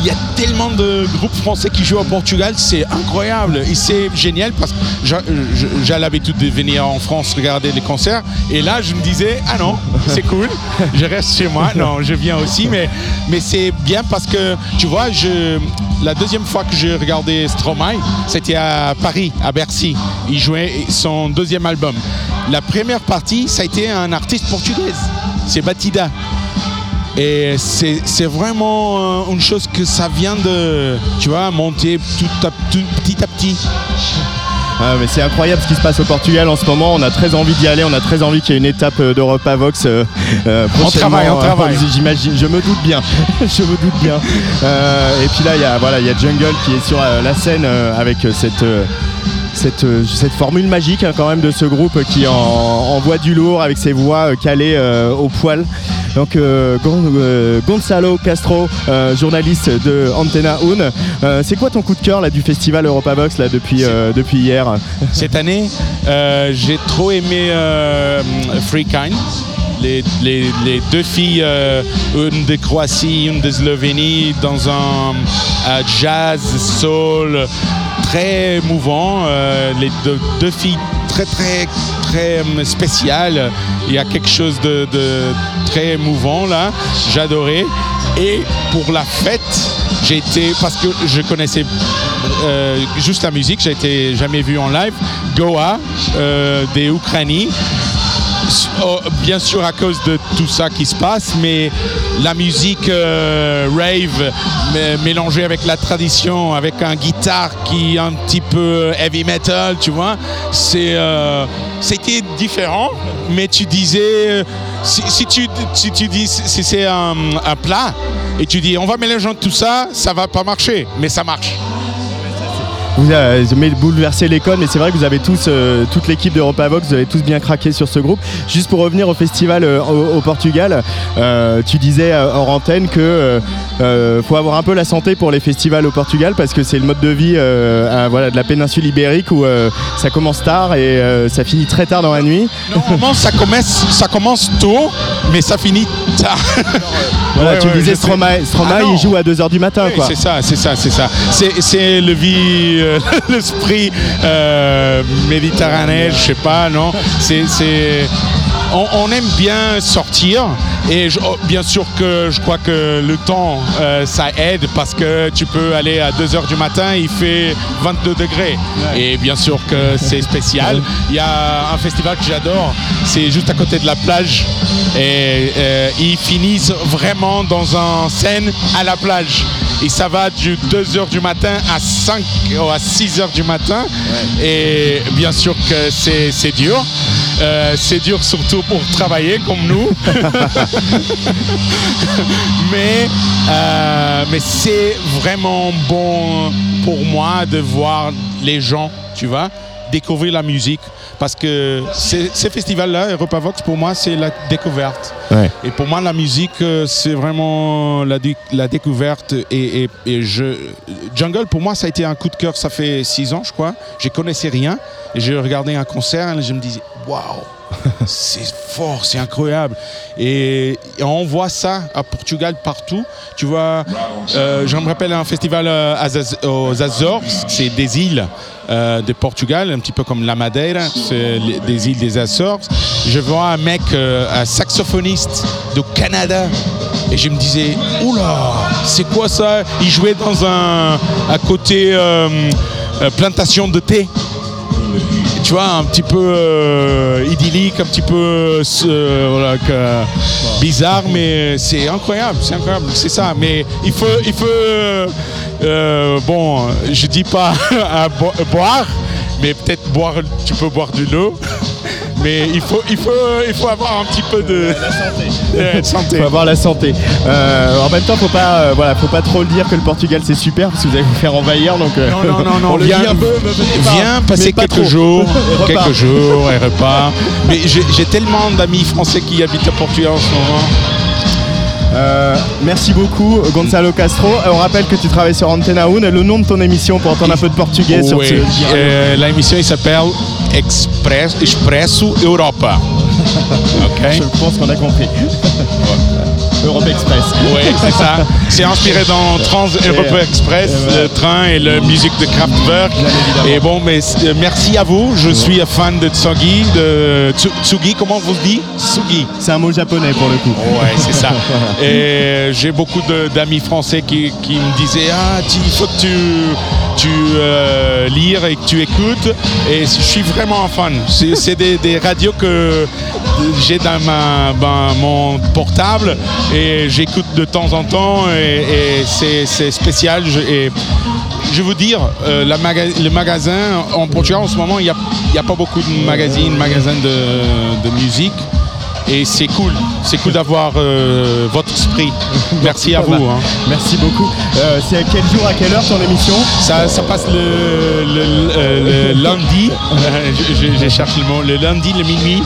Il y a tellement de groupes français qui jouent au Portugal. C'est incroyable. Et c'est génial parce que j'a, j'a, j'ai l'habitude de venir en France regarder les concerts. Et là, je me disais, ah non, c'est cool. Je reste chez moi. Non, je viens aussi. Mais, mais c'est bien parce que, tu vois, je, la deuxième fois que j'ai regardé Stromae, c'était à Paris, à Bercy. Il jouait son deuxième album. La première partie, ça a été un artiste portugaise, c'est Batida. Et c'est, c'est vraiment une chose que ça vient de, tu vois, monter tout, à, tout petit à petit. Ah, mais c'est incroyable ce qui se passe au Portugal en ce moment. On a très envie d'y aller, on a très envie qu'il y ait une étape d'Europavox euh, euh, prochainement. On travaille, on travaille. J'imagine, je me doute bien. je me doute bien. Euh, et puis là, il y a, voilà, il y a Jungle qui est sur euh, la scène euh, avec euh, cette. Euh, Cette, cette formule magique hein, quand même de ce groupe qui en, envoie du lourd avec ses voix calées euh, au poil. Donc euh, Gon- euh, Gonzalo Castro, euh, journaliste de Antena un, euh, c'est quoi ton coup de cœur là, du festival Europavox là, depuis, euh, depuis hier? Cette année, euh, j'ai trop aimé euh, Free Kind. Les, les, les deux filles, euh, une de Croatie, une de Slovénie, dans un euh, jazz, soul, très mouvant. Euh, les deux, deux filles très, très, très spéciales. Il y a quelque chose de, de très mouvant là. J'adorais. Et pour la fête, J'ai été, parce que je connaissais euh, juste la musique, j'ai été jamais vu en live, Goa, euh, des Ukrainiens. Oh, bien sûr à cause de tout ça qui se passe, mais la musique euh, rave m- mélangée avec la tradition, avec un guitare qui est un petit peu heavy metal, tu vois, c'est, euh, c'était différent. Mais tu disais, si, si, tu, si tu dis si c'est un, un plat et tu dis on va mélanger tout ça, ça va pas marcher, mais ça marche. Vous avez bouleversé les codes, mais c'est vrai que vous avez tous, euh, toute l'équipe d'Europavox, vous avez tous bien craqué sur ce groupe. Juste pour revenir au festival euh, au, au Portugal, euh, tu disais hors antenne que euh, faut avoir un peu la santé pour les festivals au Portugal parce que c'est le mode de vie euh, à, voilà, de la péninsule ibérique où euh, ça commence tard et euh, ça finit très tard dans la nuit. Normalement, ça commence, ça commence tôt, mais ça finit tard. Voilà, ouais, tu ouais, disais Stromae, Stromae ah, il joue à deux heures du matin. Oui, quoi. C'est ça, c'est ça, c'est ça. C'est, c'est le vie. L'esprit euh, méditerranéen, je sais pas, non. C'est, c'est... On, on aime bien sortir et je, oh, bien sûr que je crois que le temps euh, ça aide parce que tu peux aller à deux heures du matin, il fait vingt-deux degrés et bien sûr que c'est spécial. Il y a un festival que j'adore, c'est juste à côté de la plage et euh, ils finissent vraiment dans un scène à la plage. Et ça va du deux heures du matin à cinq, à six heures du matin. Ouais. Et bien sûr que c'est, c'est dur. Euh, c'est dur surtout pour travailler comme nous. mais, euh, mais c'est vraiment bon pour moi de voir les gens, tu vois, découvrir la musique. Parce que ces, ces festivals-là, Europavox, pour moi, c'est la découverte. Ouais. Et pour moi, la musique, c'est vraiment la, la découverte. Et, et, et je, Jungle, pour moi, ça a été un coup de cœur. Ça fait six ans, je crois. Je connaissais rien. Et j'ai regardé un concert et je me disais, waouh, c'est fort, c'est incroyable. Et on voit ça à Portugal partout. Tu vois, euh, je me rappelle un festival aux Açores, c'est des îles. Euh, de Portugal, un petit peu comme la Madeira, c'est les, des îles des Açores. Je vois un mec, euh, un saxophoniste du Canada, et je me disais, oula, c'est quoi ça? Il jouait dans un à côté euh, euh, plantation de thé. Tu vois, un petit peu euh, idyllique, un petit peu euh, voilà, que, euh, bizarre, mais c'est incroyable, c'est incroyable, c'est ça. Mais il faut, il faut euh, euh, bon, je dis pas à bo- boire, mais peut-être boire, tu peux boire de l'eau. Mais il faut, il, faut, il faut avoir un petit peu de la santé. La santé. Il faut avoir la santé. Euh, en même temps, il euh, ne voilà, faut pas trop le dire que le Portugal, c'est super, parce que vous allez vous faire envahir. Donc, euh, non, non, non, non. On le viens, dit un peu, viens passer quelques trop. jours, quelques jours et repart. Mais j'ai, j'ai tellement d'amis français qui habitent au Portugal en ce moment. Euh, merci beaucoup Gonzalo Castro. On rappelle que tu travailles sur Antena un. Le nom de ton émission pour entendre un peu de portugais oui. sur ce... euh, La émission il s'appelle Express, Expresso Europa. Okay. Je pense qu'on a compris. Europe Express. Oui, c'est ça. C'est inspiré dans Trans Europe Express, le train et la musique de Kraftwerk. Et bon, mais merci à vous. Je suis fan de Tsugi, de Tsugi. Comment vous dit Tsugi. C'est un mot japonais pour le coup. Oui, c'est ça. Et j'ai beaucoup de, d'amis français qui, qui me disaient ah, il faut que tu, tu euh, lire et que tu écoutes. Et je suis vraiment un fan. C'est, c'est des, des radios que j'ai dans ma, ben, mon portable. Et j'écoute de temps en temps et, et c'est, c'est spécial. Je, et je veux dire, euh, la maga- le magasin en Portugal en ce moment, il n'y a, a pas beaucoup de magazines, magasins de, de musique. Et c'est cool, c'est cool d'avoir euh, votre esprit. Merci à vous. Hein. Merci beaucoup. Euh, c'est à quel jour, à quelle heure ton émission ? Ça, ça passe le, le, le, le lundi, je, je, je cherche le mot, le lundi, le minuit,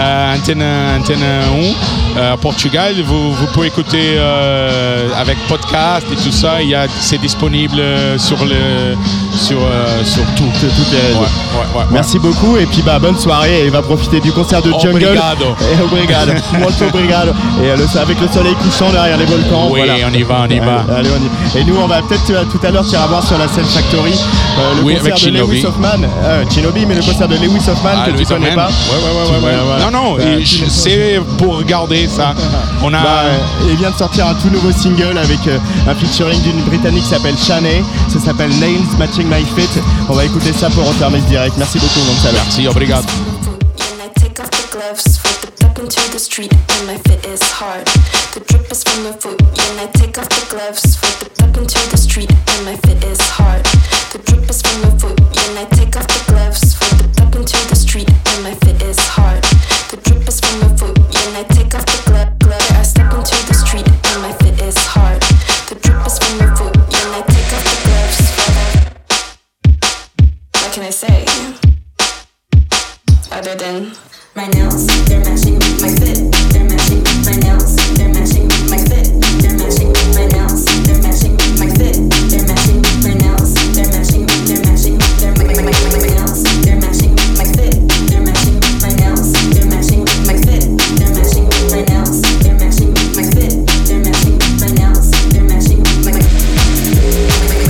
à Antenne un, à Portugal. Vous, vous pouvez écouter euh, avec podcast et tout ça. Il y a, c'est disponible sur, le, sur, euh, sur tout. Tout, tout est... ouais, ouais, ouais, merci ouais. beaucoup et puis bah, bonne soirée et va profiter du concert de Jungle. Obrigado. Obrigado, muito obrigado. Et le, avec le soleil couchant derrière les volcans. Oui, voilà. on y va, on y va. Allez, allez, on y... Et nous, on va peut-être tout à l'heure tirer à voir sur la scène Factory euh, le oui, concert de Lewis Hoffman. Euh, Xinobi, mais le concert de Lewis Hoffman ah, que Lewis tu connais Hoffman. Pas. Ouais, ouais, ouais, ouais, ouais. ouais, ouais. Non, non, euh, c'est pour regarder année, ça. On a... bah, il vient de sortir un tout nouveau single avec euh, un featuring d'une Britannique qui s'appelle Shanae. Ça s'appelle Nails Matching My Feet. On va écouter ça pour entamer ce direct. Merci beaucoup, donc ça va. Merci, obrigado. To the street and my fit is hard. The drip is from the foot and I take off the gloves. With the pep into the street and my fit is hard. The drip is from the foot and I take off the gloves. With the pep into the street and my fit is hard. The drip is from the foot and I take off the glove. Glove I step into the street and my fit is hard. The drip is from the foot and I take off the gloves. What can I say? Other than my nails, they're matching with my fit. They're matching with my nails. They're matching with my fit. They're matching with my nails. They're matching with my fit. They're matching with my nails. They're matching. They're matching. They're my my my nails. They're matching with my fit. They're matching with my nails. They're matching with my fit. They're matching with my nails. They're matching with my fit. They're matching with my nails. They're matching with my.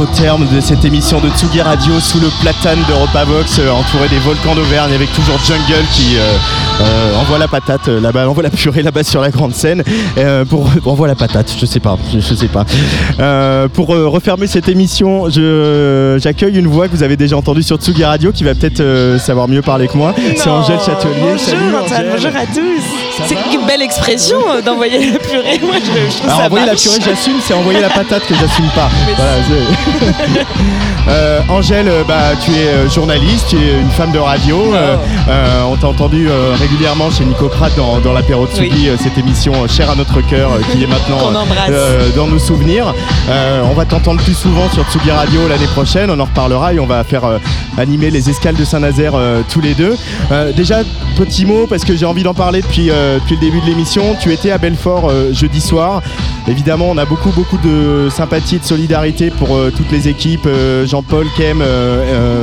Au terme de cette émission de Tsugi Radio sous le platane d'Europavox, euh, entouré des volcans d'Auvergne, avec toujours Jungle qui euh, euh, envoie la patate euh, là-bas, envoie la purée là-bas sur la grande scène, euh, pour envoie la patate, je sais pas, je sais pas. Euh, pour euh, refermer cette émission, je, euh, j'accueille une voix que vous avez déjà entendue sur Tsugi Radio qui va peut-être euh, savoir mieux parler que moi. Non. C'est Angèle Châtelier. Bonjour. Salut, Antoine, bonjour à tous. Ça c'est une belle expression euh, d'envoyer la purée. Moi, je, je trouve Alors, ça envoyer marche. La purée, j'assume, c'est envoyer la patate que j'assume pas. Voilà, euh, Angèle, bah, tu es journaliste, tu es une femme de radio. Oh. Euh, euh, on t'a entendu euh, régulièrement chez Nico Pratt dans, dans l'apéro de Tsugi, oui. euh, cette émission euh, chère à notre cœur euh, qui est maintenant euh, dans nos souvenirs. Euh, on va t'entendre plus souvent sur Tsugi Radio l'année prochaine. On en reparlera et on va faire euh, animer les escales de Saint-Nazaire euh, tous les deux. Euh, déjà, petit mot parce que j'ai envie d'en parler depuis. Euh, depuis le début de l'émission, tu étais à Belfort euh, jeudi soir Évidemment, on a beaucoup, beaucoup de sympathie, de solidarité pour euh, toutes les équipes, euh, Jean-Paul, Kem, euh,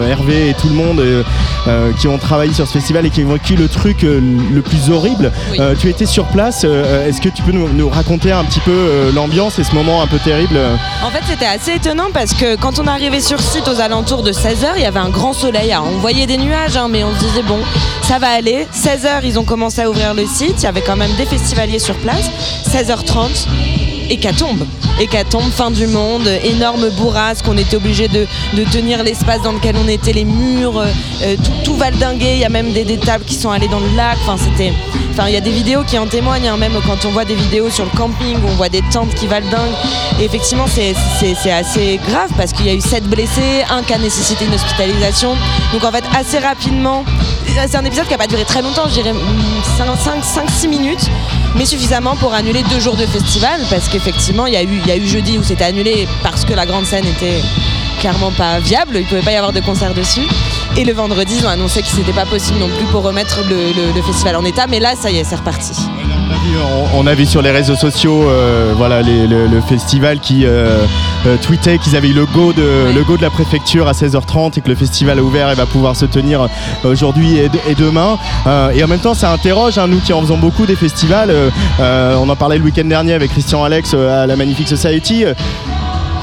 euh, Hervé et tout le monde euh, euh, qui ont travaillé sur ce festival et qui ont vécu le truc euh, le plus horrible. Oui. Euh, tu étais sur place, euh, est-ce que tu peux nous, nous raconter un petit peu euh, l'ambiance et ce moment un peu terrible ? En fait, c'était assez étonnant parce que quand on arrivait sur site aux alentours de seize heures, il y avait un grand soleil. Alors, on voyait des nuages, hein, mais on se disait bon, ça va aller. seize heures, ils ont commencé à ouvrir le site, il y avait quand même des festivaliers sur place. seize heures trente, hécatombe, hécatombe, fin du monde, énorme bourrasque, on était obligé de, de tenir l'espace dans lequel on était, les murs, euh, tout, tout valdingué, il y a même des, des tables qui sont allées dans le lac, enfin c'était, enfin il y a des vidéos qui en témoignent, hein, même quand on voit des vidéos sur le camping, on voit des tentes qui valdinguent, et effectivement c'est, c'est, c'est assez grave parce qu'il y a eu sept blessés, un qui a nécessité une hospitalisation, donc en fait assez rapidement, c'est un épisode qui n'a pas duré très longtemps, je dirais cinq six minutes, mais suffisamment pour annuler deux jours de festival parce qu'effectivement il y a eu, il y a eu jeudi où c'était annulé parce que la grande scène était clairement pas viable, il ne pouvait pas y avoir de concert dessus, et le vendredi ils ont annoncé que c'était pas possible non plus pour remettre le, le, le festival en état, mais là ça y est, c'est reparti. On a vu sur les réseaux sociaux euh, voilà, les, le, le festival qui euh, euh, tweetait qu'ils avaient eu le go, de, le go de la préfecture à seize heures trente et que le festival est ouvert et va pouvoir se tenir aujourd'hui et, de, et demain. Euh, et en même temps, ça interroge, hein, nous qui en faisons beaucoup des festivals. Euh, on en parlait le week-end dernier avec Christian Alex à la Magnifique Society.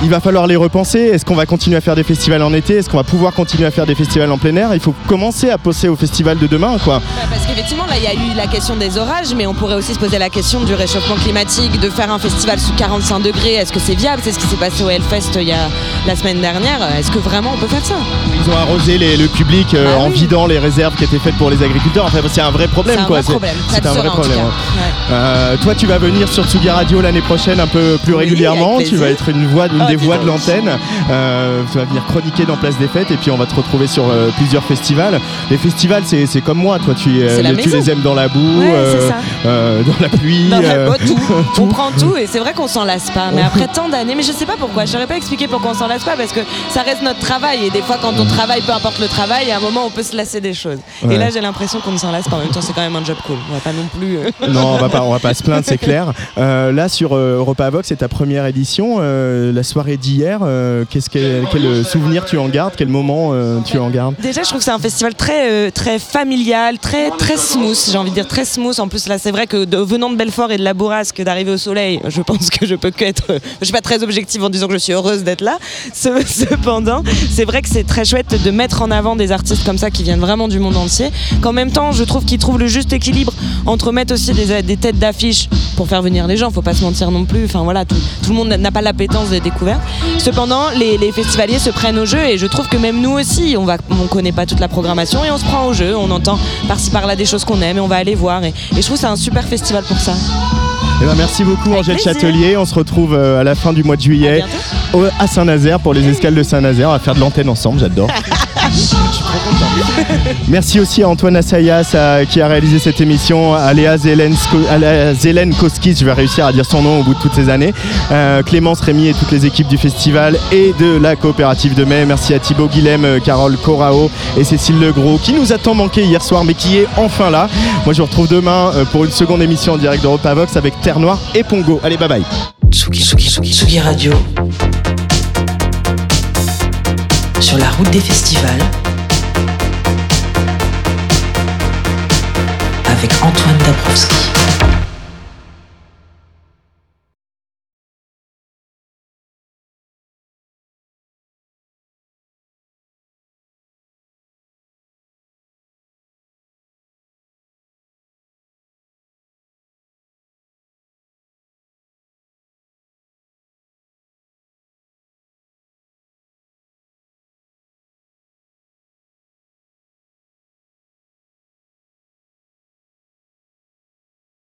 Il va falloir les repenser. Est-ce qu'on va continuer à faire des festivals en été ? Est-ce qu'on va pouvoir continuer à faire des festivals en plein air ? Il faut commencer à penser au festival de demain, quoi. Bah parce qu'effectivement, là, il y a eu la question des orages, mais on pourrait aussi se poser la question du réchauffement climatique, de faire un festival sous quarante-cinq degrés. Est-ce que c'est viable ? C'est ce qui s'est passé au Hellfest il y a la semaine dernière. Est-ce que vraiment on peut faire ça ? Ils ont arrosé les, le public euh, ah, en oui. vidant les réserves qui étaient faites pour les agriculteurs. Enfin, c'est un vrai problème, quoi. C'est un vrai quoi. problème. C'est, c'est un vrai problème. Hein. Ouais. Euh, toi, tu vas venir sur Tsugi Radio l'année prochaine un peu plus oui, régulièrement. Tu vas être une voix. De des voix de l'antenne, euh, tu vas venir chroniquer dans Place des Fêtes et puis on va te retrouver sur euh, plusieurs festivals. Les festivals c'est, c'est comme moi, toi tu, euh, le, tu les aimes dans la boue, ouais, euh, euh, dans la pluie, dans euh, la boue, tout. tout. On prend tout et c'est vrai qu'on s'en lasse pas, mais après tant d'années, mais je sais pas pourquoi, je saurais pas expliquer pourquoi on s'en lasse pas parce que ça reste notre travail et des fois quand on travaille, peu importe le travail, à un moment on peut se lasser des choses. Ouais. Et là j'ai l'impression qu'on ne s'en lasse pas, en même temps c'est quand même un job cool, on va pas non plus... Euh... Non, on va pas, on va pas se plaindre, c'est clair. Euh, là sur euh, Europavox, c'est ta première édition, euh, la soirée d'hier, euh, qu'est-ce que, quel souvenir tu en gardes, quel moment euh, tu en gardes ? Déjà, je trouve que c'est un festival très, euh, très familial, très, très smooth, j'ai envie de dire très smooth. En plus, là, c'est vrai que de, venant de Belfort et de la bourrasque, d'arriver au soleil, je pense que je peux qu'être. Euh, je suis pas très objective en disant que je suis heureuse d'être là. Cependant, c'est vrai que c'est très chouette de mettre en avant des artistes comme ça qui viennent vraiment du monde entier. Qu'en même temps, je trouve qu'ils trouvent le juste équilibre entre mettre aussi des, des têtes d'affiche pour faire venir les gens. Faut pas se mentir non plus. Enfin voilà, tout, tout le monde n'a pas l'appétence d'être découverte. Cependant, les, les festivaliers se prennent au jeu et je trouve que même nous aussi, on va, on connaît pas toute la programmation et on se prend au jeu, on entend par-ci par-là des choses qu'on aime et on va aller voir et, et je trouve que c'est un super festival pour ça. Eh ben merci beaucoup Angèle Châtelier, on se retrouve à la fin du mois de juillet à, au, à Saint-Nazaire pour les escales de Saint-Nazaire, on va faire de l'antenne ensemble, j'adore. Je suis très content. Merci aussi à Antoine Assayas à, qui a réalisé cette émission, à Léa Zelenkoski, je vais réussir à dire son nom au bout de toutes ces années, euh, Clémence Rémy et toutes les équipes du festival et de la Coopérative de Mai. Merci à Thibaut Guillem, Carole Corao et Cécile Legros qui nous a tant manqué hier soir mais qui est enfin là. Moi je vous retrouve demain pour une seconde émission en direct d'Europavox avec Terre Noire et Pongo. Allez bye bye. Tsugi, Tsugi, Tsugi, Tsugi Radio. Sur la route des festivals avec Antoine Dabrowski.